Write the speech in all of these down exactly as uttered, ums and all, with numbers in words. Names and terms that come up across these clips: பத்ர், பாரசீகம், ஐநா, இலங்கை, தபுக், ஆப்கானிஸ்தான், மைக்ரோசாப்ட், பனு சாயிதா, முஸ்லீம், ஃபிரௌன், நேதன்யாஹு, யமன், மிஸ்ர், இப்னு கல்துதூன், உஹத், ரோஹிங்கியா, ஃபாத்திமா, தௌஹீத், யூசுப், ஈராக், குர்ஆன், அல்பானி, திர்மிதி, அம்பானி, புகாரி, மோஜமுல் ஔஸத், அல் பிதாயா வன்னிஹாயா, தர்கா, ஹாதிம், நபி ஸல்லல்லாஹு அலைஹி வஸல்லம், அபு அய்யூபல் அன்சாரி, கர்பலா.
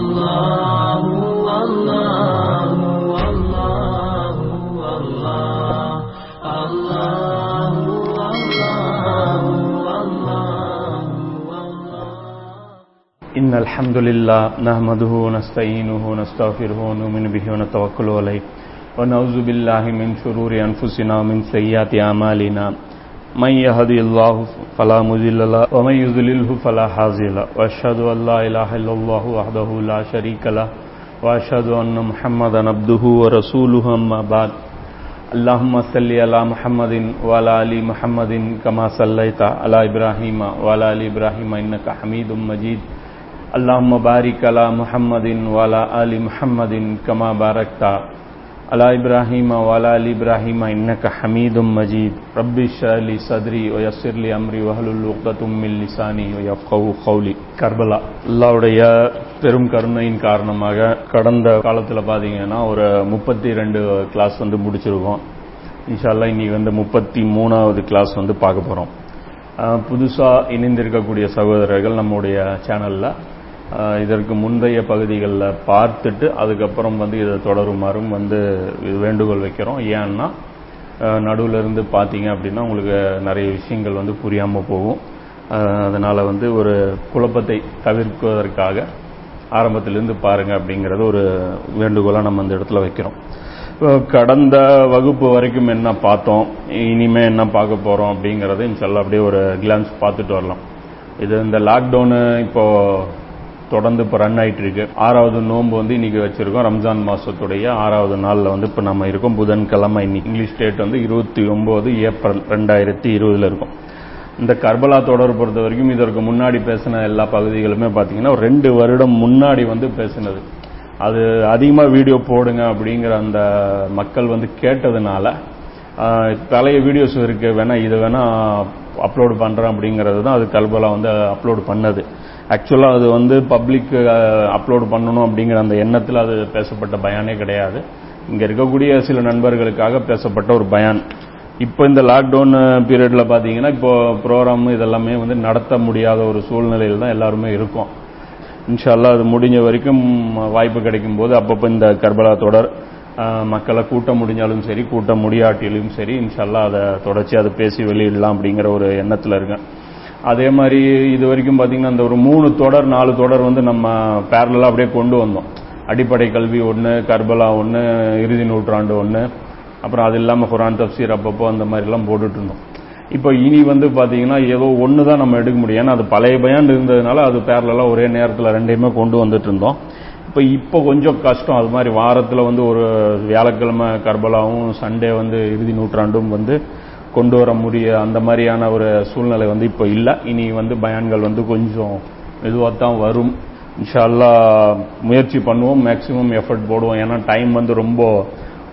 إن الحمد لله نحمده ونستعينه ونستغفره ونؤمن به ونتوكل عليه ونعوذ بالله من شرور أنفسنا ومن سيئات أعمالنا من يهدي الله فلا مضل له ومن يضلل فلا هادي له وأشهد أن لا إله إلا الله وحده لا شريك له وأشهد أن محمدا عبده ورسوله أما بعد اللهم صل على محمد وعلى آل محمد كما صليت على إبراهيم وعلى آل إبراهيم إنك حميد مجيد اللهم بارك على محمد وعلى آل محمد كما باركت على إبراهيم وعلى آل إبراهيم إنك حميد مجيد رب اشرح لي صدري ويسر لي أمري واحلل عقدة من لساني يفقهوا قولي கர்பலா அல்லாஹ்வுடைய பெரும் கருணையின் காரணமாக கடந்த காலத்தில் பார்த்தீங்கன்னா ஒரு முப்பத்தி ரெண்டு கிளாஸ் வந்து முடிச்சிருக்கோம். இன்ஷா அல்லாஹ் இன்னைக்கு வந்து முப்பத்தி மூணாவது கிளாஸ் வந்து பார்க்க போகிறோம். புதுசாக இணைந்திருக்கக்கூடிய சகோதரர்கள் நம்முடைய சேனலில் இதற்கு முந்தைய பகுதிகளில் பார்த்துட்டு அதுக்கப்புறம் வந்து இதை தொடருமாறும் வந்து வேண்டுகோள் வைக்கிறோம். ஏன்னா நடுவில் இருந்து பார்த்தீங்க அப்படின்னா உங்களுக்கு நிறைய விஷயங்கள் வந்து புரியாமல் போகும். அதனால் வந்து ஒரு குழப்பத்தை தவிர்ப்பதற்காக ஆரம்பத்திலிருந்து பாருங்கள் அப்படிங்கிறது ஒரு வேண்டுகோளாக நம்ம அந்த இடத்துல வைக்கிறோம். கடந்த வகுப்பு வரைக்கும் என்ன பார்த்தோம், இனிமேல் என்ன பார்க்க போகிறோம் அப்படிங்கிறது இன்ஷால்லா அப்படியே ஒரு கிளான்ஸ் பார்த்துட்டு வரலாம். இது இந்த லாக்டவுனு இப்போது தொடர்ந்து இப்போ ரன் ஆகிட்டுருக்கு. ஆறாவது நோன்பு வந்து இன்றைக்கி வச்சுருக்கோம். ரம்ஜான் மாதத்துடைய ஆறாவது நாளில் வந்து இப்போ நம்ம இருக்கோம். புதன்கிழமை இன்னைக்கு இங்கிலீஷ் டேட் வந்து இருபத்தி ஒம்பது ஏப்ரல் ரெண்டாயிரத்தி இருபதில் இருக்கும். இந்த கர்பலா தொடர் பொறுத்த வரைக்கும் இதற்கு முன்னாடி பேசின எல்லா பகுதிகளுமே பார்த்திங்கன்னா ஒரு ரெண்டு வருடம் முன்னாடி வந்து பேசினது. அது அதிகமாக வீடியோ போடுங்க அப்படிங்கிற அந்த மக்கள் வந்து கேட்டதுனால பழைய வீடியோஸ் இருக்குது, வேணால் இது வேணால் அப்லோடு பண்ணுறேன் அப்படிங்கிறது தான் அது கர்பலா வந்து அப்லோடு பண்ணது. ஆக்சுவலாக அது வந்து பப்ளிக்கு அப்லோடு பண்ணணும் அப்படிங்கிற அந்த எண்ணத்தில் அது பேசப்பட்ட பயானே கிடையாது. இங்கே இருக்கக்கூடிய சில நண்பர்களுக்காக பேசப்பட்ட ஒரு பயான். இப்போ இந்த லாக்டவுன் பீரியடில் பார்த்தீங்கன்னா இப்போது ப்ரோக்ராமு இதெல்லாமே வந்து நடத்த முடியாத ஒரு சூழ்நிலையில் தான் எல்லாருமே இருக்கும். இன்ஷால்லா அது முடிஞ்ச வரைக்கும் வாய்ப்பு கிடைக்கும் போது அப்பப்போ இந்த கர்பலா தொடர் மக்களை கூட்ட முடிஞ்சாலும் சரி கூட்ட முடியாட்டிலும் சரி இன்ஷால்லா அதை தொடர்ச்சி அதை பேசி வெளியிடலாம் அப்படிங்கிற ஒரு எண்ணத்தில் இருக்கேன். அதே மாதிரி இது வரைக்கும் பார்த்திங்கன்னா அந்த ஒரு மூணு தொடர் நாலு தொடர் வந்து நம்ம பேரலாக அப்படியே கொண்டு வந்தோம். அடிப்படை கல்வி ஒன்று, கர்பலா ஒன்று, இறுதி நூற்றாண்டு ஒன்று, அப்புறம் அது இல்லாமல் குர்ஆன் தஃப்சீர் அப்பப்போ அந்த மாதிரிலாம் போட்டுட்டு இருந்தோம். இப்போ இனி வந்து பார்த்திங்கன்னா ஏதோ ஒன்று தான் நம்ம எடுக்க முடியும். ஏன்னா அது பழைய பயான் இருந்ததுனால அது பேரலாக ஒரே நேரத்தில் ரெண்டையுமே கொண்டு வந்துட்டு இருந்தோம். இப்போ இப்போ கொஞ்சம் கஷ்டம். அது மாதிரி வாரத்தில் வந்து ஒரு வியாழக்கிழமை கர்பலாவும் சண்டே வந்து இறுதி நூற்றாண்டும் வந்து கொண்டு வர முடிய அந்த மாதிரியான ஒரு சூழ்நிலை வந்து இப்போ இல்லை. இனி வந்து பயான்கள் வந்து கொஞ்சம் மெதுவாக தான் வரும். இன்ஷா அல்லாஹ் முயற்சி பண்ணுவோம், மேக்ஸிமம் எஃபர்ட் போடுவோம். ஏன்னா டைம் வந்து ரொம்ப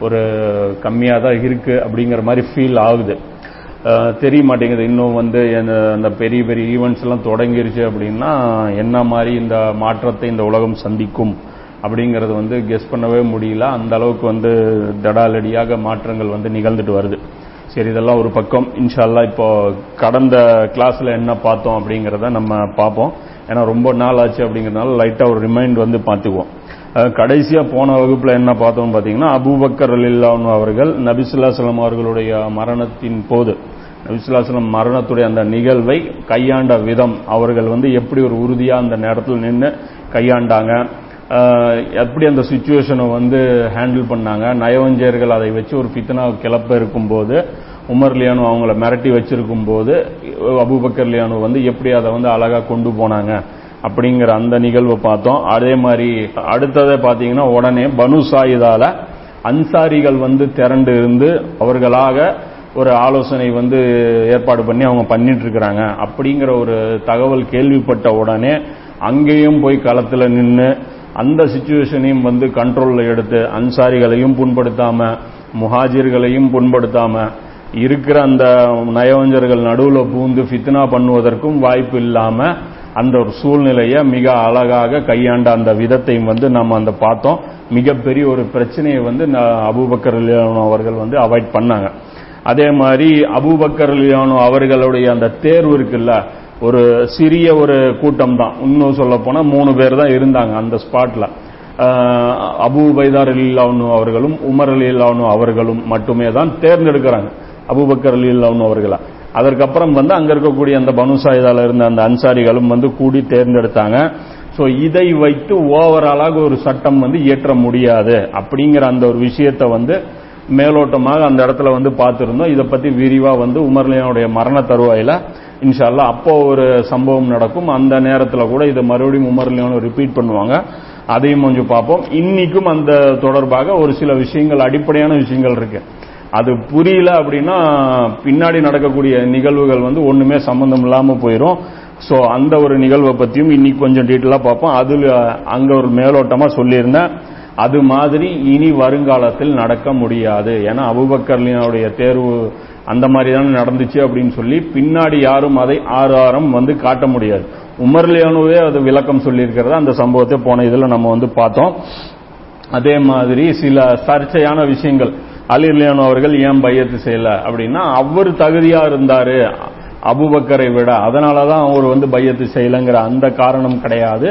ஒரு கம்மியாக தான் இருக்குது அப்படிங்கிற மாதிரி ஃபீல் ஆகுது. தெரிய மாட்டேங்குது இன்னும் வந்து அந்த பெரிய பெரிய ஈவெண்ட்ஸ் எல்லாம் தொடங்கிருச்சு அப்படின்னா என்ன மாதிரி இந்த மாற்றத்தை இந்த உலகம் சந்திக்கும் அப்படிங்கிறது வந்து கெஸ் பண்ணவே முடியல. அந்த அளவுக்கு வந்து தடாலடியாக மாற்றங்கள் வந்து நிகழ்ந்துட்டு வருது. சரி, இதெல்லாம் ஒரு பக்கம். இன்ஷா அல்லாஹ் இப்போ கடந்த கிளாஸில் என்ன பார்த்தோம் அப்படிங்கிறத நம்ம பார்ப்போம். ஏன்னா ரொம்ப நாள் ஆச்சு அப்படிங்கிறதுனால லைட்டாக ஒரு ரிமைண்ட் வந்து பார்த்துக்குவோம். கடைசியாக போன வகுப்பில் என்ன பார்த்தோம் பார்த்தீங்கன்னா அபுபக்கர் ரலியல்லாஹு அவர்கள் நபி ஸல்லல்லாஹு அலைஹி வஸல்லம் அவர்களுடைய மரணத்தின் போது நபி ஸல்லல்லாஹு அலைஹி வஸல்லம் மரணத்துடைய அந்த நிகழ்வை கையாண்ட விதம், அவர்கள் வந்து எப்படி ஒரு உறுதியாக அந்த நேரத்தில் நின்று கையாண்டாங்க, எப்படி அந்த சுச்சுவேஷனை வந்து ஹேண்டில் பண்ணாங்க. நயவஞ்சர்கள் அதை வச்சு ஒரு ஃபித்னா கிளப்ப இருக்கும்போது உமர் லியானு அவங்கள மிரட்டி வச்சிருக்கும் போது அபுபக்கர் லியானு வந்து எப்படி அதை வந்து அழகாக கொண்டு போனாங்க அப்படிங்கிற அந்த நிகழ்வை பார்த்தோம். அதே மாதிரி அடுத்ததை பார்த்தீங்கன்னா உடனே பனு சாயிதால அன்சாரிகள் வந்து திரண்டு இருந்து அவர்களாக ஒரு ஆலோசனை வந்து ஏற்பாடு பண்ணி அவங்க பண்ணிட்டு இருக்கிறாங்க அப்படிங்கிற ஒரு தகவல் கேள்விப்பட்ட உடனே அங்கேயும் போய் களத்தில் நின்று அந்த சிச்சுவேஷனையும் வந்து கண்ட்ரோலில் எடுத்து அன்சாரிகளையும் புண்படுத்தாமல் முஹாஜிர்களையும் புண்படுத்தாமல் இருக்கிற அந்த நயவஞ்சர்கள் நடுவில் பூந்து ஃபித்னா பண்ணுவதற்கும் வாய்ப்பு இல்லாமல் அந்த ஒரு சூழ்நிலையை மிக அழகாக கையாண்ட அந்த விதத்தையும் வந்து நம்ம அந்த பார்த்தோம். மிகப்பெரிய ஒரு பிரச்சனையை வந்து அபூபக்கர் ரலியல்லாஹு அவர்கள் வந்து அவாய்ட் பண்ணாங்க. அதே மாதிரி அபூபக்கர் ரலியல்லாஹு அவர்களுடைய அந்த தேர்வு இருக்குல்ல, ஒரு சிறிய ஒரு கூட்டம் தான். இன்னும் சொல்ல போனா மூணு பேர் தான் இருந்தாங்க அந்த ஸ்பாட்ல. அபு உபைதார் அலில்லானு அவர்களும் உமர் அலில்லானு அவர்களும் மட்டுமே தான் தேர்ந்தெடுக்கிறாங்க, அபுபக்கர் அலில்லானு அவர்களா. அதற்கப்புறம் வந்து அங்க இருக்கக்கூடிய அந்த பனுசாயிதால இருந்த அந்த அன்சாரிகளும் வந்து கூடி தேர்ந்தெடுத்தாங்க. ஸோ இதை வைத்து ஓவராலாக ஒரு சட்டம் வந்து இயற்ற முடியாது அப்படிங்கிற அந்த ஒரு விஷயத்தை வந்து மேலோட்டமாக அந்த இடத்துல வந்து பார்த்துருந்தோம். இதை பற்றி விரிவாக வந்து உமர்லியானுடைய மரண தருவாயில இன்ஷா அல்லாஹ் அப்போ ஒரு சம்பவம் நடக்கும். அந்த நேரத்தில் கூட இதை மறுபடியும் உமர்லியானு ரிப்பீட் பண்ணுவாங்க, அதையும் கொஞ்சம் பார்ப்போம். இன்னைக்கும் அந்த தொடர்பாக ஒரு சில விஷயங்கள், அடிப்படையான விஷயங்கள் இருக்கு. அது புரியல அப்படின்னா பின்னாடி நடக்கக்கூடிய நிகழ்வுகள் வந்து ஒன்றுமே சம்மந்தம் இல்லாமல் போயிடும். ஸோ அந்த ஒரு நிகழ்வை பற்றியும் இன்னைக்கு கொஞ்சம் டீட்டெயிலாக பார்ப்போம். அதில் அங்கே ஒரு மேலோட்டமாக சொல்லியிருந்தேன், அது மாதிரி இனி வருங்காலத்தில் நடக்க முடியாது. ஏன்னா அபூபக்கர்லினுடைய தேர்வு அந்த மாதிரி தானே நடந்துச்சு அப்படின்னு சொல்லி பின்னாடி யாரும் அதை ஆதாரம் வந்து காட்ட முடியாது. உமர்லியானுவே அது விளக்கம் சொல்லியிருக்கிறதா அந்த சம்பவத்தை போன இதில் நம்ம வந்து பார்த்தோம். அதே மாதிரி சில சர்ச்சையான விஷயங்கள், அலி லியானு அவர்கள் ஏன் பையத்து செய்யலை அப்படின்னா அவர் தகுதியாக இருந்தார் அபூபக்கரை விட, அதனால தான் அவர் வந்து பையத்து செய்யலைங்கிற அந்த காரணம் கிடையாது.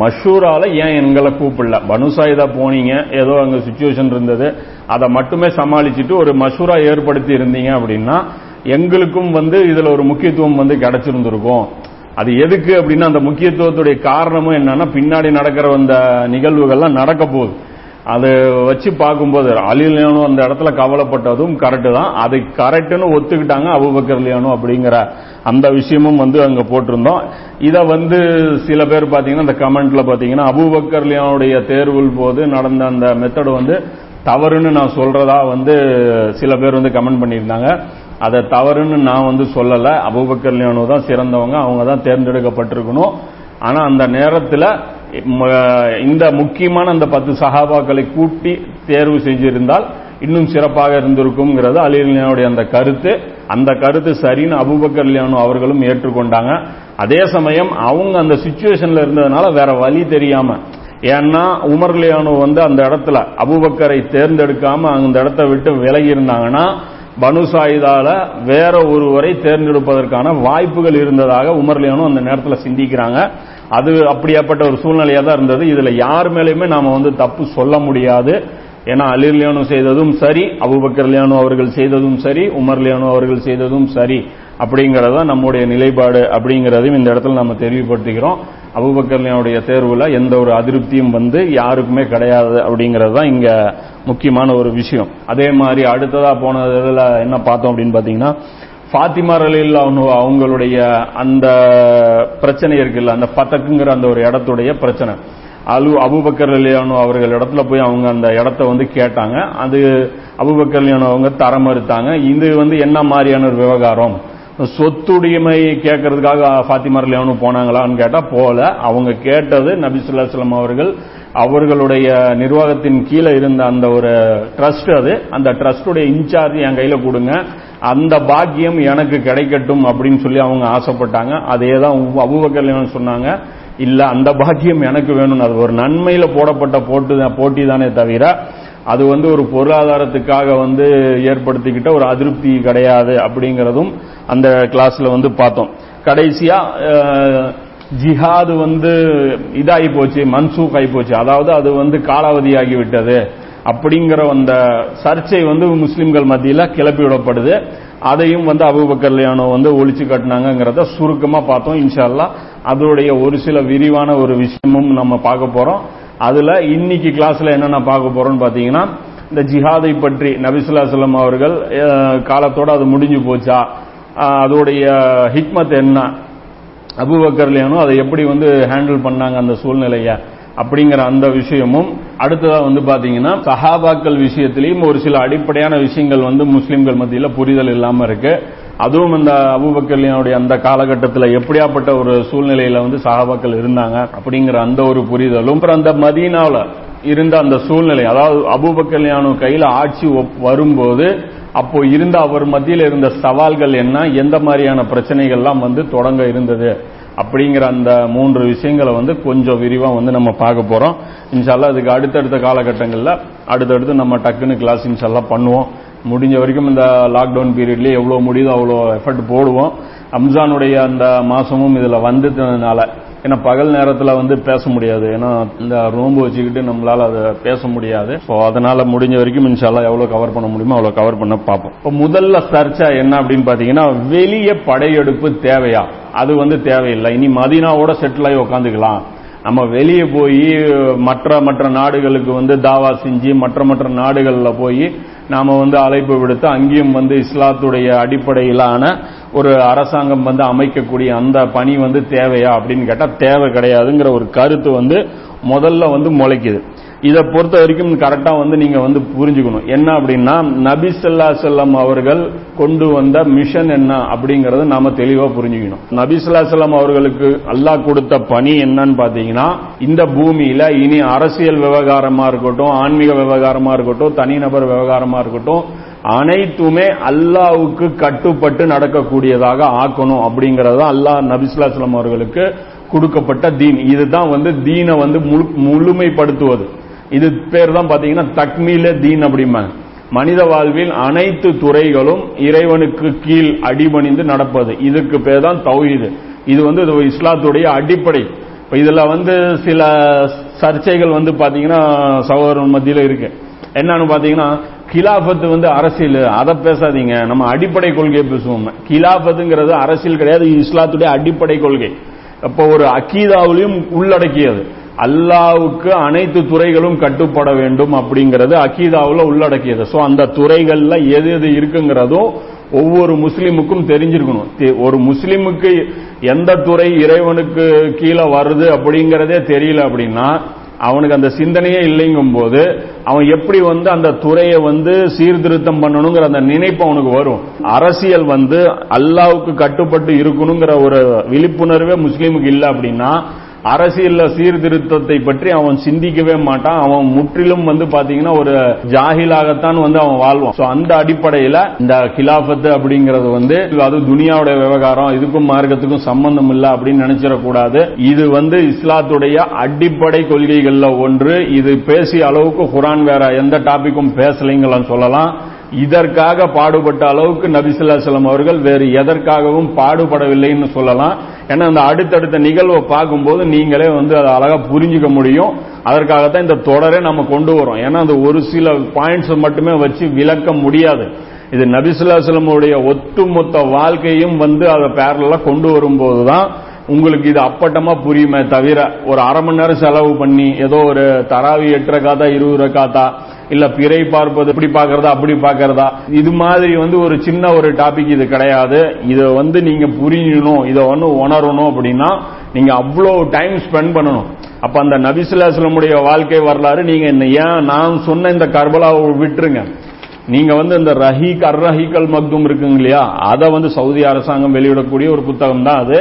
மஷூரால ஏன் எங்களை கூப்பிடல, பனுசாயிதா போனீங்க, ஏதோ அங்கே சுச்சுவேஷன் இருந்தது, அதை மட்டுமே சமாளிச்சுட்டு ஒரு மஷூரா ஏற்படுத்தி இருந்தீங்க அப்படின்னா எங்களுக்கும் வந்து இதில் ஒரு முக்கியத்துவம் வந்து கிடைச்சிருந்துருக்கும். அது எதுக்கு அப்படின்னா அந்த முக்கியத்துவத்துடைய காரணமும் என்னன்னா பின்னாடி நடக்கிற அந்த நிகழ்வுகள்லாம் நடக்க போகுது. அதை வச்சு பார்க்கும்போது அலி லியானு அந்த இடத்துல கவலைப்பட்டதும் கரெக்டு தான், அது கரெக்டுன்னு ஒத்துக்கிட்டாங்க அபூபக்கர் லியானு அப்படிங்கிற அந்த விஷயமும் வந்து அங்கே போட்டிருந்தோம். இதை வந்து சில பேர் பார்த்தீங்கன்னா அந்த கமெண்ட்ல பார்த்தீங்கன்னா அபூபக்கர் லியானுடைய தேர்வில் போது நடந்த அந்த மெத்தடு வந்து தவறுன்னு நான் சொல்றதா வந்து சில பேர் வந்து கமெண்ட் பண்ணியிருந்தாங்க. அதை தவறுன்னு நான் வந்து சொல்லலை, அபூபக்கர் லியானு தான் சிறந்தவங்க, அவங்க தான் தேர்ந்தெடுக்கப்பட்டிருக்கணும். ஆனால் அந்த நேரத்தில் இந்த முக்கியமான அந்த பத்து சஹாபாக்களை கூட்டி தேர்வு செஞ்சிருந்தால் இன்னும் சிறப்பாக இருந்திருக்கும்ங்கிறது அலி லியானுடைய அந்த கருத்து. அந்த கருத்து சரின்னு அபூபக்கர் லியானு அவர்களும் ஏற்றுக்கொண்டாங்க. அதே சமயம் அவங்க அந்த சுச்சுவேஷன்ல இருந்ததுனால வேற வழி தெரியாம, ஏன்னா உமர் லியானு வந்து அந்த இடத்துல அபூபக்கரை தேர்ந்தெடுக்காம அந்த இடத்த விட்டு விலகி இருந்தாங்கன்னா பனுசாயிதால வேற ஒருவரை தேர்ந்தெடுப்பதற்கான வாய்ப்புகள் இருந்ததாக உமர் லியானு அந்த நேரத்தில் சிந்திக்கிறாங்க. அது அப்படியாப்பட்ட ஒரு சூழ்நிலையாக தான் இருந்தது. இதுல யார் மேலேயுமே நாம வந்து தப்பு சொல்ல முடியாது. ஏன்னா அலி லியானு செய்ததும் சரி, அபூபக்கர் லியானு அவர்கள் செய்ததும் சரி, உமர் லியானு அவர்கள் செய்ததும் சரி அப்படிங்கறத நம்முடைய நிலைப்பாடு அப்படிங்கறதையும் இந்த இடத்துல நம்ம தெரிவிப்படுத்திக்கிறோம். அபூபக்கர் லியானுடைய தேர்வுல எந்த ஒரு அதிருப்தியும் வந்து யாருக்குமே கிடையாது அப்படிங்கிறது தான் இங்க முக்கியமான ஒரு விஷயம். அதே மாதிரி அடுத்ததா போனதுல என்ன பார்த்தோம் அப்படின்னு பாத்தீங்கன்னா ஃபாத்திமா ரலியல்லாஹு அன்ஹா அவங்களுடைய அந்த பிரச்சனை இருக்குல்ல, அந்த பதக்குங்கிற அந்த ஒரு இடத்துடைய பிரச்சனை. அலு அபூபக்கர் ரலியல்லாஹு அன்ஹா அவர்கள் இடத்துல போய் அவங்க அந்த இடத்த வந்து கேட்டாங்க, அது அபூபக்கர் ரலியல்லாஹு அவங்க தர மறுத்தாங்க. இது வந்து என்ன மாதிரியான ஒரு விவகாரம், சொத்துடைமை கேட்கறதுக்காக ஃபாத்திமா ரலியல்லாஹு அன்ஹா போனாங்களான்னு கேட்டால் போல, அவங்க கேட்டது நபி ஸல்லல்லாஹு அலைஹி வஸல்லம் அவர்கள் அவர்களுடைய நிர்வாகத்தின் கீழே இருந்த அந்த ஒரு ட்ரஸ்ட், அது அந்த ட்ரஸ்டுடைய இன்சார்ஜ் என் கையில் கொடுங்க, அந்த பாக்கியம் எனக்கு கிடைக்கட்டும் அப்படின்னு சொல்லி அவங்க ஆசைப்பட்டாங்க. அதே தான் அபூபக்கர் லியானு சொன்னாங்க, இல்லை அந்த பாக்கியம் எனக்கு வேணும்னு. அது ஒரு நன்மையில் போடப்பட்ட போட்டு போட்டி தானே தவிர அது வந்து ஒரு பொருளாதாரத்துக்காக வந்து ஏற்படுத்திக்கிட்ட ஒரு அதிருப்தி கிடையாது அப்படிங்கிறதும் அந்த கிளாஸில் வந்து பார்த்தோம். கடைசியாக ஜிஹாது வந்து இதாகி போச்சு, மன்சூக் ஆகி போச்சு, அதாவது அது வந்து காலாவதி ஆகிவிட்டது அப்படிங்கிற அந்த சர்ச்சை வந்து முஸ்லிம்கள் மத்தியில் கிளப்பி விடப்படுது. அதையும் வந்து அபூபக்கர் லியானு வந்து ஒழிச்சு கட்டினாங்கிறத சுருக்கமாக பார்த்தோம். இன்ஷா அல்லாஹ் அதோடைய ஒரு சில விரிவான ஒரு விஷயமும் நம்ம பார்க்க போகிறோம். அதில் இன்னைக்கு கிளாஸில் என்னென்ன பார்க்க போகிறோம்னு பார்த்தீங்கன்னா இந்த ஜிஹாதை பற்றி நபி ஸல்லல்லாஹு அலைஹி வஸல்லம் அவர்கள் காலத்தோடு அது முடிஞ்சு போச்சா, அதோடைய ஹிக்மத் என்ன, அபூபக்கர் லியானு அதை எப்படி வந்து ஹேண்டில் பண்ணாங்க அந்த சூழ்நிலையை அப்படிங்கிற அந்த விஷயமும். அடுத்ததாக வந்து பார்த்தீங்கன்னா சஹாபாக்கள் விஷயத்திலையும் ஒரு சில அடிப்படையான விஷயங்கள் வந்து முஸ்லீம்கள் மத்தியில் புரிதல் இல்லாமல் இருக்கு. அதுவும் அந்த அபூபக்கர் லியானுடைய அந்த காலகட்டத்தில் எப்படியாப்பட்ட ஒரு சூழ்நிலையில் வந்து சஹாபாக்கள் இருந்தாங்க அப்படிங்கிற அந்த ஒரு புரிதலும், அப்புறம் அந்த மதீனாவில் இருந்த அந்த சூழ்நிலை, அதாவது அபூபக்கர் லியானு கையில் ஆட்சி வரும்போது அப்போ இருந்த அவர் மத்தியில் இருந்த சவால்கள் என்ன, எந்த மாதிரியான பிரச்சனைகள்லாம் வந்து தொடங்க இருந்தது அப்படிங்கிற அந்த மூன்று விஷயங்களை வந்து கொஞ்சம் விரிவாக வந்து நம்ம பார்க்க போகிறோம் இன்ஷா அல்லாஹ். அதுக்கு அடுத்தடுத்த காலகட்டங்களில் அடுத்தடுத்து நம்ம டக்குன்னு கிளாஸ் இன்ஷா அல்லாஹ் பண்ணுவோம். முடிஞ்ச வரைக்கும் இந்த லாக்டவுன் பீரியட்லேயே எவ்வளோ முடியுதோ அவ்வளோ எஃபர்ட் போடுவோம். ரம்ஜானுடைய அந்த மாதமும் இதில் வந்துட்டதுனால, ஏன்னா பகல் நேரத்தில் வந்து பேச முடியாது, ஏன்னா இந்த நோன்பு வச்சுக்கிட்டு நம்மளால் அதை பேச முடியாது. ஸோ அதனால் முடிஞ்ச வரைக்கும் இன்ஷால்லாம் எவ்வளோ கவர் பண்ண முடியுமோ அவ்வளோ கவர் பண்ண பார்ப்போம். இப்போ முதல்ல சர்ச்சை என்ன அப்படின்னு பார்த்தீங்கன்னா, வெளியே படையெடுப்பு தேவையா? அது வந்து தேவையில்லை. இனி மதீனாவோட செட்டில் ஆகி உட்காந்துக்கலாம். நம்ம வெளியே போய் மற்ற மற்ற நாடுகளுக்கு வந்து தாவா செஞ்சு மற்ற மற்ற நாடுகளில் போய் நாம் வந்து அழைப்பு விடுத்து அங்கேயும் வந்து இஸ்லாத்துடைய அடிப்படையிலான ஒரு அரசாங்கம் வந்து அமைக்கக்கூடிய அந்த பணி வந்து தேவையா அப்படின்னு கேட்டால் தேவை கிடையாதுங்கிற ஒரு கருத்து வந்து முதல்ல வந்து முளைக்குது. இதை பொறுத்த வரைக்கும் கரெக்டாக வந்து நீங்கள் வந்து புரிஞ்சுக்கணும். என்ன அப்படின்னா, நபி ஸல்லல்லாஹு அலைஹி வஸல்லம் அவர்கள் கொண்டு வந்த மிஷன் என்ன அப்படிங்கிறது நாம் தெளிவாக புரிஞ்சுக்கணும். நபி ஸல்லல்லாஹு அலைஹி வஸல்லம் அவர்களுக்கு அல்லாஹ் கொடுத்த பணி என்னன்னு பார்த்தீங்கன்னா, இந்த பூமியில் இனி அரசியல் விவகாரமாக இருக்கட்டும், ஆன்மீக விவகாரமாக இருக்கட்டும், தனிநபர் விவகாரமாக இருக்கட்டும், அனைத்துமே அல்லாஹ்வுக்கு கட்டுப்பட்டு நடக்கக்கூடியதாக ஆக்கணும் அப்படிங்கிறது தான் அல்லாஹ் நபி ஸல்லல்லாஹு அலைஹி வஸல்லம் அவர்களுக்கு கொடுக்கப்பட்ட தீன். இதுதான் வந்து தீனை வந்து முழுமைப்படுத்துவது. இது பேர் தான் பார்த்தீங்கன்னா தக்மீலே தீன் அப்படிம்பாங்க. மனித வாழ்வில் அனைத்து துறைகளும் இறைவனுக்கு கீழ் அடிபணிந்து நடப்பது, இதுக்கு பேர் தான் தௌஹீத். இது வந்து இஸ்லாத்துடைய அடிப்படை. இப்போ இதில் வந்து சில சர்ச்சைகள் வந்து பார்த்தீங்கன்னா சகோதரன் மத்தியில் இருக்கு. என்னன்னு பார்த்தீங்கன்னா, கிலாபத்து வந்து அரசியல், அதை பேசாதீங்க, நம்ம அடிப்படை கொள்கையை பேசுவோம். கிலாபத்துங்கிறது அரசியல் கிடையாது, இஸ்லாத்துடைய அடிப்படை கொள்கை. அப்போ ஒரு அகீதாவிலையும் உள்ளடக்கியது. அல்லாவுக்கு அனைத்து துறைகளும் கட்டுப்பட வேண்டும் அப்படிங்கிறது அகீதாவில் உள்ளடக்கியது. ஸோ அந்த துறைகளில் எது எது இருக்குங்கிறதும் ஒவ்வொரு முஸ்லீமுக்கும் தெரிஞ்சிருக்கணும். ஒரு முஸ்லீமுக்கு எந்த துறை இறைவனுக்கு கீழே வருது அப்படிங்கிறதே தெரியல அப்படின்னா, அவனுக்கு அந்த சிந்தனையே இல்லைங்கும் போது அவன் எப்படி வந்து அந்த துறையை வந்து சீர்திருத்தம் பண்ணணுங்கிற அந்த நினைப்பு அவனுக்கு வரும். அரசியல் வந்து அல்லாஹ்வுக்கு கட்டுப்பட்டு இருக்கணுங்கிற ஒரு விழிப்புணர்வே முஸ்லீமுக்கு இல்லை அப்படின்னா, அரசியல்ல சீர்திருத்தத்தை பற்றி அவன் சிந்திக்கவே மாட்டான். அவன் முற்றிலும் வந்து பாத்தீங்கன்னா ஒரு ஜாஹிலாகத்தான் வந்து அவன் வாழ்வான். சோ அந்த அடிப்படையில இந்த கிலாபத்து அப்படிங்கறது வந்து அது துனியாவுடைய விவகாரம், இதுக்கும் மார்க்கத்துக்கும் சம்பந்தம் இல்லை அப்படின்னு நினைச்சிடக்கூடாது. இது வந்து இஸ்லாத்துடைய அடிப்படை கொள்கைகள்ல ஒன்று. இது பேசிய அளவுக்கு குர்ஆன் வேற எந்த டாபிக்கும் பேசலைங்களான்னு சொல்லலாம். இதற்காக பாடுபட்ட அளவுக்கு நபி ஸல்லல்லாஹு அலைஹி வஸல்லம் அவர்கள் வேறு எதற்காகவும் பாடுபடவில்லைன்னு சொல்லலாம். ஏன்னா அந்த அடுத்தடுத்த நிகழ்வை பார்க்கும்போது நீங்களே வந்து அதை அழகாக புரிஞ்சுக்க முடியும். அதற்காகத்தான் இந்த தொடரே நம்ம கொண்டு வரோம். ஏன்னா அந்த ஒரு சில பாயிண்ட்ஸ் மட்டுமே வச்சு விளக்க முடியாது. இது நபி ஸல்லல்லாஹு அலைஹி வஸல்லம் உடைய ஒட்டுமொத்த வாழ்க்கையும் வந்து அதை பேரலா கொண்டு வரும்போது தான் உங்களுக்கு இது அப்பட்டமா புரியுமே தவிர, ஒரு அரை மணி நேரம் செலவு பண்ணி ஏதோ ஒரு தராவி எட்டு ரக்காத்தா இருபது ரக்காத்தா இல்ல பிறை பார்ப்பது இப்படி பாக்கிறதா அப்படி பாக்கிறதா, இது மாதிரி வந்து ஒரு சின்ன ஒரு டாபிக் இது கிடையாது. இதை வந்து நீங்க புரியணும், இதை வந்து உணரணும் அப்படின்னா நீங்க அவ்வளோ டைம் ஸ்பெண்ட் பண்ணணும். அப்ப அந்த நபி ஸல்லல்லாஹு அலைஹி வஸல்லம் உடைய வாழ்க்கை வரலாறு நீங்க என்ன, ஏன் நான் சொன்ன இந்த கர்பலாவை விட்டுருங்க, நீங்க வந்து இந்த ரஹீக் அர் ரஹிக்குல் மக்தூம் இருக்குங்க இல்லையா, அதை வந்து சவுதி அரசாங்கம் வெளியிடக்கூடிய ஒரு புத்தகம் தான் அது.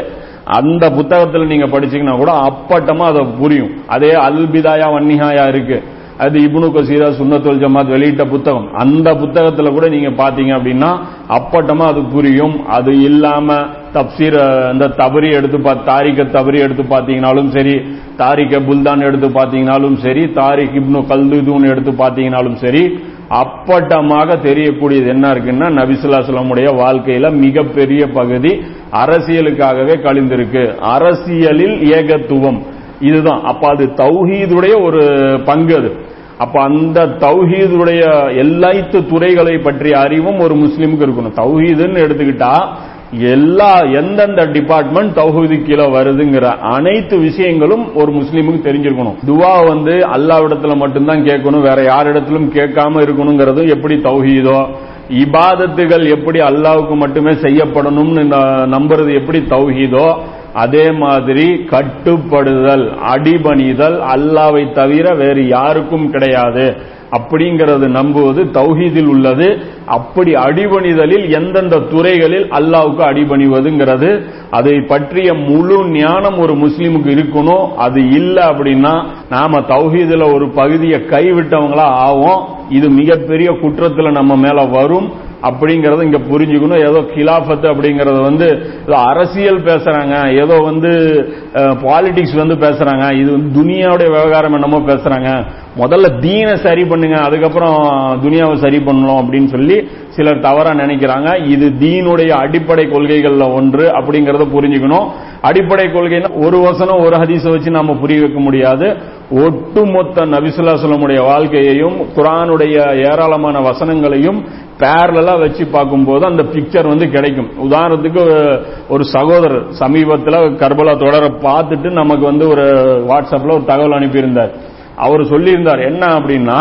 அந்த புத்தகத்தில் நீங்க படிச்சீங்கன்னா கூட அப்பட்டமா அதை புரியும். அதே அல் பிதாயா வன்னிஹாயா இருக்கு, அது இப்னு கசீரா சுன்னத்துல் ஜமாத் வெளியிட்ட புத்தகம். அந்த புத்தகத்துல கூட நீங்க பாத்தீங்க அப்படின்னா அப்பட்டமா அது புரியும். அது இல்லாம தஃப்சீர் இந்த தபரி எடுத்து பா தாரிக தபரி எடுத்து பாத்தீங்கனாலும் சரி, தாரிக புல்தான் எடுத்து பாத்தீங்கனாலும் சரி, தாரிக் இப்னு கல்துதூன் எடுத்து பாத்தீங்கனாலும் சரி, அப்பட்டமாக தெரியக்கூடியது என்ன இருக்குன்னா, நபி ஸல்லல்லாஹு அலைஹி வஸல்லமுடைய வாழ்க்கையில மிகப்பெரிய பகுதி அரசியலுக்காகவே கழிந்திருக்கு. அரசியலில் ஏகத்துவம் இதுதான். அப்ப அது தௌஹீதுடைய ஒரு பங்கு அது. அப்ப அந்த தௌஹீதுடைய எல்லாத்து துறைகளை பற்றிய அறிவும் ஒரு முஸ்லீமுக்கு இருக்கணும். தௌஹீதுன்னு எடுத்துக்கிட்டா எல்லா எந்தெந்த டிபார்ட்மெண்ட் தௌஹீது கீழே வருதுங்கிற அனைத்து விஷயங்களும் ஒரு முஸ்லீமுக்கு தெரிஞ்சிருக்கணும். துவா வந்து அல்லாஹ்விடத்துல மட்டும்தான் கேட்கணும், வேற யாரிடத்திலும் கேட்காம இருக்கணுங்கிறது எப்படி தௌஹீதோ, இபாதத்துகள் எப்படி அல்லாஹ்வுக்கு மட்டுமே செய்யப்படணும்னு நம்புறது எப்படி தௌஹீதோ, அதே மாதிரி கட்டுப்படுதல் அடிபணிதல் அல்லாஹ்வை தவிர வேறு யாருக்கும் கிடையாது அப்படிங்கிறது நம்புவது தௌஹீதில் உள்ளது. அப்படி அடிபணிதலில் எந்தெந்த துறைகளில் அல்லாஹ்வுக்கு அடிபணிவதுங்கிறது அதை பற்றிய முழு ஞானம் ஒரு முஸ்லீமுக்கு இருக்கணும். அது இல்லை அப்படின்னா நாம தௌஹீதுல ஒரு பகுதியை கைவிட்டவங்களா ஆவோம். இது மிகப்பெரிய குற்றத்துல நம்ம மேல வரும். அப்படிங்கறத இங்க புரிஞ்சுக்கணும். ஏதோ கிலாபத் அப்படிங்கறது வந்து அரசியல் பேசுறாங்க, ஏதோ வந்து பாலிடிக்ஸ் வந்து பேசுறாங்க, இது வந்து துனியாவுடைய விவகாரம் என்னமோ பேசுறாங்க. முதல்ல தீனை சரி பண்ணுங்க, அதுக்கப்புறம் துனியாவை சரி பண்ணணும் அப்படின்னு சொல்லி சிலர் தவறா நினைக்கிறாங்க. இது தீனுடைய அடிப்படை கொள்கைகள்ல ஒன்று அப்படிங்கறத புரிஞ்சுக்கணும். அடிப்படை கொள்கைன்னா ஒரு வசனம் ஒரு ஹதீஸை வச்சு நாம புரிய வைக்க முடியாது. ஒட்டுமொத்த நபி ஸல்லல்லாஹு அலைஹி வஸல்லம் வாழ்க்கையையும் குர்ஆனுடைய ஏராளமான வசனங்களையும் பேரலா வச்சு பார்க்கும்போது அந்த பிக்சர் வந்து கிடைக்கும். உதாரணத்துக்கு ஒரு சகோதரர் சமீபத்தில் கர்பலா தொடரை பார்த்துட்டு நமக்கு வந்து ஒரு வாட்ஸ்அப்ல ஒரு தகவல் அனுப்பியிருந்தார். அவர் சொல்லியிருந்தார் என்ன அப்படின்னா,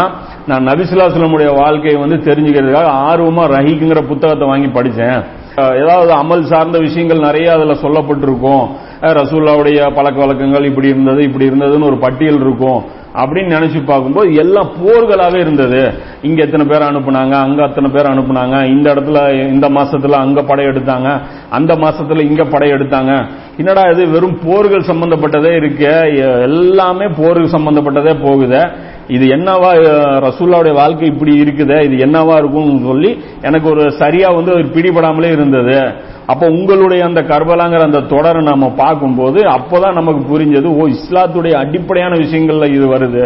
நான் நபி ஸல்லல்லாஹு அலைஹி வஸல்லம் வாழ்க்கையை வந்து தெரிஞ்சுக்கிறதுக்காக ஆர்வமா ரஹிக்குங்கிற புத்தகத்தை வாங்கி படித்தேன். ஏதாவது அமல் சார்ந்த விஷயங்கள் நிறைய அதில் சொல்லப்பட்டிருக்கும், ரசூலுல்லாஹ்வுடைய பழக்க வழக்கங்கள் இப்படி இருந்தது இப்படி இருந்ததுன்னு ஒரு பட்டியல் இருக்கும் அப்படின்னு நினைச்சு பார்க்கும்போது எல்லாம் போர்களாவே இருந்தது. இங்க எத்தனை பேர் அனுப்புனாங்க, அங்க அத்தனை பேர் அனுப்புனாங்க, இந்த இடத்துல இந்த மாசத்துல அங்க படையெடுத்தாங்க, அந்த மாசத்துல இங்க படையெடுத்தாங்க. என்னடா இது வெறும் போர்கள் சம்பந்தப்பட்டதே இருக்கு, எல்லாமே போருக்கு சம்பந்தப்பட்டதே போகுது, இது என்னவா ரசூலுல்லாஹ்வுடைய வாழ்க்கை இப்படி இருக்குதே, இது என்னவா இருக்கும்னு சொல்லி எனக்கு ஒரு சரியா வந்து ஒரு பிடிபடாமலே இருந்தது. அப்ப உங்களுடைய அந்த கர்பலாங்கிற அந்த தொடரை நாம பார்க்கும்போது அப்பதான் நமக்கு புரிஞ்சது, ஓ இஸ்லாத்துடைய அடிப்படையான விஷயங்கள்ல இது வருது.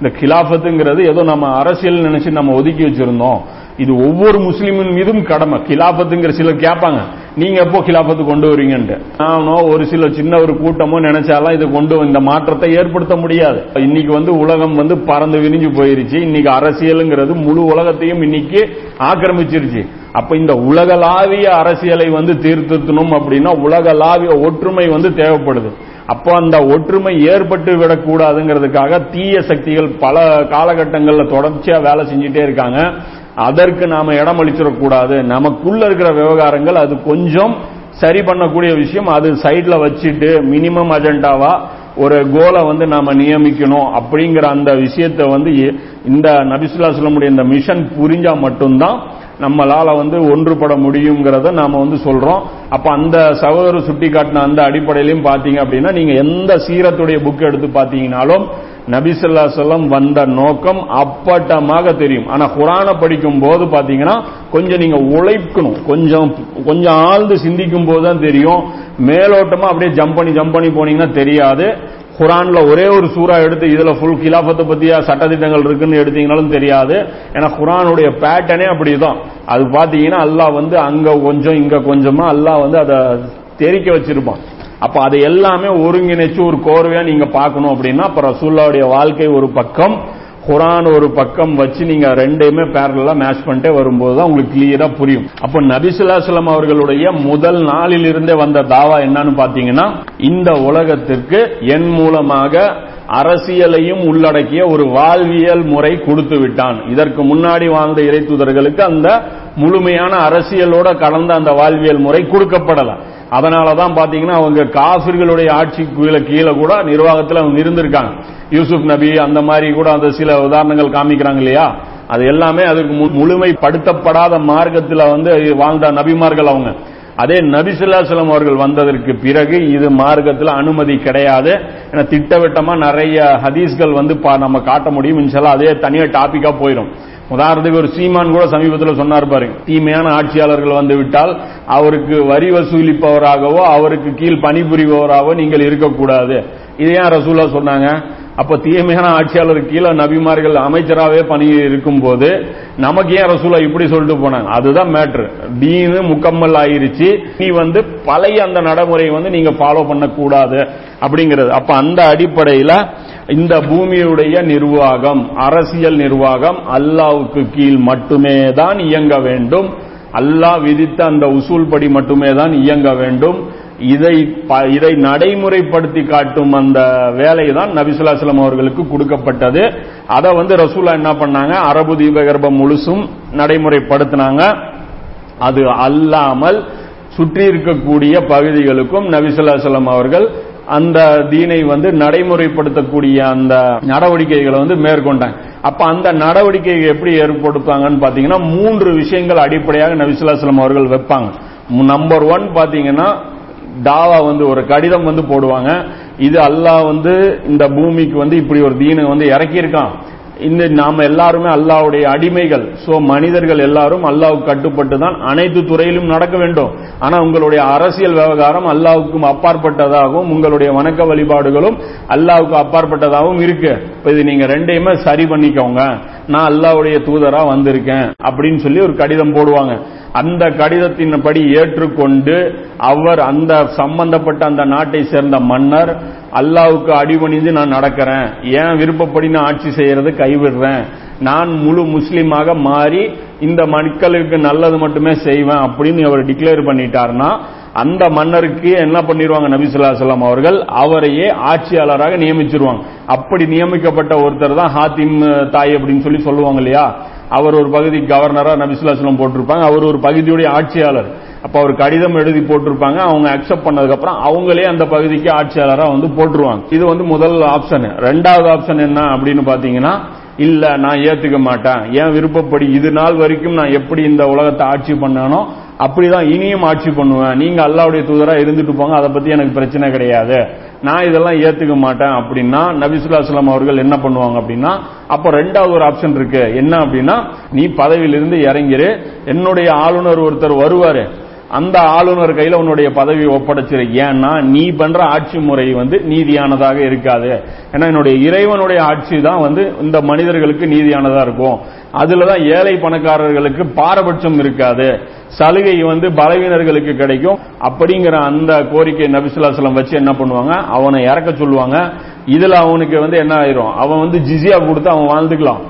இந்த கிலாபத்துங்கிறது ஏதோ நம்ம அரசியல் நினைச்சு நம்ம ஒதுக்கி வச்சிருந்தோம், இது ஒவ்வொரு முஸ்லீமின் மீதும் கடமை. கிலாபத்துங்கிற சிலர் கேட்பாங்க, நீங்க எப்போ கிலாபத்து கொண்டு வருவீங்கன்ட்டு. நானோ ஒரு சில சின்ன ஒரு கூட்டமோ நினைச்சாலும் இதை கொண்டு இந்த மாற்றத்தை ஏற்படுத்த முடியாது. இன்னைக்கு வந்து உலகம் வந்து பறந்து விரிஞ்சு போயிருச்சு, இன்னைக்கு அரசியலுங்கிறது முழு உலகத்தையும் இன்னைக்கு ஆக்கிரமிச்சிருச்சு. அப்ப இந்த உலகளாவிய அரசியலை வந்து தீர்த்தணும் அப்படின்னா உலகளாவிய ஒற்றுமை வந்து தேவைப்படுது. அப்போ அந்த ஒற்றுமை ஏற்பட்டு விடக்கூடாதுங்கிறதுக்காக தீய சக்திகள் பல காலகட்டங்கள்ல தொடர்ச்சியா வேலை செஞ்சுட்டே இருக்காங்க. அதற்கு நாம இடமளிச்சிடக்கூடாது. நமக்குள்ள இருக்கிற விவகாரங்கள் அது கொஞ்சம் சரி பண்ணக்கூடிய விஷயம், அது சைட்ல வச்சுட்டு மினிமம் அஜெண்டாவா ஒரு கோலை வந்து நாம நியமிக்கணும் அப்படிங்கிற அந்த விஷயத்தை வந்து இந்த நபி ஸல்லல்லாஹு அலைஹி வஸல்லம் இந்த மிஷன் புரிஞ்சா மட்டும்தான் நம்மளால வந்து ஒன்றுபட முடியுங்கிறத நாம வந்து சொல்றோம். அப்ப அந்த சகோதரர் சுட்டி காட்டின அந்த அடிப்படையிலும் பாத்தீங்க அப்படின்னா, நீங்க எந்த சீரத்துடைய புக் எடுத்து பாத்தீங்கன்னாலும் நபி ஸல்லல்லாஹு அலைஹி வஸல்லம் வந்த நோக்கம் அப்பட்டமாக தெரியும். ஆனா குர்ஆனை படிக்கும் போது பாத்தீங்கன்னா கொஞ்சம் நீங்க உழைக்கணும், கொஞ்சம் கொஞ்சம் ஆழ்ந்து சிந்திக்கும் போதுதான் தெரியும். மேலோட்டமா அப்படியே ஜம்ப் பண்ணி ஜம்ப் பண்ணி போனீங்கன்னா தெரியாது. குர்ஆன்ல ஒரே ஒரு சூறா எடுத்து இதுல ஃபுல் கிலாபத்தை பத்தியா சட்டதிட்டங்கள் இருக்குன்னு எடுத்தீங்கனாலும் தெரியாது. ஏன்னா குர்ஆனுடைய பேட்டர்னே அப்படிதான். அது பாத்தீங்கன்னா அல்லாஹ் வந்து அங்க கொஞ்சம் இங்க கொஞ்சமா அல்லாஹ் வந்து அதை தெரிக்க வச்சிருப்பான். அப்ப அதை எல்லாமே ஒருங்கிணைச்சு ஒரு கோர்வையா நீங்க பார்க்கணும் அப்படின்னா, அப்ப ரசூலுல்லாஹ்வுடைய வாழ்க்கை ஒரு பக்கம், குர்ஆன் ஒரு பக்கம் வச்சு நீங்க ரெண்டையுமே பேரலா மேட்ச் பண்ணிட்டே வரும்போதுதான் உங்களுக்கு கிளியரா புரியும். அப்போ நபி ஸல்லல்லாஹு அலைஹி வஸல்லம் அவர்களுடைய முதல் நாளில் இருந்தே வந்த தாவா என்னன்னு பாத்தீங்கன்னா, இந்த உலகத்திற்கு என் மூலமாக அரசியலையும் உள்ளடக்கிய ஒரு வாழ்வியல் முறை கொடுத்து விட்டான். இதற்கு முன்னாடி வாழ்ந்த இறைத்தூதர்களுக்கு அந்த முழுமையான அரசியலோட கலந்த அந்த வாழ்வியல் முறை கொடுக்கப்படல. அதனாலதான் பாத்தீங்கன்னா அவங்க காஃபிர்களுடைய ஆட்சிக்கு கீழே கூட நிர்வாகத்தில் அவங்க இருந்திருக்காங்க. யூசுப் நபி அந்த மாதிரி கூட அந்த சில உதாரணங்கள் காமிக்கிறாங்க இல்லையா. அது எல்லாமே அதுக்கு முழுமைப்படுத்தப்படாத மார்க்கத்தில் வந்து வாழ்ந்த நபிமார்கள் அவங்க. அதே நபி ஸல்லல்லாஹு அலைஹி வஸல்லம் அவர்கள் வந்ததற்கு பிறகு இது மார்க்கத்தில் அனுமதி கிடையாது. ஏன்னா திட்டவட்டமா நிறைய ஹதீஸ்கள் வந்து நம்ம காட்ட முடியும். இன்ஷால்லா அதே தனியா டாபிக்கா போயிடும். உதாரணத்துக்கு ஒரு சீமான் கூட சமீபத்தில் சொன்னார் பாருங்க, தீமையான ஆட்சியாளர்கள் வந்து விட்டால் அவருக்கு வரி வசூலிப்பவராகவோ அவருக்கு கீழ் பணிபுரிபவராகவோ நீங்கள் இருக்கக்கூடாது. இது ஏன் ரசூலுல்லாஹ் சொன்னாங்க? அப்ப தீமையான ஆட்சியாளருக்கு கீழே நபிமார்கள் அமைச்சராகவே பணி இருக்கும் போது நமக்கு ஏன் ரசூலுல்லாஹ் இப்படி சொல்லிட்டு போனாங்க? அதுதான் மேட்ரு. தீனு முக்கம்மல் ஆயிருச்சு, நீ வந்து பழைய அந்த நடைமுறையை வந்து நீங்க ஃபாலோ பண்ணக்கூடாது அப்படிங்கிறது. அப்ப அந்த அடிப்படையில இந்த பூமியுடைய நிர்வாகம், அரசியல் நிர்வாகம் அல்லாஹ்வுக்கு கீழ் மட்டுமே தான் இயங்க வேண்டும். அல்லாஹ் விதித்த அந்த உசூல் படி மட்டுமே தான் இயங்க வேண்டும். இதை இதை நடைமுறைப்படுத்தி காட்டும் அந்த வேலை தான் நபி ஸல்லல்லாஹு அலைஹி வஸல்லம் அவர்களுக்கு கொடுக்கப்பட்டது. அதை வந்து ரசூலுல்லாஹ் என்ன பண்ணாங்க, அரபு தீபகற்பம் முழுசும் நடைமுறைப்படுத்தினாங்க. அது அல்லாமல் சுற்றி இருக்கக்கூடிய பகுதிகளுக்கும் நபி ஸல்லல்லாஹு அலைஹி வஸல்லம் அவர்கள் அந்த தீனை வந்து நடைமுறைப்படுத்தக்கூடிய அந்த நடவடிக்கைகளை வந்து மேற்கொண்டாங்க. அப்ப அந்த நடவடிக்கைகள் எப்படி ஏற்படுத்தாங்கன்னு பாத்தீங்கன்னா, மூன்று விஷயங்கள் அடிப்படையாக நபி ஸல்லல்லாஹு அலைஹி வஸல்லம் அவர்கள் வைப்பாங்க. நம்பர் ஒன் பாத்தீங்கன்னா, தாவா வந்து ஒரு கடிதம் வந்து போடுவாங்க. இது அல்லாஹ் வந்து இந்த பூமிக்கு வந்து இப்படி ஒரு தீனை வந்து இறக்கியிருக்கான், இந்த நாம எல்லாருமே அல்லாஹ்வுடைய அடிமைகள். சோ மனிதர்கள் எல்லாரும் அல்லாஹ்வுக்கு கட்டுப்பட்டு தான் அனைத்து துறையிலும் நடக்க வேண்டும். ஆனா உங்களுடைய அரசியல் விவகாரம் அல்லாஹ்வுக்கும் அப்பாற்பட்டதாகவும் உங்களுடைய வணக்க வழிபாடுகளும் அல்லாஹ்வுக்கு அப்பாற்பட்டதாகவும் இருக்கு. இது நீங்க ரெண்டையுமே சரி பண்ணிக்கோங்க, நான் அல்லாஹ்வுடைய தூதரா வந்திருக்கேன் அப்படின்னு சொல்லி ஒரு கடிதம் போடுவாங்க. அந்த கடிதத்தின்படி ஏற்றுக்கொண்டு அவர் அந்த சம்பந்தப்பட்ட அந்த நாட்டை சேர்ந்த மன்னர் அல்லாஹ்வுக்கு அடிபணிந்து நான் நடக்கிறேன், ஏன் விருப்பப்படி நான் ஆட்சி செய்யறது கைவிடுறேன், நான் முழு முஸ்லீமாக மாறி இந்த மக்களுக்கு நல்லது மட்டுமே செய்வேன் அப்படின்னு அவர் டிக்ளேர் பண்ணிட்டார்னா அந்த மன்னருக்கு என்ன பண்ணிடுவாங்க, நபி ஸல்லல்லாஹு அலைஹி வஸல்லம் அவர்கள் அவரையே ஆட்சியாளராக நியமிச்சிருவாங்க. அப்படி நியமிக்கப்பட்ட ஒருத்தர் தான் ஹாதிம் தாய் அப்படின்னு சொல்லி சொல்லுவாங்க இல்லையா. அவர் ஒரு பகுதி கவர்னரா நபி ஸல்லல்லாஹு அலைஹி வஸல்லம் போட்டிருப்பாங்க, அவர் ஒரு பகுதியுடைய ஆட்சியாளர். அப்ப அவர் கடிதம் எழுதி போட்டிருப்பாங்க, அவங்க அக்செப்ட் பண்ணதுக்கு அப்புறம் அவங்களே அந்த பகுதிக்கு ஆட்சியாளரா வந்து போட்டுருவாங்க. இது வந்து முதல் ஆப்ஷன். ரெண்டாவது ஆப்ஷன் என்ன அப்படின்னு பாத்தீங்கன்னா, இல்ல நான் ஏத்துக்க மாட்டேன், ஏன் விருப்பப்படி இது நாள் வரைக்கும் நான் எப்படி இந்த உலகத்தை ஆட்சி பண்ணானோ அப்படிதான் இனியும் ஆட்சி பண்ணுவேன், நீங்க அல்லாஹ்வுடைய தூதரா இருந்துட்டு போங்க, அதை பத்தி எனக்கு பிரச்சனை கிடையாது, நான் இதெல்லாம் ஏத்துக்க மாட்டேன் அப்படின்னா நபி ஸல்லல்லாஹு அலைஹி வஸல்லம் அவர்கள் என்ன பண்ணுவாங்க அப்படின்னா, அப்ப ரெண்டாவது ஒரு ஆப்ஷன் இருக்கு. என்ன அப்படின்னா, நீ பதவியிலிருந்து இறங்கிரு, என்னுடைய ஆளுநர் ஒருத்தர் வருவாரு, அந்த ஆளுநர் கையில உன்னுடைய பதவி ஒப்படைச்சிரு, ஏன்னா நீ பண்ற ஆட்சி முறை வந்து நீதியானதாக இருக்காது, ஏன்னா என்னுடைய இறைவனுடைய ஆட்சி தான் வந்து இந்த மனிதர்களுக்கு நீதியானதா இருக்கும், அதுலதான் ஏழை பணக்காரர்களுக்கு பாரபட்சம் இருக்காது, சலுகை வந்து பலவீனர்களுக்கு கிடைக்கும் அப்படிங்கிற அந்த கோரிக்கை நபி ஸல்லல்லாஹு அலைஹி வஸல்லம் வச்சு என்ன பண்ணுவாங்க, அவனை இறக்க சொல்லுவாங்க. இதுல அவனுக்கு வந்து என்ன ஆயிரும், அவன் வந்து ஜிசியா கொடுத்து அவன் வாழ்ந்துக்கலாம்,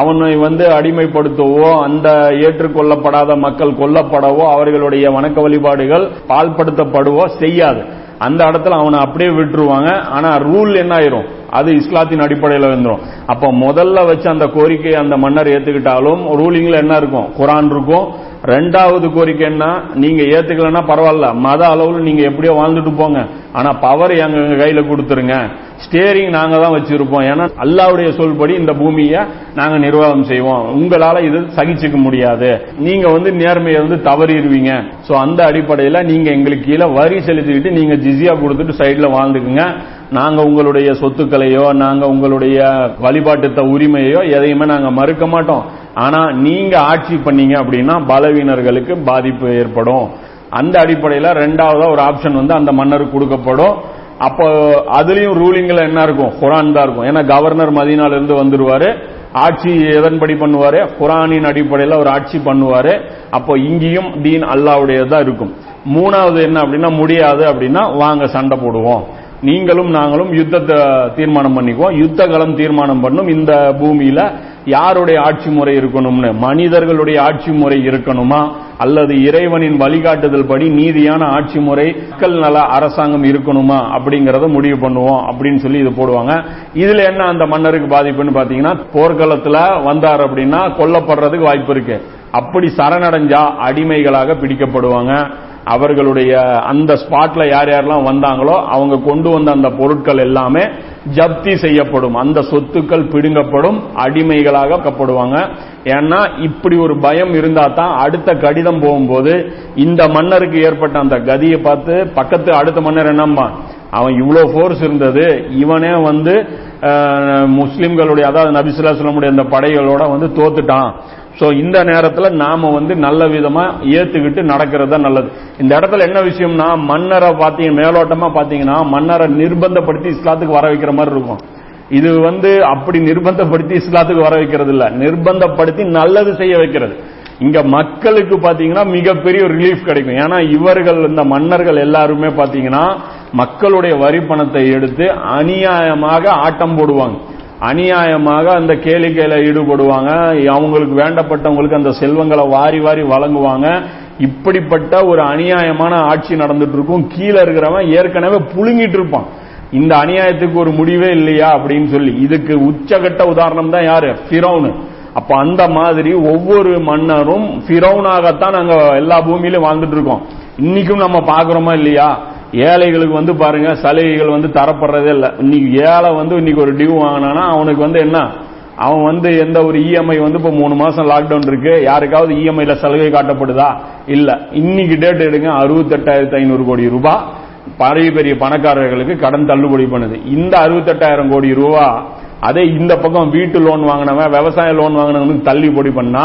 அவனை வந்து அடிமைப்படுத்தவோ அந்த ஏற்றுக்கொள்ளப்படாத மக்கள் கொல்லப்படவோ அவர்களுடைய வணக்க வழிபாடுகள் பால்படுத்தப்படுவோ செய்யாது, அந்த இடத்துல அவனை அப்படியே விட்டுருவாங்க. ஆனா ரூல் என்ன ஆயிரும், அது இஸ்லாத்தின் அடிப்படையில் வந்துடும். அப்போ முதல்ல வச்சு அந்த கோரிக்கையை அந்த மன்னர் ஏத்துக்கிட்டாலும் ரூலிங்ல என்ன இருக்கும், குர்ஆன் இருக்கும். ரெண்டாவது கோரிக்கை என்ன, நீங்க ஏத்துக்கலன்னா பரவாயில்ல, மத அளவுல நீங்க எப்படியோ வாழ்ந்துட்டு போங்க, ஆனா பவர் எங்க கையில கொடுத்துருங்க, ஸ்டேரிங் நாங்க தான் வச்சிருப்போம், ஏன்னா அல்லாஹ்வுடைய சொல்படி இந்த பூமியை நாங்க நிர்வாகம் செய்வோம், உங்களால இது சகிச்சுக்க முடியாது, நீங்க வந்து நேர்மையை வந்து தவறிடுவீங்க, சோ அந்த அடிப்படையில நீங்க எங்களுக்கு கீழே வரி செலுத்திக்கிட்டு நீங்க ஜிசியா கொடுத்துட்டு சைட்ல வாழ்ந்துக்குங்க, நாங்க உங்களுடைய சொத்துக்களையோ நாங்க உங்களுடைய வழிபாட்டு உரிமையோ எதையுமே நாங்க மறுக்க மாட்டோம், ஆனா நீங்க ஆட்சி பண்ணீங்க அப்படின்னா பலவீனர்களுக்கு பாதிப்பு ஏற்படும். அந்த அடிப்படையில ரெண்டாவதா ஒரு ஆப்ஷன் வந்து அந்த மன்னருக்கு கொடுக்கப்படும். அப்போ அதுலயும் ரூலிங்ல என்ன இருக்கும், குர்ஆன் தான் இருக்கும், ஏன்னா கவர்னர் மதீனால இருந்து வந்துருவாரு, ஆட்சி எதன்படி பண்ணுவாரு, குர்ஆனின் அடிப்படையில ஒரு ஆட்சி பண்ணுவாரு, அப்போ இங்கேயும் தீன் அல்லாஹ்வுடையதான் இருக்கும். மூணாவது என்ன அப்படின்னா, முடியாது அப்படின்னா வாங்க சண்டை போடுவோம், நீங்களும் நாங்களும் யுத்தத்தை தீர்மானம் பண்ணிக்குவோம், யுத்த களம் தீர்மானம் பண்ணும், இந்த பூமியில யாருடைய ஆட்சி முறை இருக்கணும்னு, மனிதர்களுடைய ஆட்சி முறை இருக்கணுமா அல்லது இறைவனின் வழிகாட்டுதல் படி நீதியான ஆட்சி முறை மக்கள் நல அரசாங்கம் இருக்கணுமா அப்படிங்கறத முடிவு பண்ணுவோம் அப்படின்னு சொல்லி இது போடுவாங்க. இதுல என்ன அந்த மன்னருக்கு பாதிப்புன்னு பாத்தீங்கன்னா, போர்க்களத்துல வந்தார் அப்படின்னா கொல்லப்படுறதுக்கு வாய்ப்பு இருக்கு, அப்படி சரணடைஞ்சா அடிமைகளாக பிடிக்கப்படுவாங்க, அவர்களுடைய அந்த ஸ்பாட்ல யார் யாரெல்லாம் வந்தாங்களோ அவங்க கொண்டு வந்த அந்த பொருட்கள் எல்லாமே ஜப்தி செய்யப்படும், அந்த சொத்துக்கள் பிடுங்கப்படும், அடிமைகளாக கப்படுவாங்க. ஏன்னா இப்படி ஒரு பயம் இருந்தா தான் அடுத்த கடிதம் போகும்போது இந்த மன்னருக்கு ஏற்பட்ட அந்த கதியை பார்த்து பக்கத்து அடுத்த மன்னர் என்னம்மா, அவன் இவ்வளவு ஃபோர்ஸ் இருந்தது, இவனே வந்து முஸ்லிம்களுடைய அதாவது நபி ஸல்லல்லாஹு அலைஹி வஸல்லம் அந்த படைகளோட வந்து தோத்துட்டான், சோ இந்த நேரத்துல நாம வந்து நல்ல விதமா ஏத்துக்கிட்டு நடக்கிறது தான் நல்லது. இந்த இடத்துல என்ன விஷயம்னா, மன்னரை பாத்தீங்க மேலோட்டமா பாத்தீங்கன்னா மன்னரை நிர்பந்தப்படுத்தி இஸ்லாத்துக்கு வர வைக்கிற மாதிரி இருக்கும். இது வந்து அப்படி நிர்பந்தப்படுத்தி இஸ்லாத்துக்கு வர வைக்கிறது இல்ல, நிர்பந்தப்படுத்தி நல்லது செய்ய வைக்கிறது. இங்க மக்களுக்கு பாத்தீங்கன்னா மிகப்பெரிய ரிலீஃப் கிடைக்கும், ஏன்னா இவர்கள் இந்த மன்னர்கள் எல்லாருமே பாத்தீங்கன்னா மக்களுடைய வரி பணத்தை எடுத்து அநியாயமாக ஆட்டம் போடுவாங்க, அநியாயமாக அந்த கேளிக்கையில ஈடுபடுவாங்க, அவங்களுக்கு வேண்டப்பட்டவங்களுக்கு அந்த செல்வங்களை வாரி வாரி வழங்குவாங்க. இப்படிப்பட்ட ஒரு அநியாயமான ஆட்சி நடந்துட்டு இருக்கும். கீழே இருக்கிறவன் ஏற்கனவே புழுங்கிட்டு இருப்பான், இந்த அநியாயத்துக்கு ஒரு முடிவே இல்லையா அப்படின்னு சொல்லி. இதுக்கு உச்சகட்ட உதாரணம் தான் யாரு, ஃபிரௌன். அப்ப அந்த மாதிரி ஒவ்வொரு மன்னரும் ஃபிரௌனாகத்தான் நாங்க எல்லா பூமியிலும் வாழ்ந்துட்டு இருக்கோம். இன்னைக்கும் நம்ம பாக்குறோமா இல்லையா, ஏழைகளுக்கு வந்து பாருங்க சலுகைகள் வந்து தரப்படுறதே இல்லை. இன்னைக்கு ஏழை வந்து இன்னைக்கு ஒரு டியூ வாங்கினானா அவனுக்கு வந்து என்ன, அவன் வந்து எந்த ஒரு இஎம்ஐ வந்து இப்போ மூணு மாசம் லாக்டவுன் இருக்கு, யாருக்காவது இஎம்ஐல சலுகை காட்டப்படுதா, இல்ல. இன்னைக்கு டேட் எடுங்க, அறுபத்தெட்டாயிரத்தி ஐநூறு கோடி ரூபாய் பெரிய பெரிய பணக்காரர்களுக்கு கடன் தள்ளுபடி பண்ணுது. இந்த அறுபத்தெட்டாயிரம் கோடி ரூபாய் அதே இந்த பக்கம் வீட்டு லோன் வாங்கினவன், விவசாய லோன் வாங்கினவனுக்கு தள்ளுபடி பண்ணா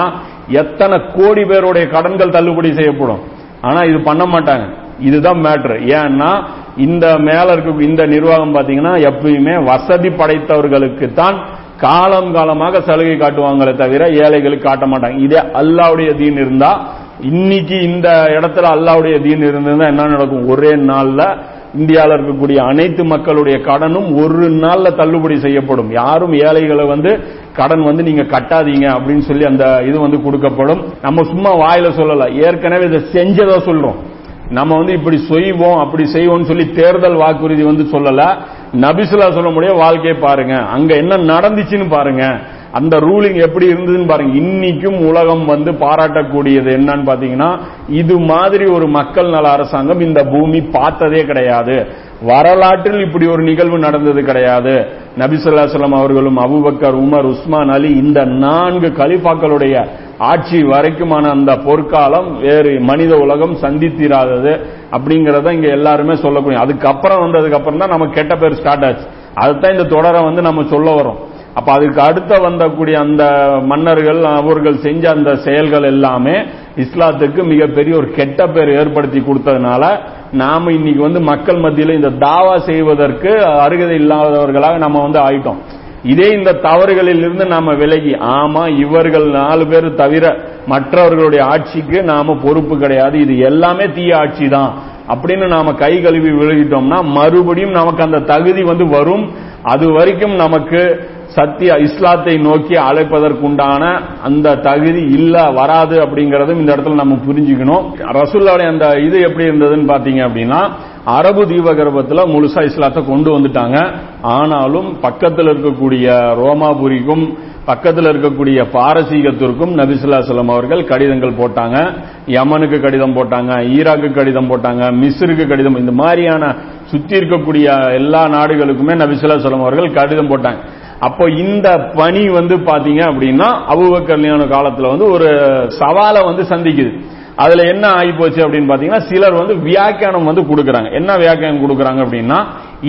எத்தனை கோடி பேருடைய கடன்கள் தள்ளுபடி செய்யப்படும். ஆனா இது பண்ண மாட்டாங்க. இதுதான் மேட்டர். ஏன்னா இந்த மேல இருக்க இந்த நிர்வாகம் பாத்தீங்கன்னா எப்பயுமே வசதி படைத்தவர்களுக்கு தான் காலம் காலமாக சலுகை காட்டுவாங்களே தவிர ஏழைகளுக்கு காட்ட மாட்டாங்க. இதே அல்லாவுடைய தீன் இருந்தா, இன்னைக்கு இந்த இடத்துல அல்லாவுடைய தீன் இருந்தா என்ன நடக்கும்? ஒரே நாள்ல இந்தியாவில் இருக்கக்கூடிய அனைத்து மக்களுடைய கடனும் ஒரு நாள்ல தள்ளுபடி செய்யப்படும். யாரும் ஏழைகளை வந்து கடன் வந்து நீங்க கட்டாதீங்க அப்படின்னு சொல்லி அந்த இது வந்து கொடுக்கப்படும். நம்ம சும்மா வாயில சொல்லல, ஏற்கனவே இதை செஞ்சதா சொல்றோம். நம்ம வந்து இப்படி செய்வோம் அப்படி செய்வோம்னு சொல்லி தேர்தல் வாக்குறுதி வந்து சொல்லல. நபி ஸல்லல்லாஹு அலைஹி வஸல்லம் உடைய வாழ்க்கையை பாருங்க, அங்க என்ன நடந்துச்சுன்னு பாருங்க, அந்த ரூலிங் எப்படி இருந்ததுன்னு பாருங்க. இன்னைக்கும் உலகம் வந்து பாராட்டக்கூடியது என்னன்னு பாத்தீங்கன்னா, இது மாதிரி ஒரு மக்கள் நல அரசாங்கம் இந்த பூமி பார்த்ததே கிடையாது. வரலாற்றில் இப்படி ஒரு நிகழ்வு நடந்தது கிடையாது. நபி ஸல்லல்லாஹு அலைஹி வஸல்லம் அவர்களும் அபுபக்கர், உமர், உஸ்மான், அலி இந்த நான்கு கலீஃபாக்களுடைய ஆட்சி வரைக்குமான அந்த பொற்காலம் வேறு மனித உலகம் சந்தித்திராதது அப்படிங்கறத இங்க எல்லாருமே சொல்லக்கூடிய. அதுக்கப்புறம் வந்ததுக்கு அப்புறம் தான் நம்ம கெட்ட பேர் ஸ்டார்ட் ஆச்சு. அதுதான் இந்த தொடரை வந்து நம்ம சொல்ல வரோம். அப்ப அதுக்கு அடுத்த வந்தக்கூடிய அந்த மன்னர்கள் அவர்கள் செஞ்ச அந்த செயல்கள் எல்லாமே இஸ்லாத்துக்கு மிகப்பெரிய ஒரு கெட்ட பேர் ஏற்படுத்தி கொடுத்ததுனால நாம இன்னைக்கு வந்து மக்கள் மத்தியில இந்த தாவா செய்வதற்கு அருகதை இல்லாதவர்களாக நம்ம வந்து ஆயிட்டோம். இதே இந்த தவறுகளில் இருந்து நாம விலகி, ஆமா இவர்கள் நாலு பேர் தவிர மற்றவர்களுடைய ஆட்சிக்கு நாம பொறுப்பு கிடையாது, இது எல்லாமே தீய ஆட்சி தான் அப்படின்னு நாம கை கழுவி விலகிட்டோம்னா மறுபடியும் நமக்கு அந்த தகுதி வந்து வரும். அது வரைக்கும் நமக்கு சத்திய இஸ்லாத்தை நோக்கி அழைப்பதற்குண்டான அந்த தகுதி இல்ல, வராது அப்படிங்கறதும் இந்த இடத்துல நம்ம புரிஞ்சுக்கணும். ரசூலுல்லாஹ் அந்த இது எப்படி இருந்ததுன்னு பாத்தீங்க அப்படின்னா, அரபு தீபகற்பத்துல முழுசா இஸ்லாத்தை கொண்டு வந்துட்டாங்க. ஆனாலும் பக்கத்தில் இருக்கக்கூடிய ரோமாபுரிக்கும் பக்கத்தில் இருக்கக்கூடிய பாரசீகத்திற்கும் நபி ஸல்லல்லாஹு அலைஹி வஸல்லம் அவர்கள் கடிதங்கள் போட்டாங்க. யமனுக்கு கடிதம் போட்டாங்க, ஈராக்கு கடிதம் போட்டாங்க, மிஸ்ருக்கு கடிதம், இந்த மாதிரியான சுத்தி இருக்கக்கூடிய எல்லா நாடுகளுக்குமே நபி ஸல்லல்லாஹு அலைஹி வஸல்லம் அவர்கள் கடிதம் போட்டாங்க. அப்போ இந்த பணி வந்து பாத்தீங்க அப்படின்னா அபூபக்கர் காலத்துல வந்து ஒரு சவாலை வந்து சந்திக்குது. அதுல என்ன ஆகி போச்சு அப்படின்னு பாத்தீங்கன்னா, சிலர் வந்து வியாக்கியானம் வந்து கொடுக்கறாங்க. என்ன வியாக்கியானம் கொடுக்கறாங்க அப்படின்னா,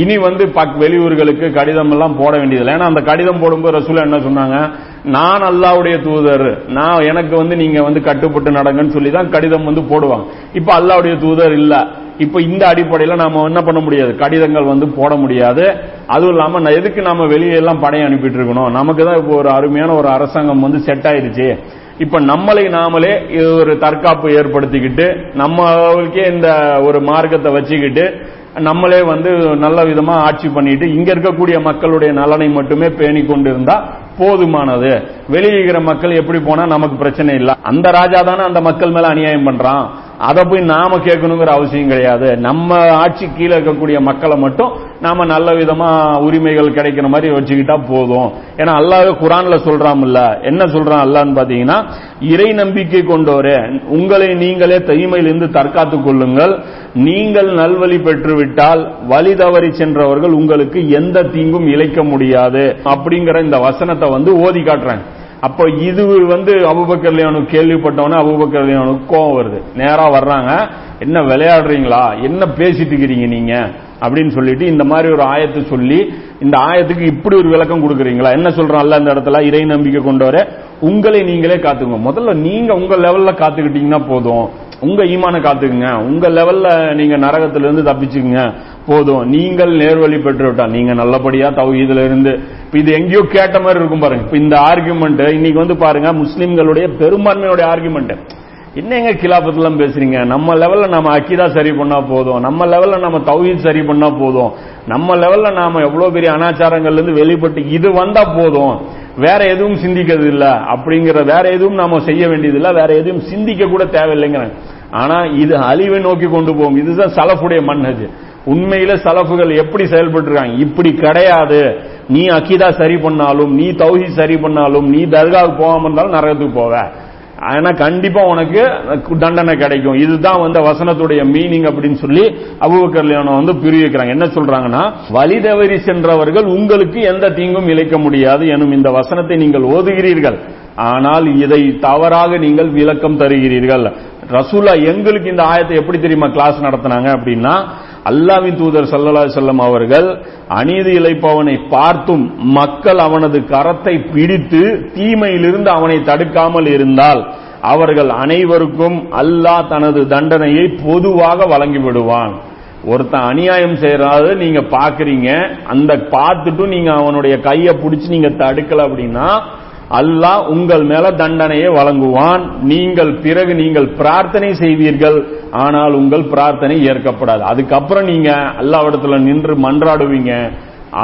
இனி வந்து வெளியூர்களுக்கு கடிதம் எல்லாம் போட வேண்டியதில்லை. ஏன்னா அந்த கடிதம் போடும்போது ரசூலுல்லாஹ் என்ன சொன்னாங்க, நான் அல்லாஹ்வுடைய தூதர், நான் எனக்கு வந்து நீங்க வந்து கட்டுப்பட்டு நடங்கன்னு சொல்லிதான் கடிதம் வந்து போடுவாங்க. இப்ப அல்லாஹ்வுடைய தூதர் இல்ல, இப்ப இந்த அடிப்படையில நாம என்ன பண்ண முடியாது, கடிதங்கள் வந்து போட முடியாது. அதுவும் இல்லாம எதுக்கு நாம வெளியெல்லாம் படையை அனுப்பிட்டு இருக்கணும், நமக்குதான் இப்போ ஒரு அருமையான ஒரு அரசாங்கம் வந்து செட் ஆயிருச்சு. இப்ப நம்மளை நாமளே ஒரு தற்காப்பு ஏற்படுத்திக்கிட்டு நம்மளுக்கே இந்த ஒரு மார்க்கத்தை வச்சுக்கிட்டு நம்மளே வந்து நல்ல விதமா ஆட்சி பண்ணிட்டு இங்க இருக்கக்கூடிய மக்களுடைய நலனை மட்டுமே பேணி கொண்டு இருந்தா போதுமானது. வெளியேற மக்கள் எப்படி போனா நமக்கு பிரச்சனை இல்லை. அந்த ராஜா தானே அந்த மக்கள் மேல அநியாயம் பண்றான், அதை போய் நாம கேட்கணுங்கிற அவசியம் கிடையாது. நம்ம ஆட்சி கீழே இருக்கக்கூடிய மக்களை மட்டும் நாம நல்ல விதமா உரிமைகள் கிடைக்கிற மாதிரி வச்சுக்கிட்டா போதும். ஏன்னா அல்லாஹ் குர்ஆன்ல சொல்றான்ல, என்ன சொல்றான் அல்லாஹ்ன்னு பாத்தீங்கன்னா, இறை நம்பிக்கை கொண்டோரே உங்களை நீங்களே தீமையிலிருந்து தற்காத்துக் கொள்ளுங்கள், நீங்கள் நல்வழி பெற்றுவிட்டால் வழி தவறி சென்றவர்கள் உங்களுக்கு எந்த தீங்கும் இழைக்க முடியாது அப்படிங்கிற இந்த வசனத்தை வந்து ஓதி காட்டுறாங்க. அப்போ இது வந்து அபூபக்கர் லியானுக்கு கேள்விப்பட்டவன அபூபக்கர் லியானுக்கு கோவம் வருது. நேரா வர்றாங்க, என்ன விளையாடுறீங்களா, என்ன பேசிட்டு இருக்கிறீங்க நீங்க அப்படின்னு சொல்லிட்டு இந்த மாதிரி ஒரு ஆயத்தை சொல்லி இந்த ஆயத்துக்கு இப்படி ஒரு விளக்கம் கொடுக்குறீங்களா? என்ன சொல்றான்ல இந்த இடத்துல, இறை நம்பிக்கை கொண்டவரே உங்களை நீங்களே காத்துங்க. முதல்ல நீங்க உங்க லெவல்ல காத்துக்கிட்டீங்கன்னா போதும், உங்க ஈமான காத்துக்குங்க, உங்க லெவல்ல நீங்க நரகத்திலிருந்து தப்பிச்சுக்குங்க போதும். நீங்கள் நேர்வழி பெற்றுவிட்டா நீங்க நல்லபடியா தௌஹீதுல இருந்து, இது எங்கேயோ கேட்ட மாதிரி இருக்கும் பாருங்க. இப்ப இந்த ஆர்குமெண்ட் இன்னைக்கு வந்து பாருங்க முஸ்லிம்களுடைய பெரும்பான்மையுடைய ஆர்குமெண்ட், என்னங்க கிலாபத்லாம் பேசுறீங்க, நம்ம லெவல்ல நம்ம அகீதா சரி பண்ணா போதும், நம்ம லெவல்ல நம்ம தௌஹீத் சரி பண்ணா போதும், நம்ம லெவல்ல நாம எவ்வளவு பெரிய அனாச்சாரங்கள்ல இருந்து வெளிப்பட்டு இது வந்தா போதும், வேற எதுவும் சிந்திக்கிறது இல்ல அப்படிங்கிற, வேற எதுவும் நாம செய்ய வேண்டியது இல்ல, வேற எதுவும் சிந்திக்க கூட தேவையில்லைங்கிறாங்க. ஆனா இது அழிவை நோக்கி கொண்டு போகும். இதுதான் சலஃபுடைய மன்ஹஜ். உண்மையில சலஃபுகள் எப்படி செயல்பட்டு இருக்காங்க, இப்படி கிடையாது. நீ அகீதா சரி பண்ணாலும், நீ தௌஹீத் சரி பண்ணாலும், நீ தர்காவுக்கு போகாம இருந்தாலும் நரகத்துக்கு போவ, ஆனா கண்டிப்பா உனக்கு தண்டனை கிடைக்கும். இதுதான் வந்து வசனத்துடைய மீனிங் அப்படின்னு சொல்லி அபூபக்கர் லியானோ வந்து புரிவிக்கிறாங்க. என்ன சொல்றாங்கன்னா, வழி தவறி சென்றவர்கள் உங்களுக்கு எந்த தீங்கும் இழைக்க முடியாது எனும் இந்த வசனத்தை நீங்கள் ஓதுகிறீர்கள், ஆனால் இதை தவறாக நீங்கள் விளக்கம் தருகிறீர்கள். ரசூலுல்லாஹ் எங்களுக்கு இந்த ஆயத்தை எப்படி தெரியுமா கிளாஸ் நடத்தினாங்க அப்படின்னா, அல்லாஹ்வின் தூதர் ஸல்லல்லாஹு அலைஹி வஸல்லம் அவர்கள் அநீதி இழைப்பவனை பார்த்தும் மக்கள் அவனது கரத்தை பிடித்து தீமையிலிருந்து அவனை தடுக்காமல் இருந்தால் அவர்கள் அனைவருக்கும் அல்லாஹ் தனது தண்டனையை பொதுவாக வழங்கிவிடுவான். ஒருத்தன் அநியாயம் செய்யறது நீங்க பாக்குறீங்க, அந்த பார்த்துட்டும் நீங்க அவனுடைய கையை பிடிச்சி நீங்க தடுக்கல அப்படின்னா அல்லாஹ் உங்கள் மேல தண்டனையை வழங்குவான். நீங்கள் பிறகு நீங்கள் பிரார்த்தனை செய்வீர்கள், ஆனால் உங்கள் பிரார்த்தனை ஏற்கப்படாது. அதுக்கப்புறம் நீங்க அல்லாஹ்விடத்துல நின்று மன்றாடுவீங்க,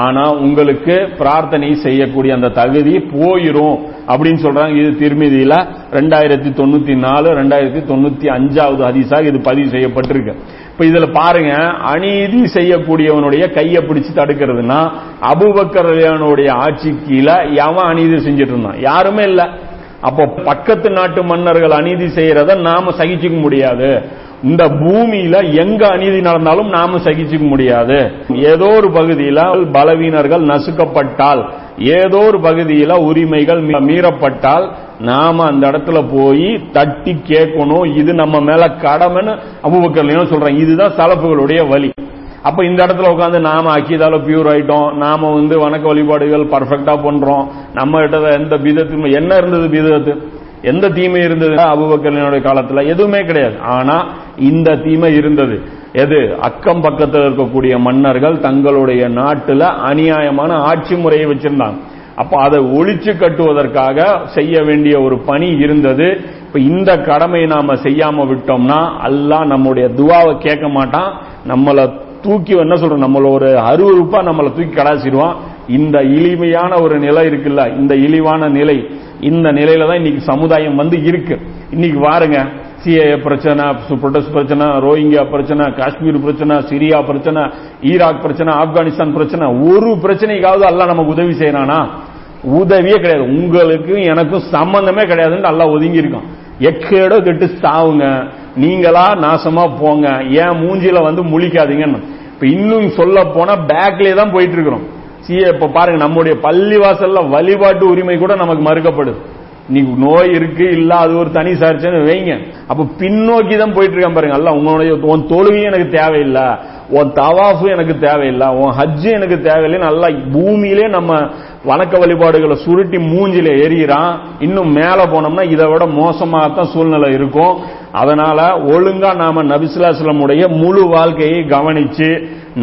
ஆனா உங்களுக்கு பிரார்த்தனை செய்யக்கூடிய அந்த தகுதி போயிரும் அப்படின்னு சொல்றாங்க. இது திர்மிதியில ரெண்டாயிரத்தி தொண்ணூத்தி நாலு ரெண்டாயிரத்தி தொண்ணூத்தி அஞ்சாவது ஹதீஸாக இது பதிவு செய்யப்பட்டிருக்கு. இப்ப இதுல பாருங்க, அநீதி செய்யக்கூடியவனுடைய கையை பிடிச்சு தடுக்கிறதுனா அபுபக்கர் ரலியல்லாஹு ஆட்சி கீழே எவன் அநீதி செஞ்சிட்டு இருந்தான்? யாருமே இல்ல. அப்போ பக்கத்து நாட்டு மன்னர்கள் அநீதி செய்யறத நாம சகிச்சுக்க முடியாது. இந்த பூமியில எங்க அநீதி நடந்தாலும் நாம சகிச்சுக்க முடியாது. ஏதோ ஒரு பகுதியில பலவீனர்கள் நசுக்கப்பட்டால், ஏதோ ஒரு பகுதியில உரிமைகள் மீறப்பட்டால் நாம அந்த இடத்துல போய் தட்டி கேட்கணும். இது நம்ம மேல கடமைன்னு அபூபக்கர் சொல்றாங்க. இதுதான் சலப்புகளுடைய வழி. அப்ப இந்த இடத்துல உட்காந்து நாம அகீதால பியூர் ஆயிட்டோம், நாம வந்து வணக்க வழிபாடுகள் பர்ஃபெக்டா பண்றோம், நம்ம கிட்ட எந்த பீதத்து என்ன இருந்தது, பீதத்து எந்த தீமை இருந்தது அபூபக்கர் காலத்துல? எதுவுமே கிடையாது. ஆனா இந்த தீமை இருந்தது. எது? அக்கம் பக்கத்தில் இருக்கக்கூடிய மன்னர்கள் தங்களுடைய நாட்டுல அநியாயமான ஆட்சி முறையை வச்சிருந்தாங்க. அப்ப அதை ஒழிச்சு கட்டுவதற்காக செய்ய வேண்டிய ஒரு பணி இருந்தது. இப்ப இந்த கடமையை நாம செய்யாம விட்டோம்னா அல்லாஹ் நம்முடைய துவாவை கேட்க மாட்டான். நம்மளை தூக்கி என்ன சொல்றோம், நம்மள ஒரு அருவருப்பா நம்மளை தூக்கி கடாசிடுவான். இந்த இழிமையான ஒரு நிலை இருக்குல்ல, இந்த இழிவான நிலை, இந்த நிலையில தான் இன்னைக்கு சமுதாயம் வந்து இருக்கு. இன்னைக்கு வாருங்க, சிஏஏ பிரச்சனை, புரொட்டஸ்ட் பிரச்சனை, ரோஹிங்கியா பிரச்சனை, காஷ்மீர் பிரச்சனை, சிரியா பிரச்சனை, ஈராக் பிரச்சனை, ஆப்கானிஸ்தான் பிரச்சனை. ஒரு பிரச்சனைக்காவது அல்லாஹ் நமக்கு உதவி செய்யறானா? உதவியே கிடையாது. உங்களுக்கும் எனக்கும் சம்பந்தமே கிடையாதுன்னு அல்லாஹ் ஒதுங்கி இருக்கான். எக்கேடோ கெட்டு சாவுங்க, நீங்களா நாசமா போங்க, ஏன் மூஞ்சில வந்து முழிக்காதீங்கன்னு. இப்ப இன்னும் சொல்ல போனா பேக்லயே தான் போயிட்டு இருக்கிறோம். சிஏ இப்ப பாருங்க, நம்முடைய பள்ளிவாசல்ல வழிபாட்டு உரிமை கூட நமக்கு மறுக்கப்படுது. இன்னைக்கு நோய் இருக்கு இல்ல, அது ஒரு தனி சார்ச்சன்னு வைங்க. அப்ப பின்னோக்கி தான் போயிட்டு இருக்கான் பாருங்க. அல்ல உங்களுடைய உன் தொழுகையும் எனக்கு தேவையில்லை, உன் தவாஃபும் எனக்கு தேவையில்லை, உன் ஹஜ்ஜும் எனக்கு தேவையில்லைன்னு நல்லா பூமியிலே நம்ம வணக்க வழிபாடுகளை சுருட்டி மூஞ்சில எரியிறான். இன்னும் மேல போனோம்னா இதை விட மோசமாகத்தான் சூழ்நிலை இருக்கும். அதனால ஒழுங்கா நாம நபி ஸல்லல்லாஹு அலைஹி வஸல்லம் உடைய முழு வாழ்க்கையை கவனிச்சு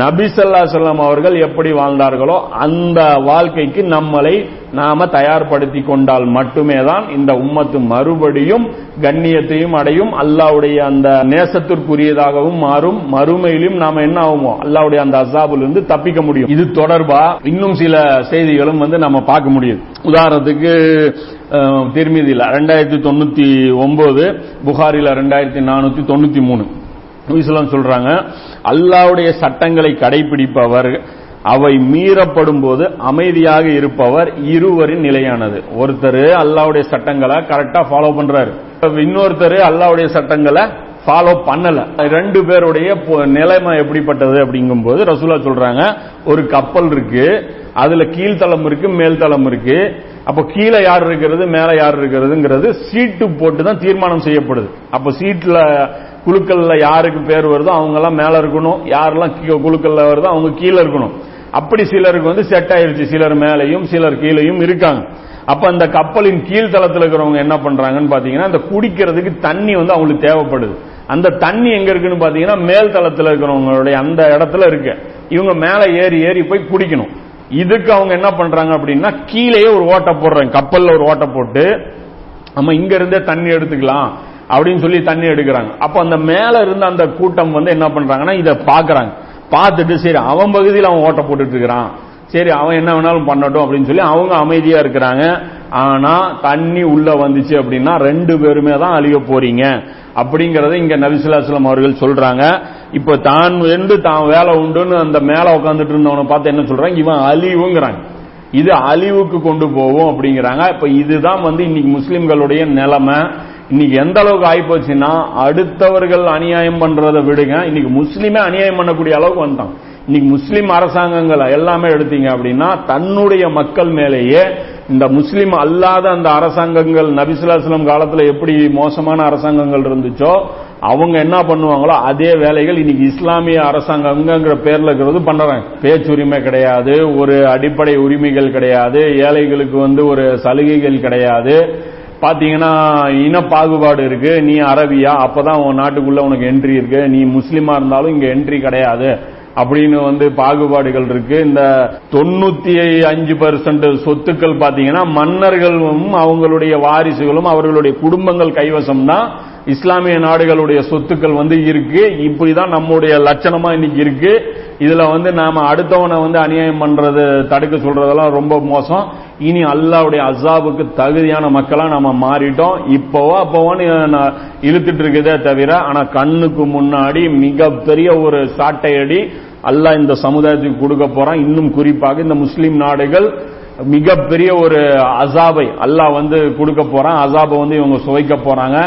நபி ஸல்லல்லாஹு அலைஹி வஸல்லம் அவர்கள் எப்படி வாழ்ந்தார்களோ அந்த வாழ்க்கைக்கு நம்மளை நாம தயார்படுத்தி கொண்டால் மட்டுமே தான் இந்த உம்மத்து மறுபடியும் கண்ணியத்தையும் அடையும், அல்லாஹ்வுடைய அந்த நேசத்திற்குரியதாகவும் மாறும். மறுமையிலும் நாம என்ன ஆகுமோ அல்லாஹ்வுடைய அந்த அஸாபுல இருந்து தப்பிக்க முடியும். இது தொடர்பா இன்னும் சில செய்திகளும் வந்து நம்ம பார்க்க முடியும். உதாரணத்துக்கு திர்மிதியில ரெண்டாயிரத்தி தொண்ணூத்தி ஒன்பது, புகாரில ரெண்டாயிரத்தி நானூத்தி தொண்ணூத்தி மூணு இஸ்லாம் சொல்றாங்க, அல்லாஹ்வுடைய சட்டங்களை கடைபிடிப்பவர் அவை மீறப்படும் போது அமைதியாக இருப்பவர் இருவரின் நிலையானது. ஒருத்தர் அல்லாஹ்வுடைய சட்டங்களை கரெக்டா ஃபாலோ பண்றாரு, இன்னொருத்தர் அல்லாஹ்வுடைய சட்டங்களை ஃபாலோ பண்ணல. ரெண்டு பேருடைய நிலைமை எப்படிப்பட்டது அப்படிங்கும் போது ரசூலுல்லாஹ் சொல்றாங்க, ஒரு கப்பல் இருக்கு, அதுல கீழ்த்தளம் இருக்கு மேல்தளம் இருக்கு. அப்ப கீழே யார் இருக்கிறது மேல யார் இருக்கிறதுங்கிறது சீட்டு போட்டு தான் தீர்மானம் செய்யப்படுது. அப்ப சீட்ல குழுக்கள்ல யாருக்கு பேர் வருதோ அவங்க எல்லாம் மேல இருக்கணும், யாரெல்லாம் குழுக்கள்ல வருதோ அவங்க கீழே இருக்கணும். அப்படி சிலருக்கு வந்து செட் ஆயிருச்சு, சிலர் மேலையும் சிலர் கீழையும் இருக்காங்க. அப்ப அந்த கப்பலின் கீழ்த்தளத்தில் இருக்கிறவங்க என்ன பண்றாங்கன்னு பாத்தீங்கன்னா, அந்த குடிக்கிறதுக்கு தண்ணி வந்து அவங்களுக்கு தேவைப்படுது. அந்த தண்ணி எங்க இருக்குன்னு பாத்தீங்கன்னா மேல் தளத்தில் இருக்கிறவங்களுடைய அந்த இடத்துல இருக்கு. இவங்க மேல ஏறி ஏறி போய் குடிக்கணும். இதுக்கு அவங்க என்ன பண்றாங்க அப்படின்னா கீழே ஒரு ஓட்டை போடுறாங்க, கப்பல்ல ஒரு ஓட்டை போட்டு நம்ம இங்க இருந்தே தண்ணி எடுத்துக்கலாம் அப்படின்னு சொல்லி தண்ணி எடுக்கிறாங்க. அப்ப அந்த மேல இருந்த அந்த கூட்டம் வந்து என்ன பண்றாங்கன்னா இதை பாக்குறாங்க. பார்த்துட்டு சரி அவன் பகுதியில் அவன் ஓட்டை போட்டுட்டு இருக்கிறான், சரி அவன் என்ன வேணாலும் பண்ணட்டும் அப்படின்னு சொல்லி அவங்க அமைதியா இருக்கிறாங்க. ஆனா தண்ணி உள்ள வந்துச்சு அப்படின்னா ரெண்டு பேருமே தான் அழிய போறீங்க அப்படிங்கறத இங்க நபி ஸல்லல்லாஹு அலைஹி வஸல்லம் அவர்கள் சொல்றாங்க. இப்ப தான் வென்று தான் வேலை உண்டுன்னு அந்த மேல உட்காந்துட்டு இருந்தவனை பார்த்து என்ன சொல்றாங்க, இவன் அழிவுங்கிறாங்க, இது அழிவுக்கு கொண்டு போவோம் அப்படிங்கிறாங்க. இப்ப இதுதான் வந்து இன்னைக்கு முஸ்லிம்களுடைய நிலைமை. இன்னைக்கு எந்த அளவுக்கு ஆயிப்போச்சுன்னா அடுத்தவர்கள் அநியாயம் பண்றதை விடுங்க, இன்னைக்கு முஸ்லீமே அநியாயம் பண்ணக்கூடிய அளவுக்கு வந்துட்டான். இன்னைக்கு முஸ்லீம் அரசாங்கங்கள் எல்லாமே எடுத்தீங்க அப்படின்னா தன்னுடைய மக்கள் மேலேயே இந்த முஸ்லீம் அல்லாத அந்த அரசாங்கங்கள் நபி ஸல்லல்லாஹு அலைஹி வஸல்லம் காலத்துல எப்படி மோசமான அரசாங்கங்கள் இருந்துச்சோ அவங்க என்ன பண்ணுவாங்களோ அதே வேலைகள் இன்னைக்கு இஸ்லாமிய அரசாங்கங்கிற பேர்ல இருக்கிறது பண்றாங்க. பேச்சுரிமை கிடையாது, ஒரு அடிப்படை உரிமைகள் கிடையாது, ஏழைகளுக்கு வந்து ஒரு சலுகைகள் கிடையாது. பாத்தீங்கன்னா இன பாகுபாடு இருக்கு. நீ அரபியா அப்பதான் உன் நாட்டுக்குள்ள உனக்கு என்ட்ரி இருக்கு, நீ முஸ்லீமா இருந்தாலும் இங்க என்ட்ரி கிடையாது அப்படின்னு வந்து பாகுபாடுகள் இருக்கு. இந்த தொண்ணூத்தி அஞ்சு பெர்சென்ட் சொத்துக்கள் பாத்தீங்கன்னா மன்னர்களும் அவங்களுடைய வாரிசுகளும் அவர்களுடைய குடும்பங்கள் கைவசம் தான் இஸ்லாமிய நாடுகளுடைய சொத்துக்கள் வந்து இருக்கு. இப்படிதான் நம்முடைய லட்சணமா இன்னைக்கு இருக்கு. இதுல வந்து நாம அடுத்தவனை வந்து அநியாயம் பண்றது தடுக்க சொல்றதெல்லாம் ரொம்ப மோசம். இனி அல்லாஹ்வுடைய அஸாபுக்கு தகுதியான மக்களா நாம மாறிட்டோம். இப்போவோ அப்போவான்னு இழுத்துட்டு இருக்குதே தவிர, ஆனா கண்ணுக்கு முன்னாடி மிகப்பெரிய ஒரு சாட்டையடி அல்லாஹ் இந்த சமுதாயத்துக்கு கொடுக்க போறான். இன்னும் குறிப்பாக இந்த முஸ்லீம் நாடுகள் மிகப்பெரிய ஒரு அஸாபை அல்லாஹ் வந்து கொடுக்க போறான். அஸாபை வந்து இவங்க சுவைக்க போறாங்க.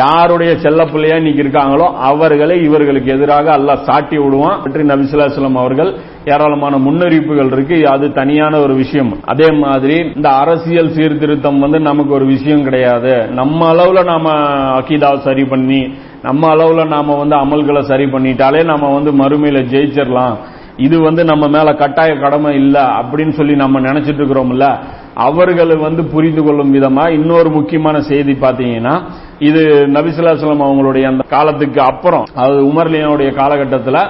யாருடைய செல்ல பிள்ளையா இன்னைக்கு இருக்காங்களோ அவர்களை இவர்களுக்கு எதிராக அல்லாஹ் சாட்டி விடுவான். பற்றி நபி ஸல்லல்லாஹு அலைஹி வஸல்லம் அவர்கள் ஏராளமான முன்னறிவிப்புகள் இருக்கு. அது தனியான ஒரு விஷயம். அதே மாதிரி இந்த அரசியல் சீர்திருத்தம் வந்து நமக்கு ஒரு விஷயம் கிடையாது. நம்ம அளவுல நாம அகீதாவை சரி பண்ணி நம்ம அளவுல நாம வந்து அமல்களை சரி பண்ணிட்டாலே நாம வந்து மறுமையில ஜெயிச்சிடலாம், இது வந்து நம்ம மேல கட்டாய கடமை இல்ல அப்படின்னு சொல்லி நம்ம நினைச்சிட்டு இருக்கிறோம்ல. அவர்கள் வந்து புரிந்து கொள்ளும் விதமா இன்னொரு முக்கியமான செய்தி பாத்தீங்கன்னா, இது நபி ஸல்லல்லாஹு அலைஹி வஸல்லம் அவங்களுடைய அந்த காலத்துக்கு அப்புறம், அது உமர்லியனுடைய காலகட்டத்தில்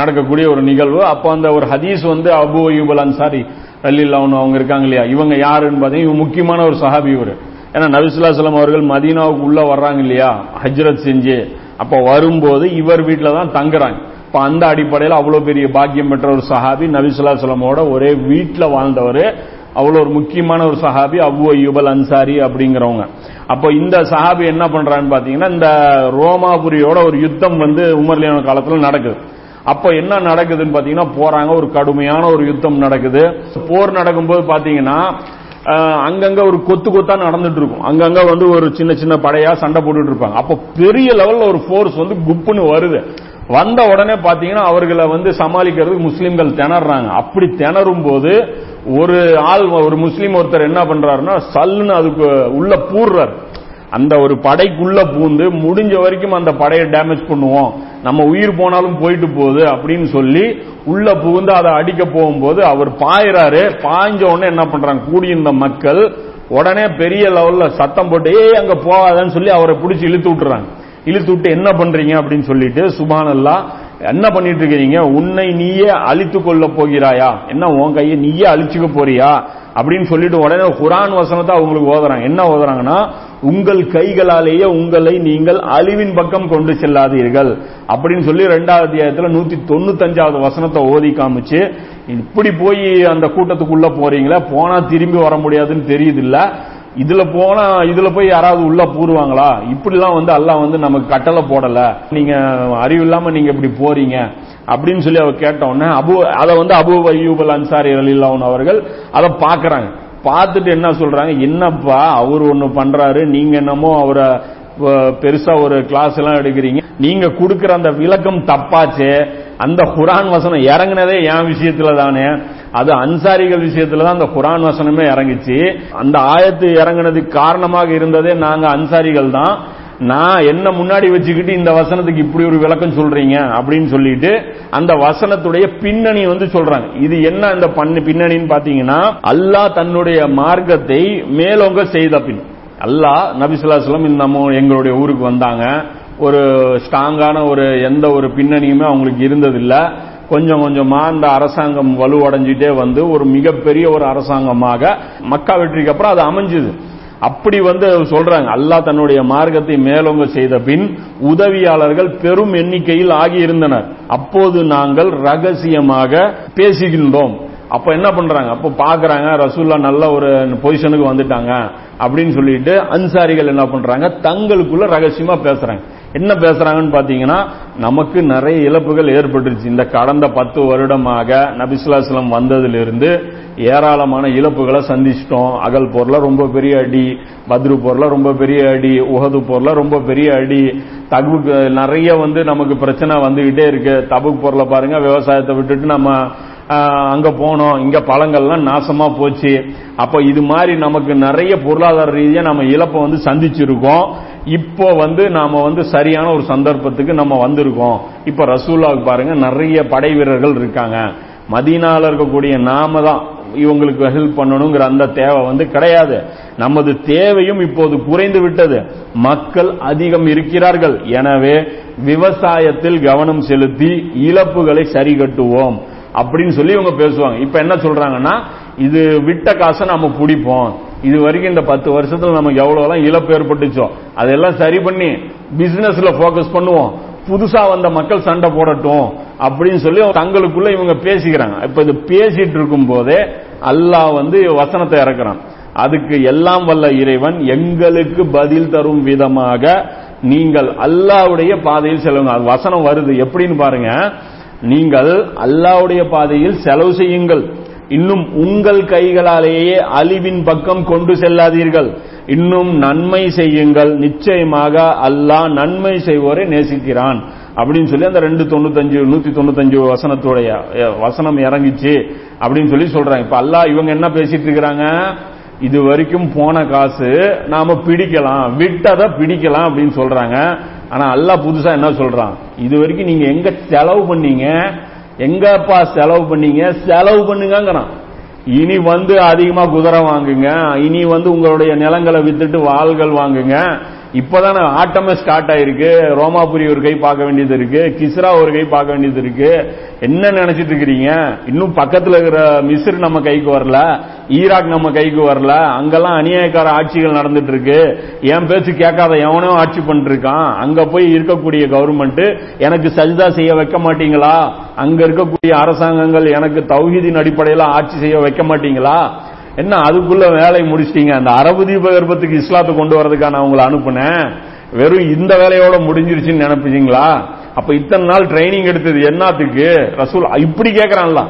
நடக்கக்கூடிய ஒரு நிகழ்வு. அப்போ அந்த ஒரு ஹதீஸ் வந்து அபு அய்யூபல் அன்சாரி ரலியல்லாஹு அன்ஹு அவங்க இருக்காங்க இல்லையா, இவங்க யாருன்னு பாத்தீங்கன்னா முக்கியமான ஒரு சஹாபி இவர். ஏன்னா நபி ஸல்லல்லாஹு அலைஹி வஸல்லம் அவர்கள் மதீனாவுக்கு உள்ள வர்றாங்க இல்லையா ஹஜ்ரத் செஞ்சு, அப்போ வரும்போது இவர் வீட்டில் தான் தங்குறாங்க. இப்போ அந்த அடிப்படையில் அவ்வளோ பெரிய பாக்கியம் பெற்ற ஒரு சஹாபி, நபி ஸல்லல்லாஹு அலைஹி வஸல்லமோட ஒரே வீட்டில் வாழ்ந்தவர், அவ்வளோ ஒரு முக்கியமான ஒரு சஹாபி அபு அய்யூபல் அன்சாரி அப்படிங்கிறவங்க. அப்போ இந்த சஹாபி என்ன பண்றான்னு பாத்தீங்கன்னா, இந்த ரோமாபுரியோட ஒரு யுத்தம் வந்து உமர்லியான காலத்துல நடக்குது. அப்போ என்ன நடக்குதுன்னு பாத்தீங்கன்னா போறாங்க, ஒரு கடுமையான ஒரு யுத்தம் நடக்குது. போர் நடக்கும்போது பாத்தீங்கன்னா அங்கங்க ஒரு கொத்து கொத்தா நடந்துட்டு இருக்கும். அங்கங்க வந்து ஒரு சின்ன சின்ன படையா சண்டை போட்டுட்டு இருப்பாங்க. அப்போ பெரிய லெவல்ல ஒரு போர்ஸ் வந்து குப்புன்னு வருது. வந்த உடனே பாத்தீங்கன்னா அவர்களை வந்து சமாளிக்கிறதுக்கு முஸ்லீம்கள் திணறாங்க. அப்படி திணறும் போது ஒரு ஆள், ஒரு முஸ்லீம் ஒருத்தர் என்ன பண்றாருன்னா சல்லுன்னு அதுக்கு உள்ள பூர்றார். அந்த ஒரு படைக்குள்ள பூந்து முடிஞ்ச வரைக்கும் அந்த படையை டேமேஜ் பண்ணுவோம், நம்ம உயிர் போனாலும் போயிட்டு போகுது அப்படின்னு சொல்லி உள்ள புகுந்து அதை அடிக்க போகும்போது அவர் பாயிறாரு. பாய்ஞ்ச உடனே என்ன பண்றாங்க கூடியிருந்த மக்கள் உடனே பெரிய லெவல்ல சத்தம் போட்டு ஏ அங்க போகாதன்னு சொல்லி அவரை பிடிச்சி இழுத்து விட்டுறாங்க. இழுத்து விட்டு என்ன பண்றீங்க அப்படின்னு சொல்லிட்டு, சுப்ஹானல்லாஹ் என்ன பண்ணிட்டு இருக்கீங்க, உன்னை நீயே அழித்து கொள்ள போகிறாயா, என்ன உன் கையை நீயே அழிச்சுக்க போறியா அப்படின்னு சொல்லிட்டு உடனே குர்ஆன் வசனத்தை அவங்களுக்கு ஓதுறாங்க. என்ன ஓதுறாங்கன்னா, உங்கள் கைகளாலேயே உங்களை நீங்கள் அழிவின் பக்கம் கொண்டு செல்லாதீர்கள் அப்படின்னு சொல்லி ரெண்டாவது அத்தியாயத்துல நூத்தி தொண்ணூத்தி அஞ்சாவது வசனத்தை ஓதி காமிச்சு, இப்படி போய் அந்த கூட்டத்துக்குள்ள போறீங்களா, போனா திரும்பி வர முடியாதுன்னு தெரியுது இல்ல, இதுல போனா இதுல போய் யாராவது உள்ள பூருவாங்களா, இப்படிலாம் வந்து அல்லாஹ் வந்து நமக்கு கட்டளை போடல, நீங்க அறிவு இல்லாம நீங்க இப்படி போறீங்க அப்படின்னு சொல்லி அவர் கேட்ட உடனே அபு அதை வந்து அபு அய்யூபல் அன்சாரி ரலியல்லாஹு அவர்கள் அதை பாக்குறாங்க. பார்த்துட்டு என்ன சொல்றாங்க, என்னப்பா அவர் ஒண்ணு பண்றாரு, நீங்க என்னமோ அவரை பெருசா ஒரு கிளாஸ் எல்லாம் எடுக்கிறீங்க, நீங்க கொடுக்கிற அந்த விளக்கம் தப்பாச்சு, அந்த குர்ஆன் வசனம் இறங்கினதே என் விஷயத்துல தானே, அது அன்சாரிகள் விஷயத்துலதான் அந்த குர்ஆன் வசனமே இறங்கிச்சு, அந்த ஆயத்து இறங்கினதுக்கு காரணமாக இருந்ததே நாங்க அன்சாரிகள் தான், நான் என்ன முன்னாடி வச்சுக்கிட்டு இந்த வசனத்துக்கு இப்படி ஒரு விளக்கம் சொல்றீங்க அப்படின்னு சொல்லிட்டு அந்த வசனத்துடைய பின்னணி வந்து சொல்றாங்க. இது என்ன அந்த பின்னணின்னு பாத்தீங்கன்னா, அல்லாஹ் தன்னுடைய மார்க்கத்தை மேலோங்க செய்த பின், அல்லாஹ் நபி ஸல்லல்லாஹு அலைஹி வஸல்லம் நம்ம எங்களுடைய ஊருக்கு வந்தாங்க, ஒரு ஸ்ட்ராங்கான ஒரு எந்த ஒரு பின்னணியுமே அவங்களுக்கு இருந்ததில்ல. கொஞ்சம் கொஞ்சமா அந்த அரசாங்கம் வலுவடைஞ்சிட்டே வந்து ஒரு மிகப்பெரிய ஒரு அரசாங்கமாக மக்கா வெற்றிக்கு அப்புறம் அது அமைஞ்சுது. அப்படி வந்து சொல்றாங்க, அல்லாஹ் தன்னுடைய மார்க்கத்தை மேலோங்க செய்த பின் உதவியாளர்கள் பெரும் எண்ணிக்கையில் ஆகியிருந்தனர், அப்போது நாங்கள் ரகசியமாக பேசுகின்றோம். அப்ப என்ன பண்றாங்க, அப்ப பாக்குறாங்க ரசூல்லா நல்ல ஒரு பொசிஷனுக்கு வந்துட்டாங்க அப்படின்னு சொல்லிட்டு அன்சாரிகள் என்ன பண்றாங்க தங்களுக்குள்ள ரகசியமா பேசுறாங்க. என்ன பேசுறாங்கன்னு பாத்தீங்கன்னா, நமக்கு நிறைய இழப்புகள் ஏற்பட்டுருச்சு, இந்த கடந்த பத்து வருடமாக நபி ஸல்லல்லாஹு அலைஹி வஸல்லம் வந்ததிலிருந்து ஏராளமான இழப்புகளை சந்திச்சிட்டோம். அகல் போர்ல ரொம்ப பெரிய அடி, பத்ரு போர்ல ரொம்ப பெரிய அடி, உஹது போர்ல ரொம்ப பெரிய அடி, தபுக் நிறைய வந்து நமக்கு பிரச்சனை வந்துகிட்டே இருக்கு, தபுக் போர்ல பாருங்க விவசாயத்தை விட்டுட்டு நம்ம அங்கே போனோம், இங்கே பழங்கள்லாம் நாசமாக போச்சு. அப்போ இது மாதிரி நமக்கு நிறைய பொருளாதார ரீதியாக நம்ம இழப்பை வந்து சந்திச்சிருக்கோம். இப்போ வந்து நாம் வந்து சரியான ஒரு சந்தர்ப்பத்துக்கு நம்ம வந்திருக்கோம். இப்போ ரசூலுல்லாஹ்வுக்கு பாருங்கள், நிறைய படை வீரர்கள் இருக்காங்க. மதீனாவில் இருக்கக்கூடிய நாம தான் இவங்களுக்கு ஹெல்ப் பண்ணணுங்கிற அந்த தேவை வந்து கிடையாது. நமது தேவையும் இப்போது குறைந்து விட்டது, மக்கள் அதிகம் இருக்கிறார்கள். எனவே விவசாயத்தில் கவனம் செலுத்தி இழப்புகளை சரி கட்டுவோம் அப்படின்னு சொல்லி இவங்க பேசுவாங்க. இப்ப என்ன சொல்றாங்கன்னா, இது விட்ட காசை நம்ம பிடிப்போம், இது வரைக்கும் இந்த பத்து வருஷத்துல நமக்கு எவ்வளவுலாம் இழப்பு ஏற்பட்டுச்சோ அதெல்லாம் சரி பண்ணி பிசினஸ்ல போக்கஸ் பண்ணுவோம், புதுசா வந்த மக்கள் சண்டை போடட்டும் அப்படின்னு சொல்லி தங்களுக்குள்ள இவங்க பேசிக்கிறாங்க. இப்ப இது பேசிட்டு இருக்கும் போதே அல்லாஹ் வந்து வசனத்தை இறக்குறான். அதுக்கு எல்லாம் வல்ல இறைவன், எங்களுக்கு பதில் தரும் விதமாக நீங்கள் அல்லாஹ்வுடைய பாதையில் செல்லுங்க. அது வசனம் வருது எப்படின்னு பாருங்க, நீங்கள் அல்லாஹ்வுடைய பாதையில் செலவு செய்யுங்கள், இன்னும் உங்கள் கைகளாலேயே அழிவின் பக்கம் கொண்டு செல்லாதீர்கள், இன்னும் நன்மை செய்யுங்கள், நிச்சயமாக அல்லாஹ் நன்மை செய்வோரை நேசிக்கிறான் அப்படின்னு சொல்லி அந்த ரெண்டு தொண்ணூத்தஞ்சு நூத்தி தொண்ணூத்தஞ்சு வசனத்துடைய வசனம் இறங்கிச்சு அப்படின்னு சொல்லி சொல்றாங்க. இப்ப அல்லாஹ் இவங்க என்ன பேசிட்டு இருக்கிறாங்க, இது வரைக்கும் போன காசு நாம பிடிக்கலாம், விட்டதை பிடிக்கலாம் அப்படின்னு சொல்றாங்க. ஆனா அல்லாஹ் புதுசா என்ன சொல்றான், இது வரைக்கும் நீங்க எங்க செலவு பண்ணீங்க, எங்கப்பா செலவு பண்ணீங்க, செலவு பண்ணுங்கிறான். இனி வந்து அதிகமா குதிரை வாங்குங்க, இனி வந்து உங்களுடைய நிலங்களை வித்துட்டு வாள்கள் வாங்குங்க. இப்பதான் ஆட்டமே ஸ்டார்ட் ஆயிருக்கு, ரோமாபுரி ஒரு கை பார்க்க வேண்டியது இருக்கு, கிஸ்ரா ஒரு கை பார்க்க வேண்டியது இருக்கு. என்ன நினைச்சிட்டு இருக்கிறீங்க, இன்னும் பக்கத்துல இருக்கிற மிஸ்ர் நம்ம கைக்கு வரல, ஈராக் நம்ம கைக்கு வரல, அங்கெல்லாம் அநியாயக்கார ஆட்சிகள் நடந்துட்டு இருக்கு, என் பேச்சு கேட்காத எவனோ ஆட்சி பண்ணிட்டு இருக்கான், அங்க போய் இருக்கக்கூடிய கவர்மெண்ட் எனக்கு சஜ்தா செய்ய வைக்க மாட்டீங்களா, அங்க இருக்கக்கூடிய அரசாங்கங்கள் எனக்கு தௌஹீதின் அடிப்படையில ஆட்சி செய்ய வைக்க மாட்டீங்களா, என்ன அதுக்குள்ள வேலையை முடிச்சிட்டீங்க, அந்த அரபு தீபகற்பத்துக்கு இஸ்லாத்தை கொண்டு வரதுக்காக நான் உங்களை அனுப்புனேன், வெறும் இந்த வேலையோட முடிஞ்சிருச்சுன்னு நினைப்பீங்களா? அப்ப இத்தனை நாள் ட்ரைனிங் எடுத்தது என்னத்துக்கு ரசூல் இப்படி கேட்கறான்ல.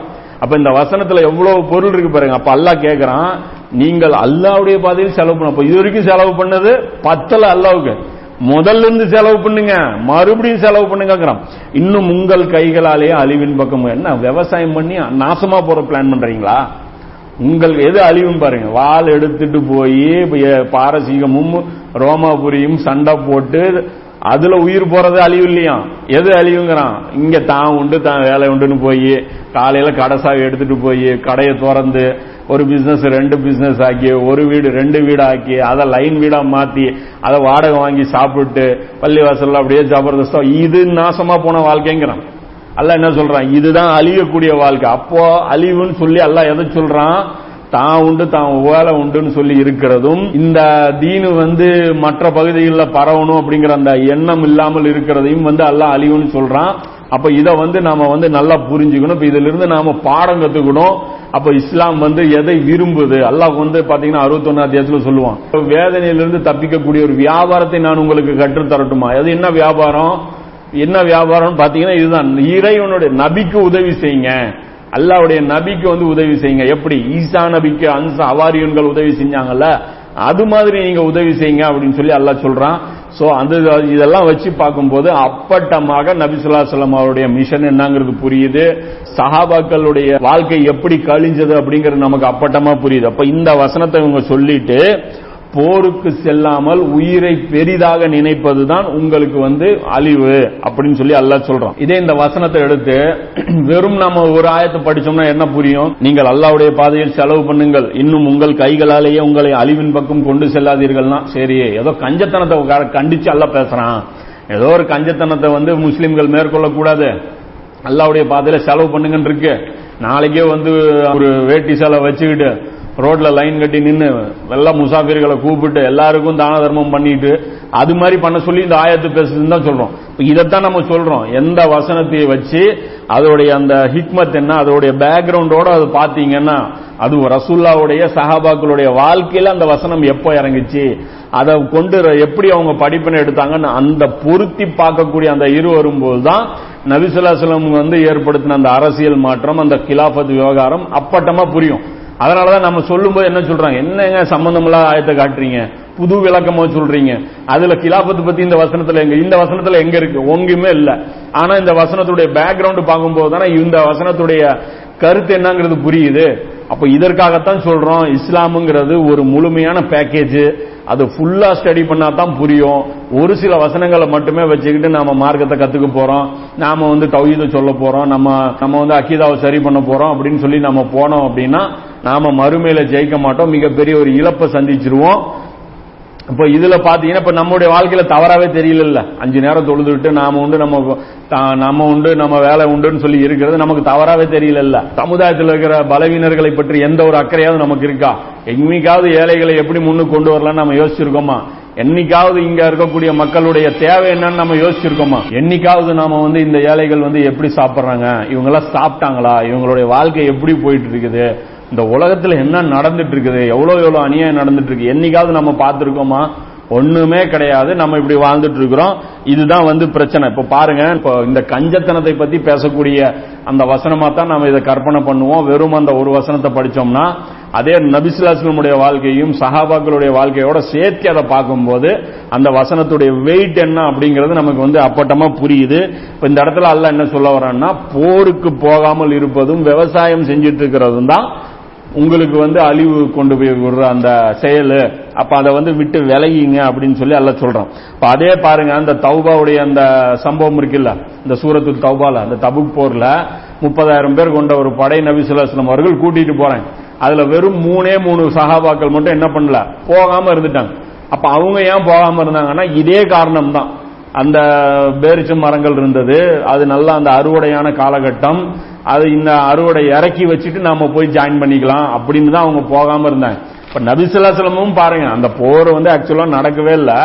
அப்ப இந்த வசனத்துல எவ்வளவு பொருள் இருக்கு பாருங்க. அப்ப அல்லாஹ் கேட்கறான், நீங்கள் அல்லாஹ்வுடைய பாதையில் செலவு பண்ண, இது வரைக்கும் செலவு பண்ணது பத்தல, அல்லாஹ்வுக்கு முதல்ல இருந்து செலவு பண்ணுங்க, மறுபடியும் செலவு பண்ணுங்க, இன்னும் உங்கள் கைகளாலேயே அழிவின் பக்கம். என்ன விவசாயம் பண்ணி நாசமா போற பிளான் பண்றீங்களா, உங்களுக்கு எது அழிவும் பாருங்க. வாள் எடுத்துட்டு போய் பாரசீகமும் ரோமாபுரியும் சண்டை போட்டு அதுல உயிர் போறது அழிவு இல்லையா, எது அழிவுங்கிறான். இங்க தான் உண்டு தான் வேலை உண்டுன்னு போய் காலையில கடைசாவி எடுத்துட்டு போய் கடையை திறந்து ஒரு பிசினஸ் ரெண்டு பிசினஸ் ஆக்கி, ஒரு வீடு ரெண்டு வீடு ஆக்கி, அதை லைன் வீடா மாத்தி, அதை வாடகை வாங்கி சாப்பிட்டு பள்ளி வாசல்ல அப்படியே ஜபர்தஸ்தா, இது நாசமா போன வாழ்க்கைங்கிறான். அல்லாஹ் என்ன சொல்றான், இதுதான் அழியக்கூடிய வாழ்க்கை. அப்போ அழிவுன்னு சொல்லி அல்லாஹ் எதை சொல்றான், தான் உண்டு தான் வேலை உண்டுன்னு சொல்லி இருக்கிறதும், இந்த தீனு வந்து மற்ற பகுதிகளில் பரவணும் அப்படிங்கிற அந்த எண்ணம் இல்லாமல் இருக்கிறதையும் வந்து அல்லாஹ் அழிவுன்னு சொல்றான். அப்ப இதை வந்து நாம வந்து நல்லா புரிஞ்சுக்கணும். இப்ப இதுல இருந்து நாம பாடம் கத்துக்கணும். அப்ப இஸ்லாம் வந்து எதை விரும்புது, அல்லாஹ் வந்து பாத்தீங்கன்னா அறுபத்தொன்னா அத்தியாயத்துல சொல்லுவான், வேதனையிலிருந்து தப்பிக்கக்கூடிய ஒரு வியாபாரத்தை நான் உங்களுக்கு கற்று தரட்டுமா. அது என்ன வியாபாரம், என்ன வியாபாரம் பாத்தீங்கன்னா இதுதான், இறைவனுடைய நபிக்கு உதவி செய்யுங்க, அல்லாஹ்வுடைய நபிக்கு வந்து உதவி செய்யுங்க. எப்படி ஈசா நபிக்கு அன்சா அவாரியன்கள் உதவி செஞ்சாங்கல்ல, அது மாதிரி நீங்க உதவி செய்யுங்க அப்படின்னு சொல்லி அல்லாஹ் சொல்றான். சோ அந்த இதெல்லாம் வச்சு பார்க்கும்போது அப்பட்டமாக நபி ஸல்லல்லாஹு அலைஹி வஸல்லம் அவருடைய மிஷன் என்னங்கிறது புரியுது, சஹாபாக்களுடைய வாழ்க்கை எப்படி கழிஞ்சது அப்படிங்கிறது நமக்கு அப்பட்டமா புரியுது. அப்ப இந்த வசனத்தை இவங்க சொல்லிட்டு, போருக்கு செல்லாமல் உயிரை பெரிதாக நினைப்பதுதான் உங்களுக்கு வந்து அழிவு அப்படின்னு சொல்லி அல்லாஹ் சொல்றான். இதே இந்த வசனத்தை எடுத்து வெறும் நம்ம ஒரு ஆயத்தை படிச்சோம்னா என்ன புரியும், நீங்கள் அல்லாஹ்வுடைய பாதையில் செலவு பண்ணுங்கள், இன்னும் உங்கள் கைகளாலேயே உங்களை அழிவின் பக்கம் கொண்டு செல்லாதீர்கள்னா சரி, ஏதோ கஞ்சத்தனத்தை கண்டிச்சு அல்லாஹ் பேசுறான், ஏதோ ஒரு கஞ்சத்தனத்தை வந்து முஸ்லிம்கள் மேற்கொள்ளக்கூடாது, அல்லாஹ்வுடைய பாதையில செலவு பண்ணுங்கன்னு இருக்கு. நாளைக்கே வந்து ஒரு வேட்டி சேலை வச்சுக்கிட்டு ரோட்ல லைன் கட்டி நின்று எல்லாம் முசாஃபிர்களை கூப்பிட்டு எல்லாருக்கும் தான தர்மம் பண்ணிட்டு அது மாதிரி பண்ண சொல்லி இந்த ஆயத்து பேசுதுன்னு தான் சொல்றோம். இதைத்தான் நம்ம சொல்றோம். எந்த வசனத்தை வச்சு அதோடைய அந்த ஹிக்மத் என்ன, அதோடைய பேக்ரவுண்டோட அது பாத்தீங்கன்னா, அது ரசூலுல்லாஹ்வுடைய சஹாபாக்களுடைய வாழ்க்கையில அந்த வசனம் எப்போ இறங்குச்சு, அதை கொண்டு எப்படி அவங்க படிப்பினை எடுத்தாங்கன்னு அந்த பொருத்தி பார்க்கக்கூடிய அந்த இரு வரும்போதுதான் நபி ஸல்லல்லாஹு அலைஹி வஸல்லம் வந்து ஏற்படுத்தின அந்த அரசியல் மாற்றம், அந்த கிலாபத் விவகாரம் அப்பட்டமா புரியும். அதனாலதான் நம்ம சொல்லும்போது என்ன சொல்றாங்க, என்னங்க சம்பந்தம் இல்லாத ஆயத்தை காட்டுறீங்க, புது விளக்கமா சொல்றீங்க, அதுல கிலாபத்து பத்தி இந்த வசனத்துல எங்க, இந்த வசனத்துல எங்க இருக்கு, ஒங்குமே இல்ல. ஆனா இந்த வசனத்துடைய பேக்ரவுண்ட் பார்க்கும்போது தானே இந்த வசனத்துடைய கருத்து என்னங்கிறது புரியுது. அப்ப இதற்காகத்தான் சொல்றோம், இஸ்லாமுங்கிறது ஒரு முழுமையான பேக்கேஜ், அது ஃபுல்லா ஸ்டடி பண்ணா தான் புரியும். ஒரு சில வசனங்களை மட்டுமே வச்சுக்கிட்டு நாம மார்க்கத்தை கத்துக்க போறோம், நாம வந்து தௌஹீத சொல்ல போறோம், நம்ம நம்ம வந்து அகீதாவை சரி பண்ண போறோம் அப்படின்னு சொல்லி நாம போனோம் அப்படின்னா நாம மறுமையில ஜெயிக்க மாட்டோம், மிகப்பெரிய ஒரு இழப்பை சந்திச்சிருவோம். இப்போ இதுல பாத்தீங்கன்னா இப்ப நம்முடைய வாழ்க்கையில தவறாவே தெரியல, அஞ்சு நேரம் தொழுதுட்டு நாம உண்டு நம்ம நம்ம உண்டு நம்ம வேலை உண்டுன்னு சொல்லி இருக்கிறது நமக்கு தவறாவே தெரியல. சமுதாயத்தில் இருக்கிற பலவீனர்களை பற்றி எந்த ஒரு அக்கறையாவது நமக்கு இருக்கா? எங்கேயாவது ஏழைகளை எப்படி முன்னுக்கு கொண்டு வரலாம்னு நம்ம யோசிச்சிருக்கோமா? என்னைக்காவது இங்க இருக்கக்கூடிய மக்களுடைய தேவை என்னன்னு நம்ம யோசிச்சிருக்கோமா? என்னைக்காவது நாம வந்து இந்த ஏழைகள் வந்து எப்படி சாப்பிட்றாங்க, இவங்க எல்லாம் சாப்பிட்டாங்களா, இவங்களுடைய வாழ்க்கை எப்படி போயிட்டு இருக்குது, இந்த உலகத்துல என்ன நடந்துட்டு இருக்குது, எவ்வளவு எவ்வளவு அநியாயம் நடந்துட்டு இருக்கு, என்னைக்காவது நம்ம பார்த்திருக்கோமா? ஒண்ணுமே கிடையாது, நம்ம இப்படி வாழ்ந்துட்டு இருக்கிறோம். இதுதான் வந்து பிரச்சனை. இப்ப பாருங்க, இப்போ இந்த கஞ்சத்தனத்தை பத்தி பேசக்கூடிய அந்த வசனமா தான் நம்ம இதை கற்பனை பண்ணுவோம். வெறும் அந்த ஒரு வசனத்தை படிச்சோம்னா அதே நபி ஸல்லல்லாஹு அலைஹி வஸல்லமுடைய வாழ்க்கையும் சஹாபாக்களுடைய வாழ்க்கையோட சேர்த்து அதை பார்க்கும்போது அந்த வசனத்துடைய வெயிட் என்ன அப்படிங்கிறது நமக்கு வந்து அப்பட்டமா புரியுது. இப்போ இந்த இடத்துல அல்லாஹ் என்ன சொல்ல வரான்னா, போருக்கு போகாமல் இருப்பதும் விவசாயம் செஞ்சுட்டு இருக்கிறதும் தான் உங்களுக்கு வந்து அழிவு கொண்டு போய் விடுற அந்த செயல். அப்ப அதை வந்து விட்டு விலகிங்க அப்படின்னு சொல்லி அல்லாஹ் சொல்றான். இப்ப அதே பாருங்க, அந்த தௌபாவுடைய அந்த சம்பவம் இருக்குல்ல, இந்த சூரத்து தௌபால அந்த தபுக் போர்ல முப்பதாயிரம் பேர் கொண்ட ஒரு படை நபி ஸல்லல்லாஹு அலைஹி வஸல்லம் அவர்கள் கூட்டிட்டு போறாங்க. அதுல வெறும் மூணே மூணு சஹாபாக்கள் மட்டும் என்ன பண்ணல, போகாம இருந்துட்டாங்க. அப்ப அவங்க ஏன் போகாம இருந்தாங்கன்னா இதே காரணம் தான். அந்த பேரிச்ச மரங்கள் இருந்தது, அது நல்லா அந்த அறுவடையான காலகட்டம், அது இந்த அறுவடை இறக்கி வச்சுட்டு நாம போய் ஜாயின் பண்ணிக்கலாம் அப்படின்னு தான் அவங்க போகாம இருந்தாங்க. இப்ப நபி ஸல்லல்லாஹு அலைஹி வஸல்லமும் பாருங்க, அந்த போர் வந்து ஆக்சுவலா நடக்கவே இல்லை,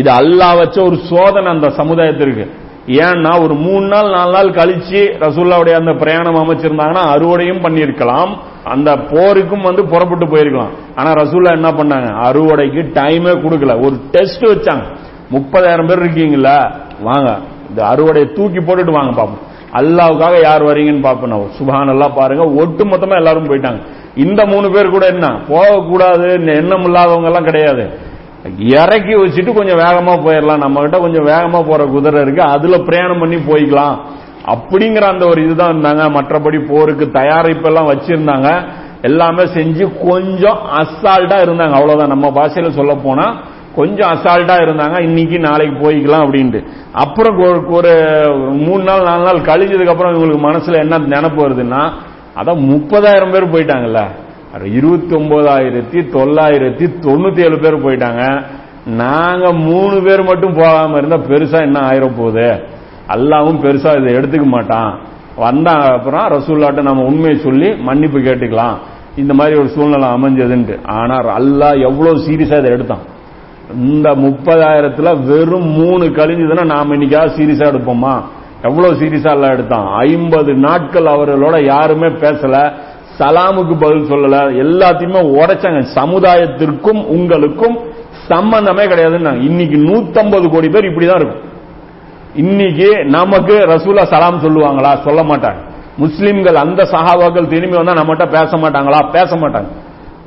இது அல்லாஹ் வச்ச ஒரு சோதனை அந்த சமுதாயத்திற்கு. ஏன்னா ஒரு மூணு நாள் நாலு நாள் கழிச்சு ரசூலுல்லாஹ்வுடைய அந்த பிரயாணம் அமைச்சிருந்தாங்கன்னா அறுவடையும் பண்ணியிருக்கலாம், அந்த போருக்கும் வந்து புறப்பட்டு போயிருக்கலாம். ஆனா ரசூலுல்லாஹ் என்ன பண்ணாங்க, அறுவடைக்கு டைமே கொடுக்கல, ஒரு டெஸ்ட் வச்சாங்க. முப்பதாயிரம் பேர் இருக்கீங்களா, வாங்க இந்த அறுவடையை தூக்கி போட்டுட்டு வாங்க பாப்போம், அல்லாவுக்காக யார் வரீங்கன்னு பாப்போம். சுப்ஹானல்லாஹ் பாருங்க, ஒட்டு மொத்தமா எல்லாரும் போயிட்டாங்க. இந்த மூணு பேர் கூட என்ன போகக்கூடாது எண்ணம் இல்லாதவங்க எல்லாம் கிடையாது, இறக்கி வச்சுட்டு கொஞ்சம் வேகமா போயிடலாம், நம்ம கிட்ட கொஞ்சம் வேகமா போற குதிரை இருக்கு, அதுல பிரயாணம் பண்ணி போய்க்கலாம் அப்படிங்கிற அந்த ஒரு இதுதான் இருந்தாங்க. மற்றபடி போருக்கு தயாரிப்பு எல்லாம் வச்சிருந்தாங்க, எல்லாமே செஞ்சு கொஞ்சம் அசால்ட்டா இருந்தாங்க, அவ்வளவுதான். நம்ம பாஷையில சொல்ல போனா கொஞ்சம் அசால்ட்டா இருந்தாங்க, இன்னைக்கு நாளைக்கு போய்க்கலாம் அப்படின்ட்டு. அப்புறம் ஒரு மூணு நாள் நாலு நாள் கழிஞ்சதுக்கு அப்புறம் இவங்களுக்கு மனசுல என்ன நினைப்பு வருதுன்னா, அதான் முப்பதாயிரம் பேர் போயிட்டாங்கல்ல, இருபத்தி ஒன்பதாயிரத்தி தொள்ளாயிரத்தி தொண்ணூத்தி ஏழு பேர் போயிட்டாங்க, நாங்க மூணு பேர் மட்டும் போகாம இருந்தா பெருசா என்ன ஆயிரம் போகுது, அல்லாவும் பெருசா இதை எடுத்துக்க மாட்டான், வந்தா அப்புறம் ரசூலுல்லாஹ்ட்ட நம்ம உண்மையை சொல்லி மன்னிப்பு கேட்டுக்கலாம், இந்த மாதிரி ஒரு சூழ்நிலை அமைஞ்சதுன்ட்டு. ஆனா அல்லாஹ் எவ்வளவு சீரியஸா இதை எடுத்தான், இந்த முப்பதாயிரத்துல வெறும் மூணு கழிஞ்சதுன்னா நாம இன்னைக்காவது சீரியஸா எடுப்போமா? எவ்வளவு சீரியஸா எல்லாம் எடுத்தான். ஐம்பது நாட்கள் அவர்களோட யாருமே பேசல, சலாமுக்கு பதில் சொல்லல, எல்லாத்தையுமே உடைச்சாங்க. சமுதாயத்திற்கும் உங்களுக்கும் சம்பந்தமே கிடையாதுன்னு இன்னைக்கு நூத்தி ஐம்பது கோடி பேர் இப்படிதான் இருக்கும். இன்னைக்கு நமக்கு ரசூலா சலாம் சொல்லுவாங்களா? சொல்ல மாட்டாங்க. முஸ்லிம்கள் அந்த சஹாபாக்கள் திரும்பி வந்தா நம்மகிட்ட பேச மாட்டாங்களா? பேச மாட்டாங்க.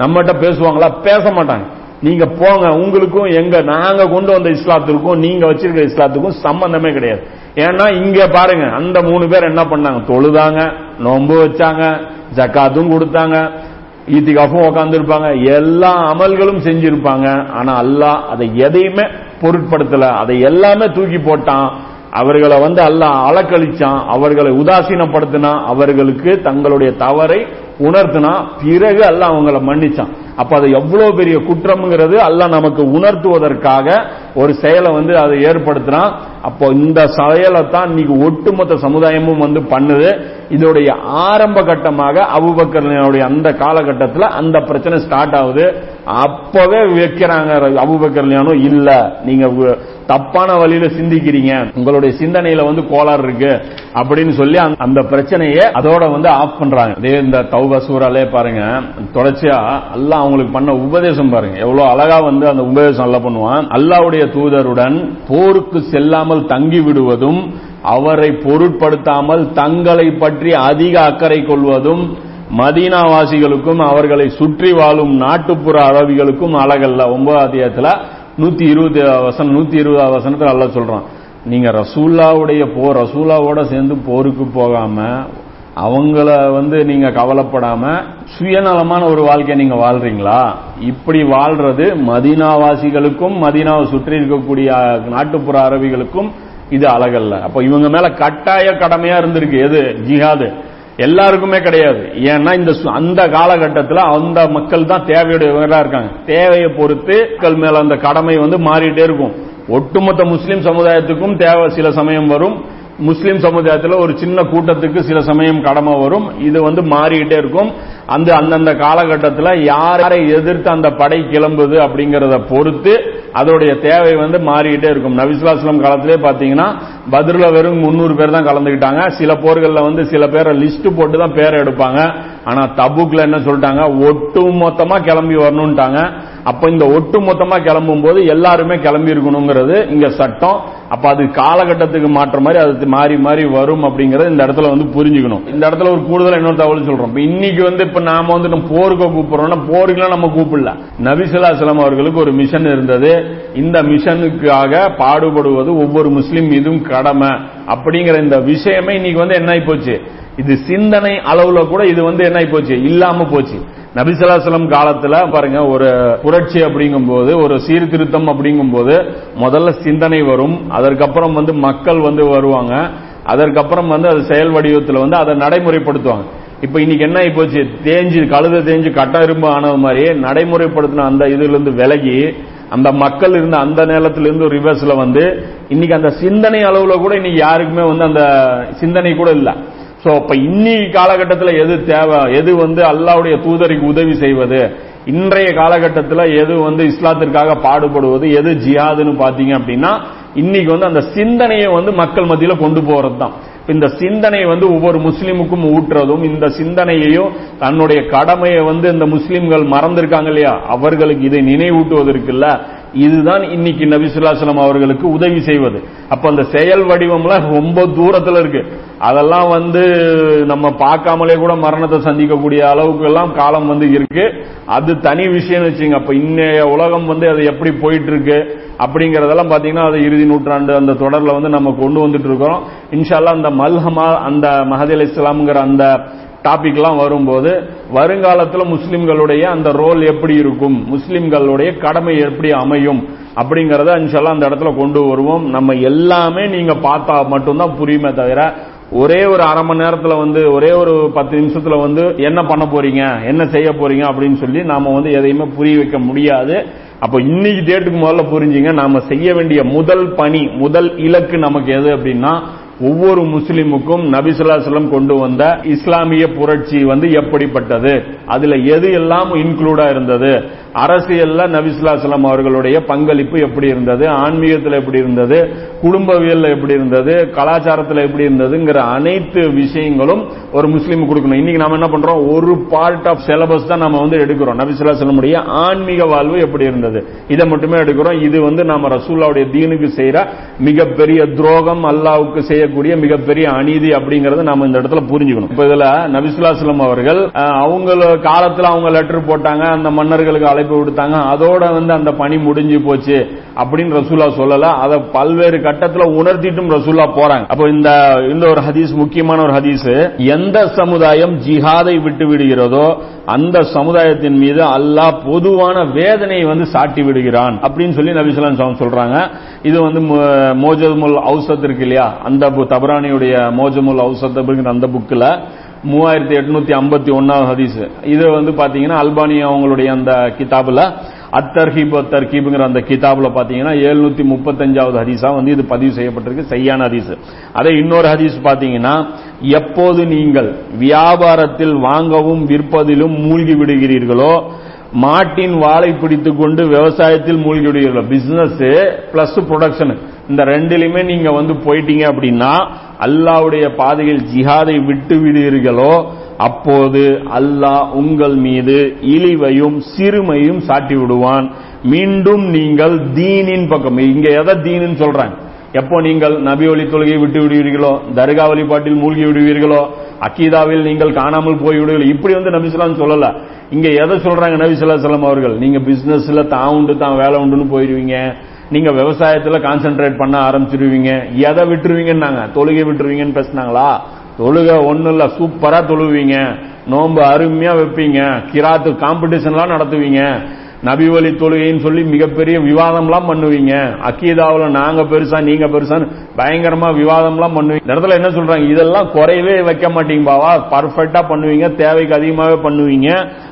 நம்மகிட்ட பேசுவாங்களா? பேச மாட்டாங்க. நீங்க போங்க, உங்களுக்கும் எங்க நாங்க கொண்டு வந்த இஸ்லாத்திற்கும் நீங்க வச்சிருக்கிற இஸ்லாத்துக்கும் சம்பந்தமே கிடையாது. ஏன்னா இங்க பாருங்க, அந்த மூணு பேர் என்ன பண்ணாங்க, தொழுதாங்க, நோன்பு வச்சாங்க, ஜக்காத்தும் கொடுத்தாங்க, ஈதிகாஃபும் உட்கார்ந்து இருப்பாங்க, எல்லா அமல்களும் செஞ்சிருப்பாங்க. ஆனா அல்லாஹ் அதை எதையுமே பொருட்படுத்தல, அதை எல்லாமே தூக்கி போட்டான். அவர்களை வந்து அல்லாஹ் அலக்களிச்சான், அவர்களை உதாசீனப்படுத்தினா, அவர்களுக்கு தங்களுடைய தவறை உணர்த்தினா, பிறகு அல்லாஹ் அவங்களை மன்னிச்சான். அப்ப அது எவ்வளவு பெரிய குற்றம்ங்கிறது அல்லாஹ் நமக்கு உணர்த்துவதற்காக ஒரு செயலை வந்து அதை ஏற்படுத்தினா. அப்போ இந்த செயலை தான் இன்னைக்கு ஒட்டுமொத்த சமுதாயமும் வந்து பண்ணுது. இதோடைய ஆரம்ப கட்டமாக அபுபக்கருடைய அந்த காலகட்டத்தில் அந்த பிரச்சனை ஸ்டார்ட் ஆகுது. அப்பவே வைக்கிறாங்க, அபுபக்கர்லோ இல்ல நீங்க தப்பான வழியில சிந்திக்கிறீங்க, உங்களுடைய சிந்தனையில வந்து கோளாறு இருக்கு அப்படின்னு சொல்லி அந்த பிரச்சனையை அதோட வந்து ஆஃப் பண்றாங்க. இதே இந்த தௌபா சூராலே பாருங்க, தொடர்ச்சியா அல்லாஹ் அவங்களுக்கு பண்ண உபதேசம் பாருங்க, எவ்வளவு அழகா வந்து அந்த உபதேசம் அல்லாஹ் பண்ணுவான். அல்லாஹ்வுடைய தூதருடன் போருக்கு செல்லாமல் தங்கி விடுவதும், அவரை பொருட்படுத்தாமல் தங்களை பற்றி அதிக அக்கறை கொள்வதும் மதீனாவாசிகளுக்கும் அவர்களை சுற்றி வாழும் நாட்டுப்புற அரபிகளுக்கும் அழகல்ல. ஒன்பதாம் அத்தியாயத்தில் நூத்தி இருபது வசனம் நூத்தி இருபதாவது வசனத்தில் அல்லாஹ் சொல்றான், நீங்க ரசூலுல்லாஹ்வுடைய போ ரசூலுல்லாஹ்வோட சேர்ந்து போருக்கு போகாம அவங்கள வந்து நீங்க கவலைப்படாம சுயநலமான ஒரு வாழ்க்கையை நீங்க வாழ்றீங்களா? இப்படி வாழ்றது மதீனாவாசிகளுக்கும் மதீனாவை சுற்றி இருக்கக்கூடிய நாட்டுப்புற அரபிகளுக்கும் இது அழகல்ல. அப்ப இவங்க மேல கட்டாய கடமையா இருந்திருக்கு எது? ஜிஹாது. எல்லாருக்குமே கிடையாது. ஏன்னா இந்த அந்த காலகட்டத்தில் அந்த மக்கள் தான் தேவையுடையவங்களா இருக்காங்க. தேவையை பொறுத்து மக்கள் மேல அந்த கடமை வந்து மாறிட்டே இருக்கும். ஒட்டுமொத்த முஸ்லீம் சமுதாயத்துக்கும் தேவை சில சமயம் வரும், முஸ்லீம் சமுதாயத்தில் ஒரு சின்ன கூட்டத்துக்கு சில சமயம் கடமை வரும். இது வந்து மாறிக்கிட்டே இருக்கும். அந்த அந்தந்த காலகட்டத்தில் யாரை எதிர்த்து அந்த படை கிளம்புது அப்படிங்கறத பொறுத்து அதோடைய தேவை வந்து மாறிக்கிட்டே இருக்கும். நபி ஸல்லல்லாஹு அலைஹி வஸல்லம் காலத்திலே பாத்தீங்கன்னா பத்ருல வெறும் முந்நூறு பேர் தான் கலந்துக்கிட்டாங்க. சில போர்கள்ல வந்து சில பேரை லிஸ்ட் போட்டு தான் பேரை எடுப்பாங்க. ஆனா தபுக்ல என்ன சொல்லிட்டாங்க, ஒட்டு மொத்தமா கிளம்பி வரணும்ட்டாங்க. அப்ப இந்த ஒட்டு மொத்தமா கிளம்பும் போது எல்லாருமே கிளம்பி இருக்கணுங்கிறது இங்க சட்டம். அப்ப அது காலகட்டத்துக்கு மாற்ற மாதிரி அது மாறி மாறி வரும் அப்படிங்கறது இந்த இடத்துல வந்து புரிஞ்சுக்கணும். இந்த இடத்துல ஒரு கூடுதல் இன்னொரு தகவல் சொல்றோம். இன்னைக்கு வந்து இப்ப நாம வந்து போருக்கு கூப்பிடுறோம்னா போருக்குலாம் நம்ம கூப்பிடல. நபி ஸல்லல்லாஹு அலைஹி வஸல்லம் அவர்களுக்கு ஒரு மிஷன் இருந்தது. இந்த மிஷனுக்காக பாடுபடுவது ஒவ்வொரு முஸ்லீம் மீதும் கடமை அப்படிங்கிற இந்த விஷயமே இன்னைக்கு வந்து என்ன ஆகி போச்சு, இது சிந்தனை அளவுல கூட இது வந்து என்ன ஆகி போச்சு, இல்லாம போச்சு. நபி ஸல்லல்லாஹு அலைஹி வஸல்லம் காலத்துல பாருங்க, ஒரு புரட்சி அப்படிங்கும் போது, ஒரு சீர்திருத்தம் அப்படிங்கும் போது முதல்ல சிந்தனை வரும், அதற்கப்புறம் வந்து மக்கள் வந்து வருவாங்க, அதற்கப்புறம் வந்து அது செயல் வடிவத்தில் வந்து அதை நடைமுறைப்படுத்துவாங்க. இப்ப இன்னைக்கு என்ன ஆகி போச்சு, தேஞ்சு கழுத தேஞ்சு கட்டா இரும்பு ஆனது மாதிரி நடைமுறைப்படுத்தின அந்த இதுல இருந்து விலகி அந்த மக்கள் இருந்த அந்த நேரத்திலிருந்து ரிவர்ஸ்ல வந்து இன்னைக்கு அந்த சிந்தனை அளவுல கூட இன்னைக்கு யாருக்குமே வந்து அந்த சிந்தனை கூட இல்லை. சோ அப்ப இன்னைக்கு காலகட்டத்தில் எது தேவை, எது வந்து அல்லாஹ்வுடைய தூதருக்கு உதவி செய்வது, இன்றைய காலகட்டத்தில் எது வந்து இஸ்லாத்திற்காக பாடுபடுவது, எது ஜிஹாதுன்னு பாத்தீங்க அப்படின்னா இன்னைக்கு வந்து அந்த சிந்தனையை வந்து மக்கள் மத்தியில கொண்டு போறது தான். இந்த சிந்தனை வந்து ஒவ்வொரு முஸ்லீமுக்கும் ஊற்றுறதும், இந்த சிந்தனையையும் தன்னுடைய கடமையை வந்து இந்த முஸ்லீம்கள் மறந்திருக்காங்க இல்லையா, அவர்களுக்கு இதை நினைவூட்டுவதற்குல்ல இதுதான் இன்னைக்கு நபி ஸல்லல்லாஹு அலைஹி வஸல்லம் அவர்களுக்கு உதவி செய்வது. அப்ப அந்த செயல் வடிவம்லாம் ரொம்ப தூரத்துல இருக்கு. அதெல்லாம் வந்து நம்ம பார்க்காமலே கூட மரணத்தை சந்திக்கக்கூடிய அளவுக்கு எல்லாம் காலம் வந்து இருக்கு. அது தனி விஷயம் வச்சுங்க. அப்ப இன்னைய உலகம் வந்து அது எப்படி போயிட்டு இருக்கு அப்படிங்கறதெல்லாம் பாத்தீங்கன்னா அது இறுதி நூற்றாண்டு அந்த தொடர்ல வந்து நம்ம கொண்டு வந்துட்டு இருக்கிறோம். இன்ஷா அல்லாஹ் அந்த மல்ஹமா, அந்த மஹதி அலைஹிஸ்ஸலாம்ங்கற அந்த டாபிக் எல்லாம் வரும்போது வருங்காலத்துல முஸ்லிம்களுடைய அந்த ரோல் எப்படி இருக்கும், முஸ்லிம்களுடைய கடமை எப்படி அமையும் அப்படிங்கறத இன்ஷால்லா அந்த இடத்துல கொண்டு வருவோம். நம்ம எல்லாமே நீங்க பார்த்தா மட்டும்தான் புரியுமே தவிர ஒரே ஒரு அரை மணி நேரத்துல வந்து ஒரே ஒரு பத்து நிமிஷத்துல வந்து என்ன பண்ண போறீங்க, என்ன செய்ய போறீங்க அப்படின்னு சொல்லி நாம வந்து எதையுமே புரிய வைக்க முடியாது. அப்ப இன்னைக்கு டேட்டுக்கு முதல்ல புரிஞ்சுங்க, நாம செய்ய வேண்டிய முதல் பணி, முதல் இலக்கு நமக்கு எது அப்படின்னா ஒவ்வொரு முஸ்லிமுக்கும் நபி ஸல்லல்லாஹு அலைஹி வஸல்லம் கொண்டு வந்த இஸ்லாமிய புரட்சி வந்து எப்படிப்பட்டது, அதுல எது எல்லாம் இன்க்ளூடா இருந்தது, அரசியல்ல நபி ஸல்லல்லாஹு அலைஹி வஸல்லம் அவர்களுடைய பங்களிப்பு எப்படி இருந்தது, ஆன்மீகத்தில் எப்படி இருந்தது, குடும்பவியல்ல எப்படி இருந்தது, கலாச்சாரத்தில் எப்படி இருந்ததுங்கிற அனைத்து விஷயங்களும் ஒரு முஸ்லீம் கொடுக்கணும். இன்னைக்கு நாம என்ன பண்றோம், ஒரு பார்ட் ஆஃப் சிலபஸ் தான் நாம வந்து எடுக்கிறோம். நபி ஸல்லல்லாஹு அலைஹி வஸல்லம் உடைய ஆன்மீக வாழ்வு எப்படி இருந்தது இதை மட்டுமே எடுக்கிறோம். இது வந்து நாம ரசூலுல்லாஹ்வுடைய தீனுக்கு செய்யற மிகப்பெரிய துரோகம், அல்லாஹ்வுக்கு செய்ய கூடிய மிகப்பெரிய அநீதி அப்படிங்கறத நாம இந்த இடத்துல புரிஞ்சுக்கணும். இப்ப இதுல நபி ஸல்லல்லாஹு அலைஹி வஸல்லம் அவர்கள் அவங்க காலத்துல அவங்க லெட்டர் போட்டாங்க, அந்த மன்னர்களுக்கு அழைப்பு விடுத்தாங்க, அதோட வந்து அந்த பணி முடிஞ்சு போச்சு அப்படின்னு ரசூலுல்லாஹ் சொல்லல. அதை பல்வேறு கட்டத்துல உணர்த்திட்டும் ரசூலுல்லாஹ் போறாங்க. அப்போ இந்த இந்த ஒரு ஹதீஸ், முக்கியமான ஒரு ஹதீஸ், எந்த சமுதாயம் ஜிஹாதை விட்டு விடுகிறதோ அந்த சமுதாயத்தின் மீது அல்லாஹ் பொதுவான வேதனையை வந்து சாட்டி விடுகிறான் அப்படின்னு சொல்லி நபி ஸல்லல்லாஹு அலைஹி வஸல்லம் சொல்றாங்க. இது வந்து மோஜமுல் ஔஸத் இருக்கு இல்லையா, அந்த தபரானியுடைய மோஜமுல் ஔஸத் அப்படிங்கிற அந்த புக்ல மூவாயிரத்தி எட்நூத்தி ஐம்பத்தி ஒன்னாவது ஹதீஸ். இது வந்து பாத்தீங்கன்னா அல்பானியா அவங்களுடைய அந்த கிதாபுல அத்தர்ஹீப் தர்கீப்ங்கிற அந்த கிதாபுல பாத்தீங்கன்னா எழுநூத்தி முப்பத்தஞ்சாவது ஹதீஸா வந்து இது பதிவு செய்யப்பட்டிருக்கு, சரியான ஹதீஸ். அதே இன்னொரு ஹதீஸ் பாத்தீங்கன்னா, எப்போது நீங்கள் வியாபாரத்தில் வாங்கவும் விற்பதிலும் மூழ்கி விடுகிறீர்களோ, மாட்டின் வாளை பிடித்துக் கொண்டு விவசாயத்தில் மூழ்கி விடுகிறீர்களோ, பிசினஸ் பிளஸ் ப்ரொடக்ஷன் இந்த ரெண்டிலுமே நீங்க வந்து போயிட்டீங்க அப்படின்னா அல்லாஹ்வுடைய பாதையில் ஜிஹாதை விட்டு விடுகிறீர்களோ, அப்போது அல்லாஹ் உங்கள் மீது இழிவையும் சிறுமையும் சாட்டி விடுவான். மீண்டும் நீங்கள் தீனின் பக்கம், இங்க எதை தீனின்னு சொல்றாங்க, எப்போ நீங்கள் நபி ஒளி தொழுகையை விட்டு விடுவீர்களோ, தர்கா வழிபாட்டில் மூழ்கி விடுவீர்களோ, அகீதாவில் நீங்கள் காணாமல் போய்விடுவீர்கள், இப்படி வந்து நபி ஸல்லல்லாஹு அலைஹி வஸல்லம் சொல்லல. இங்க எதை சொல்றாங்க நபி ஸல்லல்லாஹு அலைஹி வஸல்லம் அவர்கள், நீங்க பிசினஸ்ல தான் உண்டு தான் வேலை உண்டுன்னு போயிருவீங்க, நீங்க விவசாயத்துல கான்சென்ட்ரேட் பண்ண ஆரம்பிச்சிருவீங்க, எதை விட்டுருவீங்கன்னாங்க, தொழுகை விட்டுருவீங்கன்னு பேசினாங்களா? தொழுக ஒன்றும் இல்லை, சூப்பராக தொழுவீங்க, நோன்பு அருமையாக வைப்பீங்க, கிராத்து காம்படிஷன்லாம் நடத்துவீங்க, நபி வழி தொழுகைன்னு சொல்லி மிகப்பெரிய விவாதம்லாம் பண்ணுவீங்க, அகீதாவில் நாங்கள் பெருசா நீங்கள் பெருசான்னு பயங்கரமாக விவாதம்லாம் பண்ணுவீங்க. இந்த இடத்துல என்ன சொல்கிறாங்க, இதெல்லாம் குறையவே வைக்க மாட்டீங்க பாவா, பர்ஃபெக்டாக பண்ணுவீங்க, தேவைக்கு அதிகமாகவே பண்ணுவீங்க.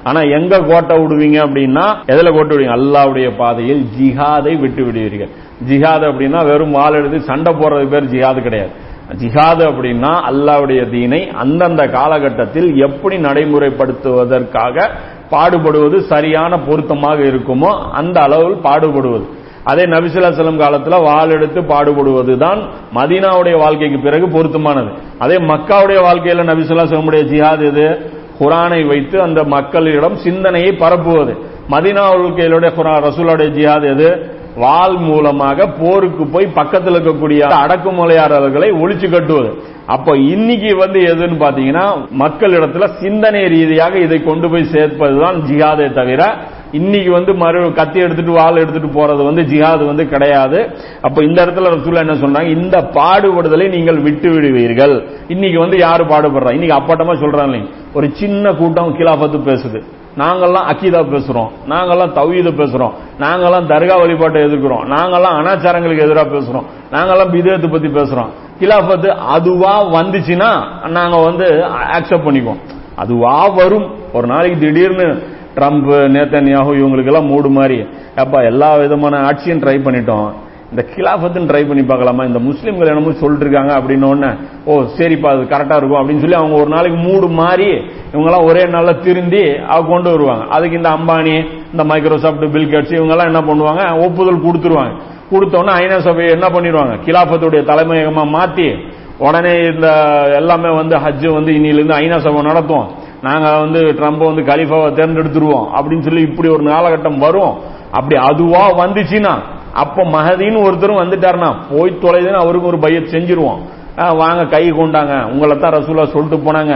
ஆனால் எங்கே கோட்டை விடுவீங்க அப்படின்னா, எதில் கோட்டை விடுவீங்க, அல்லாஹ்வுடைய பாதையில் ஜிஹாதை விட்டு விடுவீர்கள். ஜிஹாது அப்படின்னா வெறும் வாள் எடுத்து சண்டை போடுறது பேர் ஜிஹாது கிடையாது. ஜிஹாது அப்படின்னா அல்லாஹ்வுடைய தீனை அந்தந்த காலகட்டத்தில் எப்படி நடைமுறைப்படுத்துவதற்காக பாடுபடுவது சரியான பொருத்தமாக இருக்குமோ அந்த அளவில் பாடுபடுவது. அதே நபி ஸல்லல்லாஹு அலைஹி வஸல்லம் காலத்துல வாள் எடுத்து பாடுபடுவது தான் மதீனாவுடைய வாழ்க்கைக்கு பிறகு பொருத்தமானது. அதே மக்காவுடைய வாழ்க்கையில நபி ஸல்லல்லாஹு அலைஹி வஸல்லம் உடைய ஜிஹாத் எது, குர்ஆனை வைத்து அந்த மக்களிடம் சிந்தனையை பரப்புவது. மதீனா வாழ்க்கையிலுடைய ரசூலுடைய ஜிஹாத் எது, வாள் மூலமாக போருக்கு போய் பக்கத்தில் இருக்கக்கூடிய அடக்குமுறையாளர்களை ஒழிச்சு கட்டுவது. அப்ப இன்னைக்கு வந்து எதுன்னு பாத்தீங்கன்னா, மக்களிடத்துல சிந்தனை ரீதியாக இதை கொண்டு போய் சேர்ப்பதுதான் ஜிஹாதை தவிர, இன்னைக்கு வந்து மறு கத்தி எடுத்துட்டு வாள் எடுத்துட்டு போறது வந்து ஜிஹாது வந்து கிடையாது. அப்ப இந்த இடத்துல ரசூலுல்லாஹ் என்ன சொல்றாங்க, இந்த பாடுபடுதலை நீங்கள் விட்டு விடுவீர்கள். இன்னைக்கு வந்து யாரு பாடுபடுறா, இன்னைக்கு அப்பட்டமா சொல்றாங்க, ஒரு சின்ன கூட்டம் கிலாபத்து பேசுது, நாங்கெல்லாம் அகீதா பேசுறோம், நாங்கெல்லாம் தௌஹீத் பேசுறோம், நாங்கெல்லாம் தர்கா வழிபாட்டை எதிர்க்கிறோம், நாங்கெல்லாம் அனாச்சாரங்களுக்கு எதிராக பேசுறோம், நாங்கெல்லாம் பிதஅத் பத்தி பேசுறோம். கிலாபத்து அதுவா வந்துச்சுன்னா நாங்க வந்து அக்செப்ட் பண்ணிக்குவோம். அதுவா வரும், ஒரு நாளைக்கு திடீர்னு ட்ரம்ப் நேதன்யாஹு இவங்களுக்கு எல்லாம் மூடு மாதிரி, அப்பா எல்லா விதமான ஆட்சியும் ட்ரை பண்ணிட்டோம், இந்த கிலாபத்துன்னு ட்ரை பண்ணி பார்க்கலாமா, இந்த முஸ்லீம்கள் என்னமோ சொல்லிட்டு இருக்காங்க அப்படின்னோடனே, ஓ சரிப்பா அது கரெக்டா இருக்கும் அப்படின்னு சொல்லி அவங்க ஒரு நாளைக்கு மூடு மாறி இவங்கெல்லாம் ஒரே நாள்ல திருந்தி அவங்க கொண்டு வருவாங்க. அதுக்கு இந்த அம்பானி, இந்த மைக்ரோசாப்ட், பில் கேட்ஸ் இவங்கெல்லாம் என்ன பண்ணுவாங்க, ஒப்புதல் கொடுத்துருவாங்க. கொடுத்தோன்னா ஐநா சபையை என்ன பண்ணிடுவாங்க, கிலாபத்துடைய தலைமையகமா மாத்தி, உடனே இந்த எல்லாமே வந்து ஹஜ் வந்து இன்னிலிருந்து ஐநா சபை நடத்துவோம், நாங்க வந்து ட்ரம்ப் வந்து கலீஃபாவை தேர்ந்தெடுத்துருவோம் அப்படின்னு சொல்லி இப்படி ஒரு காலகட்டம் வரும். அப்படி அதுவா வந்துச்சுன்னா அப்ப மஹதின்னு ஒருத்தரும் வந்துட்டாருன்னா போய் தொலைதுன்னு அவருக்கு ஒரு பையத் செஞ்சிருவோம். வாங்க கை கொண்டாங்க, உங்களை தான் ரசூலுல்லாஹ் சொல்லிட்டு போனாங்க,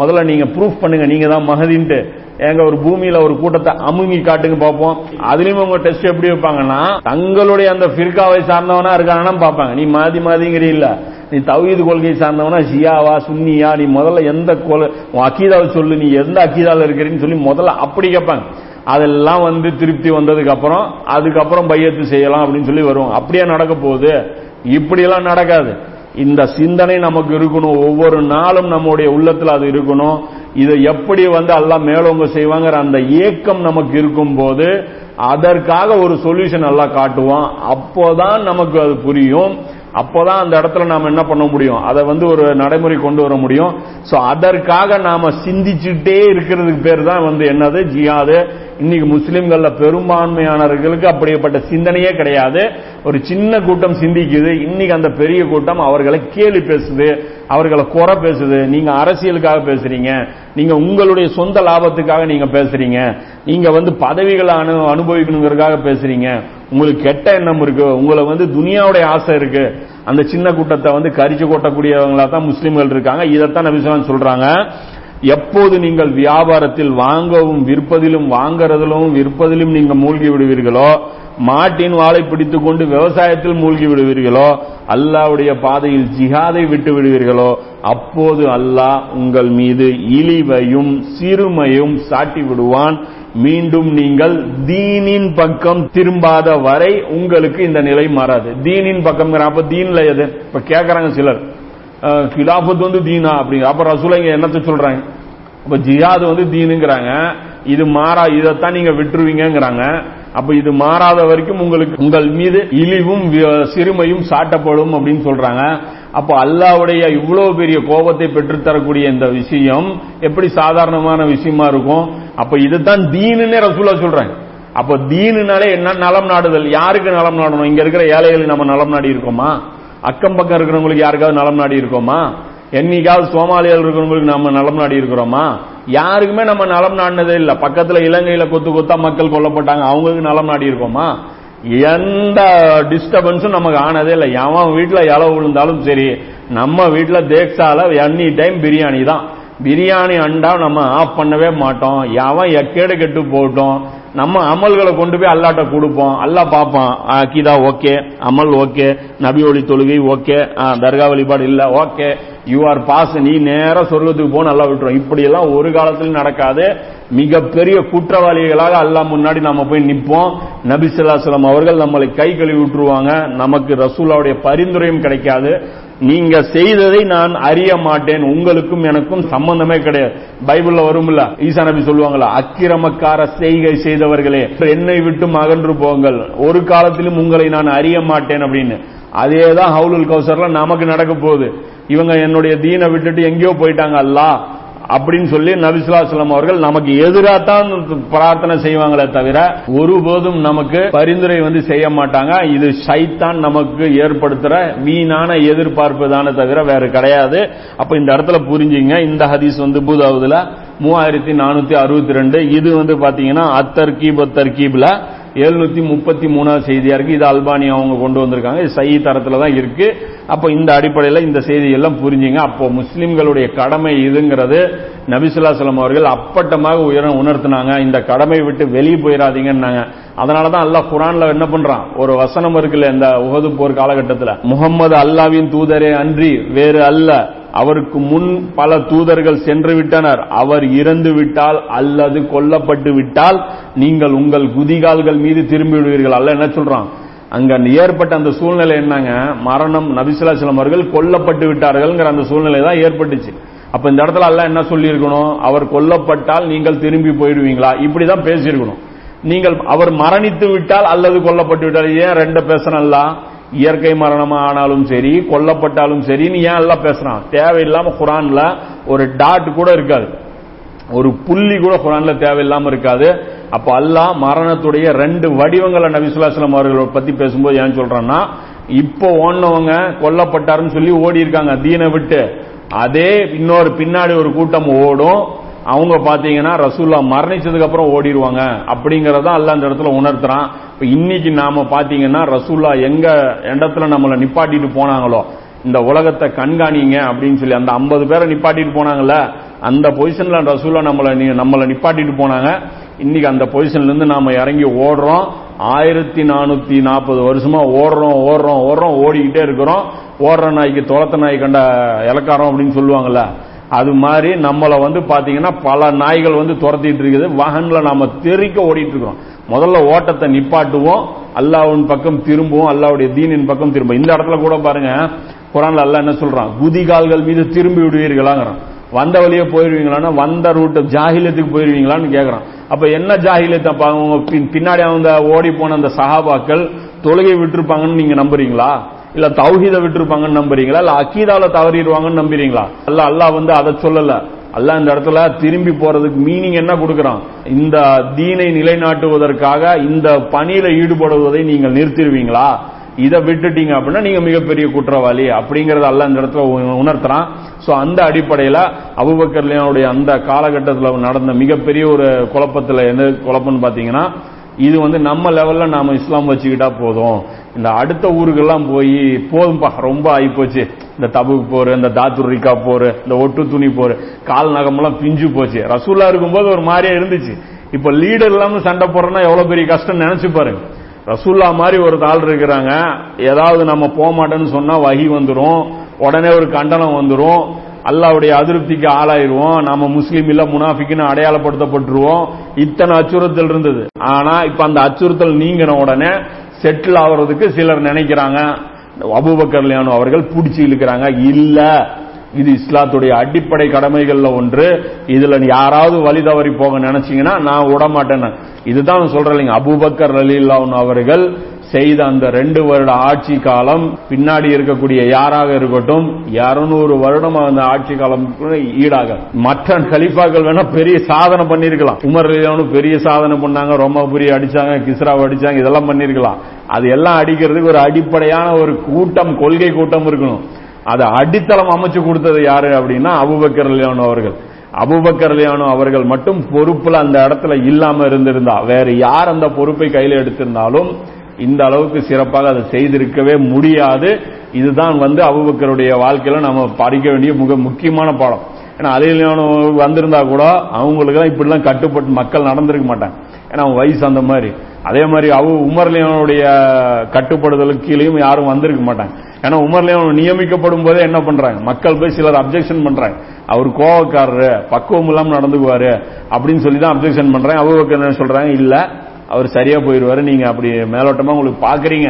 முதல்ல நீங்க ப்ரூஃப் பண்ணுங்க நீங்க தான் மஹதின்ட்டு, எங்க ஒரு பூமியில ஒரு கூட்டத்தை அமுங்கி காட்டுங்க பார்ப்போம். அதுலயும் அவங்க டெஸ்ட் எப்படி வைப்பாங்கன்னா, தங்களுடைய அந்த ஃபிர்காவை சார்ந்தவனா இருக்கானா பார்ப்பாங்க, நீ மாதி மாதிரிங்கிற இல்ல, நீ தௌஹீத் கொள்கையை சார்ந்தவனா ஷியாவா சுன்னியா, நீ முதல்ல எந்த அகீதாவை சொல்லு, நீ எந்த அகீதாவில் இருக்கிறீன்னு சொல்லி முதல்ல அப்படி கேட்பாங்க. அதெல்லாம் வந்து திருப்தி வந்ததுக்கு அப்புறம் அதுக்கப்புறம் பையத்து செய்யலாம் அப்படின்னு சொல்லி வருவாங்க. அப்படியே நடக்க போகுது, இப்படியெல்லாம் நடக்காது. இந்த சிந்தனை நமக்கு இருக்கணும், ஒவ்வொரு நாளும் நம்முடைய உள்ளத்துல அது இருக்கணும். இதை எப்படி வந்து அல்லாஹ் மேலோங்க செய்வாங்கிற அந்த ஏக்கம் நமக்கு இருக்கும் போது அதற்காக ஒரு சொல்யூஷன் அல்லாஹ் காட்டுவான். அப்போதான் நமக்கு அது புரியும், அப்போதான் அந்த இடத்துல நாம என்ன பண்ண முடியும், அதை வந்து ஒரு நடைமுறை கொண்டு வர முடியும். சோ அதற்காக நாம சிந்திச்சுட்டே இருக்கிறதுக்கு பேர் தான் வந்து என்னது, ஜிஹாது. இன்னைக்கு முஸ்லிம்கள்ல பெரும்பான்மையானவர்களுக்கு அப்படிப்பட்ட சிந்தனையே கிடையாது. ஒரு சின்ன கூட்டம் சிந்திக்குது, இன்னைக்கு அந்த பெரிய கூட்டம் அவர்களை கேலி பேசுது, அவர்களை குறை பேசுது. நீங்க அரசியலுக்காக பேசுறீங்க, நீங்க உங்களுடைய சொந்த லாபத்துக்காக நீங்க பேசுறீங்க, நீங்க வந்து பதவிகளை அனு அனுபவிக்கணுங்கிறதுக்காக பேசுறீங்க, உங்களுக்கு கெட்ட எண்ணம் இருக்கு, உங்களை வந்து துனியாவுடைய ஆசை இருக்கு. அந்த சின்ன கூட்டத்தை வந்து கரிச்சு கொட்டக்கூடியவங்களா தான் முஸ்லிம்கள் இருக்காங்க. இதைத்தான் நபி ஸல்லல்லாஹு அலைஹி வஸல்லம் சொல்றாங்க, எப்போது நீங்கள் வியாபாரத்தில் வாங்கவும் விற்பதிலும் வாங்கறதிலும் விற்பதிலும் நீங்கள் மூழ்கி விடுவீர்களோ, மாட்டின் வாளை பிடித்துக் கொண்டு விவசாயத்தில் மூழ்கி விடுவீர்களோ, அல்லாஹ்வுடைய பாதையில் ஜிஹாதை விட்டு விடுவீர்களோ, அப்போது அல்லாஹ் உங்கள் மீது இழிவையும் சிறுமையும் சாட்டி விடுவான். மீண்டும் நீங்கள் தீனின் பக்கம் திரும்பாத வரை உங்களுக்கு இந்த நிலை மாறாது. தீனின் பக்கம், அப்ப தீன்ல எது, இப்ப கேக்குறாங்க சிலர், கிலாபத் வந்து தீனா அப்படிங்க, அப்ப ரசூலுங்க என்னத்தை சொல்றாங்க, அப்ப ஜிஹாது வந்து தீனுங்கிறாங்க, இது மாறா, இதைத்தான் நீங்க விட்டுருவீங்கிறாங்க. அப்ப இது மாறாத வரைக்கும் உங்களுக்கு உங்கள் மீது இழிவும் சிறுமையும் சாட்டப்படும் அப்படின்னு சொல்றாங்க. அப்ப அல்லாஹ்வுடைய இவ்வளவு பெரிய கோபத்தை பெற்றுத்தரக்கூடிய இந்த விஷயம் எப்படி சாதாரணமான விஷயமா இருக்கும். அப்ப இதுதான் தீனுன்னே ரசூலுல்லாஹ் சொல்றாங்க. அப்ப தீனுனாலே என்ன, நலம் நாடுதல். யாருக்கு நலம் நாடணும், இங்க இருக்கிற ஏழைகளுக்கு நம்ம நலம் நாடி இருக்கோமா, அக்கம் பக்கம் இருக்கிறவங்களுக்கு யாருக்காவது நலம் நாடி இருக்கோமா, என்னைக்காவது சோமாலியாவில் இருக்கிறவங்களுக்கு நம்ம நலம் நாடி இருக்கிறோமா, யாருக்குமே நம்ம நலம் நாடினதே இல்லை. பக்கத்துல இலங்கையில கொத்து கொத்தா மக்கள் கொல்லப்பட்டாங்க, அவங்களுக்கு நலம் நாடி இருக்கோமா, எந்த டிஸ்டர்பன்ஸும் நமக்கு ஆனதே இல்லை. எவன் வீட்டுல இலை விழுந்தாலும் சரி, நம்ம வீட்டுல தேக்ஸால எனி டைம் பிரியாணி தான், பிரியாணி அண்டா நம்ம ஆஃப் பண்ணவே மாட்டோம், எவன் எக்கேடு கெட்டு போட்டோம், நம்ம அமல்களை கொண்டு போய் அல்லாட்ட கொடுப்போம். அல்லா பார்ப்பான், அகீதா ஓகே, அமல் ஓகே, நபி ஒளி தொழுகை ஓகே, தர்கா வழிபாடு இல்ல ஓகே, யூ ஆர் பாஸ், நீ நேரம் சொல்றதுக்கு போன நல்லா விட்டுரும். இப்படி எல்லாம் ஒரு காலத்திலும் நடக்காது. மிகப்பெரிய குற்றவாளிகளாக அல்லாஹ் முன்னாடி நாம போய் நிற்போம். நபி ஸல்லல்லாஹு அலைஹி வஸல்லம் அவர்கள் நம்மளை கை கழுவி விட்டுருவாங்க. நமக்கு ரசூலுடைய பரிந்துரையும் கிடைக்காது. நீங்க செய்ததை நான் அறிய மாட்டேன், உங்களுக்கும் எனக்கும் சம்பந்தமே கிடையாது. பைபிள்ல வரும்ல, ஈசா நபி சொல்லுவாங்களா, அக்கிரமக்கார செய்கை செய்தவர்களே என்னை விட்டு அகன்று போங்கள், ஒரு காலத்திலும் உங்களை நான் அறிய மாட்டேன் அப்படின்னு. அதேதான் ஹவுலுல் கௌசர்ல நமக்கு நடக்க போகுது. இவங்க என்னுடைய தீனை விட்டுட்டு எங்கேயோ போயிட்டாங்க அல்லா அப்படின்னு சொல்லி நபி ஸல்லல்லாஹு அலைஹி வஸல்லம் அவர்கள் நமக்கு எதிராகத்தான் பிரார்த்தனை செய்வாங்களே தவிர ஒருபோதும் நமக்கு பரிந்துரை வந்து செய்ய மாட்டாங்க. இது ஷைத்தான் நமக்கு ஏற்படுத்துற வீணான எதிர்பார்ப்பு தானே தவிர வேற கிடையாது. அப்ப இந்த இடத்துல புரிஞ்சுங்க, இந்த ஹதீஸ் வந்து பூதாவதுல மூவாயிரத்தி நானூத்தி அறுபத்தி ரெண்டு, இது வந்து பாத்தீங்கன்னா அத்தர்கீப் அத்தர்கீப்ல எழுநூத்தி முப்பத்தி மூணாவது செய்தியா இருக்கு. இது அல்பானியா அவங்க கொண்டு வந்திருக்காங்க, இது சஹீஹ் தரத்துல தான் இருக்கு. அப்ப இந்த அடிப்படையில் இந்த செய்தி எல்லாம் புரிஞ்சுங்க. அப்போ முஸ்லிம்களுடைய கடமை இதுங்கிறது நபி ஸல்லல்லாஹு அலைஹி வஸல்லம் அவர்கள் அப்பட்டமாக உயர உணர்த்தினாங்க. இந்த கடமை விட்டு வெளியே போயிடாதீங்கன்னாங்க. அதனாலதான் அல்லாஹ் குர்ஆன்ல என்ன பண்றான், ஒரு வசனம் இருக்குல்ல, இந்த உஹது போர் காலகட்டத்தில் முகமது அல்லாஹ்வின் தூதரே அன்றி வேறு அல்ல, அவருக்கு முன் பல தூதர்கள் சென்று விட்டனர், அவர் இறந்து விட்டால் அல்லது கொல்லப்பட்டு விட்டால் நீங்கள் உங்கள் குதிகால்கள் மீது திரும்பி விடுவீர்கள். அல்ல என்ன சொல்றான், அங்க ஏற்பட்ட அந்த சூழ்நிலை என்னங்க, மரணம், நபி ஸல்லல்லாஹு அலைஹி வஸல்லம் அவர்கள் கொல்லப்பட்டு விட்டார்கள்ங்கிற அந்த சூழ்நிலை தான் ஏற்பட்டுச்சு. அப்ப இந்த இடத்துல அல்லாஹ் என்ன சொல்லியிருக்கணும், அவர் கொல்லப்பட்டால் நீங்கள் திரும்பி போயிடுவீங்களா, இப்படிதான் பேசியிருக்கணும். நீங்கள் அவர் மரணித்து விட்டால் அல்லது கொல்லப்பட்டு விட்டால், ஏன் ரெண்டு பேசணும்ல, இயற்கை மரணமா ஆனாலும் சரி கொல்லப்பட்டாலும் சரி, நீ ஏன் எல்லாம் பேசுறான்? தேவையில்லாம குர்ஆன்ல ஒரு டாட் கூட இருக்காது, ஒரு புள்ளி கூட குர்ஆன்ல தேவையில்லாம இருக்காது. அப்ப அல்லாஹ் மரணத்துடைய ரெண்டு வடிவங்களை நபி ஸல்லல்லாஹு அலைஹி வஸல்லம் அவர்களை பத்தி பேசும்போது ஏன் சொல்றான்னா, இப்போ ஓடினவங்க கொல்லப்பட்டாருன்னு சொல்லி ஓடி இருக்காங்க தீனை விட்டு, அதே இன்னொரு பின்னாடி ஒரு கூட்டம் ஓடும், அவங்க பாத்தீங்கன்னா ரசூல்லா மரணிச்சதுக்கு அப்புறம் ஓடிடுவாங்க அப்படிங்கறத அல்லாஹ் அந்த இடத்துல உணர்த்துறான். இப்ப இன்னைக்கு நாம பாத்தீங்கன்னா ரசூல்லா எங்க இடத்துல நம்மளை நிப்பாட்டிட்டு போனாங்களோ, இந்த உலகத்தை கண்காணிங்க அப்படின்னு சொல்லி அந்த ஐம்பது பேரை நிப்பாட்டிட்டு போனாங்கல்ல, அந்த பொசிஷன்ல ரசூல்லா நம்மளை நம்மளை நிப்பாட்டிட்டு போனாங்க. இன்னைக்கு அந்த பொசிஷன்ல இருந்து நாம இறங்கி ஓடுறோம். ஆயிரத்தி நானூத்தி நாற்பது வருஷமா ஓடுறோம் ஓடுறோம் ஓடுறோம் ஓடிக்கிட்டே இருக்கிறோம். ஓடுற நாய்க்கு தொளத்த நாய் கண்ட இலக்காரம் அப்படின்னு சொல்லுவாங்கல்ல, அது மாதிரி நம்மளை வந்து பாத்தீங்கன்னா பல நாய்கள் வந்து துரத்திட்டு இருக்குது. வாகன்ல நாம தெரிக்க ஓடிட்டு இருக்கோம். முதல்ல ஓட்டத்தை நிப்பாட்டுவோம், அல்லாஹ்வின் பக்கம் திரும்புவோம், அல்லாஹ்வுடைய தீனின் பக்கம் திரும்புவோம். இந்த இடத்துல கூட பாருங்க, குர்ஆன்ல அல்லாஹ் என்ன சொல்றான், குதிகால்கள் மீது திரும்பி விடுவீர்களாங்கிறான். வந்த வழியே போயிருவீங்களான்னா வந்த ரூட்டு ஜாஹிலியத்துக்கு போயிருவீங்களான்னு கேட்கறான். அப்ப என்ன ஜாஹிலியத்தை, பின்னாடி அவங்க ஓடி போன அந்த சஹாபாக்கள் தொழுகை விட்டுருப்பாங்கன்னு நீங்க நம்புறீங்களா, இல்ல தௌஹீத விட்டுருப்பாங்கன்னு நம்புறீங்களா, இல்ல அகீதாவில தவறிடுவாங்கன்னு நம்புறீங்களா? அல்ல அல்லாஹ் வந்து அதை சொல்லல. அல்லாஹ் இந்த இடத்துல திரும்பி போறதுக்கு மீனிங் என்ன கொடுக்கறான், இந்த தீனை நிலைநாட்டுவதற்காக இந்த பணியில ஈடுபடுவதை நீங்கள் நிறுத்திடுவீங்களா, இதை விட்டுட்டீங்க அப்படின்னா நீங்க மிகப்பெரிய குற்றவாளி அப்படிங்கறத அல்லாஹ் இந்த இடத்துல உணர்த்துறான். சோ அந்த அடிப்படையில அபுபக்கர்லினுடைய அந்த காலகட்டத்தில் நடந்த மிகப்பெரிய ஒரு குழப்பத்துல என்ன குழப்பம்னு பாத்தீங்கன்னா, இது வந்து நம்ம லெவல்ல நாம இஸ்லாம் வச்சுக்கிட்டா போதும், இந்த அடுத்த ஊருக்கெல்லாம் போய் போதும்பா ரொம்ப ஆயிப்போச்சு, இந்த தபுக் போர், இந்த தாத்துரிக்கா போர், இந்த ஒட்டு துணி போர், கால் நகமெல்லாம் பிஞ்சு போச்சு. ரசூல்லா இருக்கும்போது ஒரு மாதிரியா இருந்துச்சு, இப்ப லீடர் இல்லாம சண்டை போடுறோம்னா எவ்வளவு பெரிய கஷ்டம் நினைச்சு பாருங்க. ரசூல்லா மாதிரி ஒரு ஆள் இருக்கிறாங்க, ஏதாவது நம்ம போக மாட்டோம்னு சொன்னா வஹி வந்துரும், உடனே ஒரு கண்டனம் வந்துரும், அல்லாவுடைய அதிருப்திக்கு ஆளாயிருவோம், நாம முஸ்லீம் இல்ல முனாஃபிக்குன்னு அடையாளப்படுத்தப்பட்டுருவோம். இத்தனை அச்சுறுத்தல் இருந்தது. ஆனா இப்ப அந்த அச்சுறுத்தல் நீங்கின உடனே செட்டில் ஆகுறதுக்கு சிலர் நினைக்கிறாங்க. அபூபக்கர் லியானோ அவர்கள் பிடிச்சி இழுக்கிறாங்க, இல்ல இது இஸ்லாத்துடைய அடிப்படை கடமைகள்ல ஒன்று, இதுல யாராவது வழி தவறி போக நினைச்சீங்கன்னா நான் விடமாட்டேன்னு. இதுதான் சொல்ற இல்லைங்க, அபூபக்கர் ரலியல்லாஹு அவர்கள் செய்த அந்த ரெண்டு வருட ஆட்சி காலம் பின்னாடி இருக்கக்கூடிய யாராக இருக்கட்டும், இருநூறு வருடம் அந்த ஆட்சி காலம் ஈடாக மற்ற கலீஃபாக்கள் வேணா பெரிய சாதனை பண்ணிருக்கலாம். உமர் ரலியல்லாஹு பெரிய சாதனை பண்ணாங்க, ரோமாபுரி அடிச்சாங்க, கிஸ்ராவை அடிச்சாங்க, இதெல்லாம் பண்ணிருக்கலாம். அது எல்லாம் அடிக்கிறதுக்கு ஒரு அடிப்படையான ஒரு கூட்டம், கொள்கை கூட்டம் இருக்கணும். அதை அடித்தளம் அமைச்சு கொடுத்தது யாரு அப்படின்னா அபூபக்கர் ரலியல்லாஹு அவர்கள். அபூபக்கர் ரலியல்லாஹு அவர்கள் மட்டும் பொறுப்புல அந்த இடத்துல இல்லாம இருந்திருந்தா, வேற யார் அந்த பொறுப்பை கையில எடுத்திருந்தாலும் இந்த அளவுக்கு சிறப்பாக அதை செய்திருக்கவே முடியாது. இதுதான் வந்து அபூபக்கருடைய வாழ்க்கையில நம்ம படிக்க வேண்டிய மிக முக்கியமான பாடம். ஏன்னா அலியிலான வந்திருந்தா கூட அவங்களுக்கு தான் இப்படிலாம் கட்டுப்பட்டு மக்கள் நடந்திருக்க மாட்டாங்க. ஏன்னா அவன் வயசு அந்த மாதிரி. அதே மாதிரி அவ உமர்லியானுடைய கட்டுப்படுதலுக்கு கீழேயும் யாரும் வந்திருக்க மாட்டாங்க. ஏன்னா உமர்லியான் நியமிக்கப்படும் போதே என்ன பண்றாங்க, மக்கள் போய் சிலர் அப்ஜெக்ஷன் பண்றாங்க, அவர் கோவக்காரரு, பக்குவம் இல்லாமல் நடந்துக்குவாரு அப்படின்னு சொல்லி தான் அப்ஜெக்ஷன் பண்றாங்க. அபுபக்கர் என்ன சொல்றாங்க, இல்ல அவர் சரியா போயிடுவாரு, நீங்க அப்படி மேலோட்டமா உங்களுக்கு பாக்குறீங்க,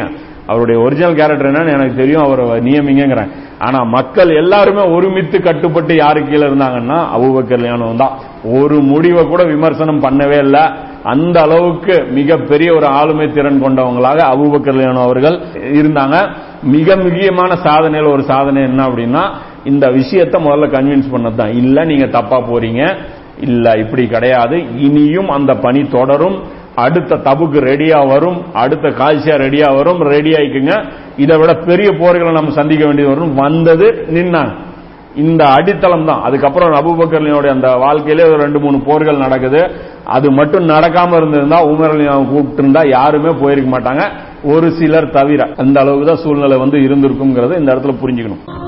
அவருடைய ஒரிஜினல் கேரக்டர் என்னன்னு எனக்கு தெரியும், அவரை நியமிங்கிறாங்க. ஆனா மக்கள் எல்லாருமே ஒருமித்து கட்டுப்பட்டு யாரு கீழே இருந்தாங்கன்னா அபூபக்கர் லியானவன் தான். ஒரு முடிவை கூட விமர்சனம் பண்ணவே இல்லை. அந்த அளவுக்கு மிகப்பெரிய ஒரு ஆளுமை திறன் கொண்டவங்களாக அபூபக்கர் லியானவன் அவர்கள் இருந்தாங்க. மிக முக்கியமான சாதனையில் ஒரு சாதனை என்ன அப்படின்னா, இந்த விஷயத்தை முதல்ல கன்வின்ஸ் பண்ணதுதான். இல்ல நீங்க தப்பா போறீங்க, இல்ல இப்படி கிடையாது, இனியும் அந்த பணி தொடரும், அடுத்த தபுக்கு ரெடியா வரும், அடுத்த காசியா ரெடியா வரும், ரெடி ஆயிக்குங்க, இதை விட பெரிய போர்களை நம்ம சந்திக்க வேண்டியது வரும். வந்தது நின்னாங்க. இந்த அடித்தளம் தான். அதுக்கப்புறம் அபூபக்கர்லினுடைய அந்த வாழ்க்கையிலே ஒரு ரெண்டு மூணு போர்கள் நடக்குது. அது மட்டும் நடக்காம இருந்திருந்தா உமரலி கூப்பிட்டு இருந்தா யாருமே போயிருக்க மாட்டாங்க, ஒரு சிலர் தவிர. அந்த அளவுக்கு தான் சூழ்நிலை வந்து இருந்திருக்கும். இந்த இடத்துல புரிஞ்சுக்கணும்.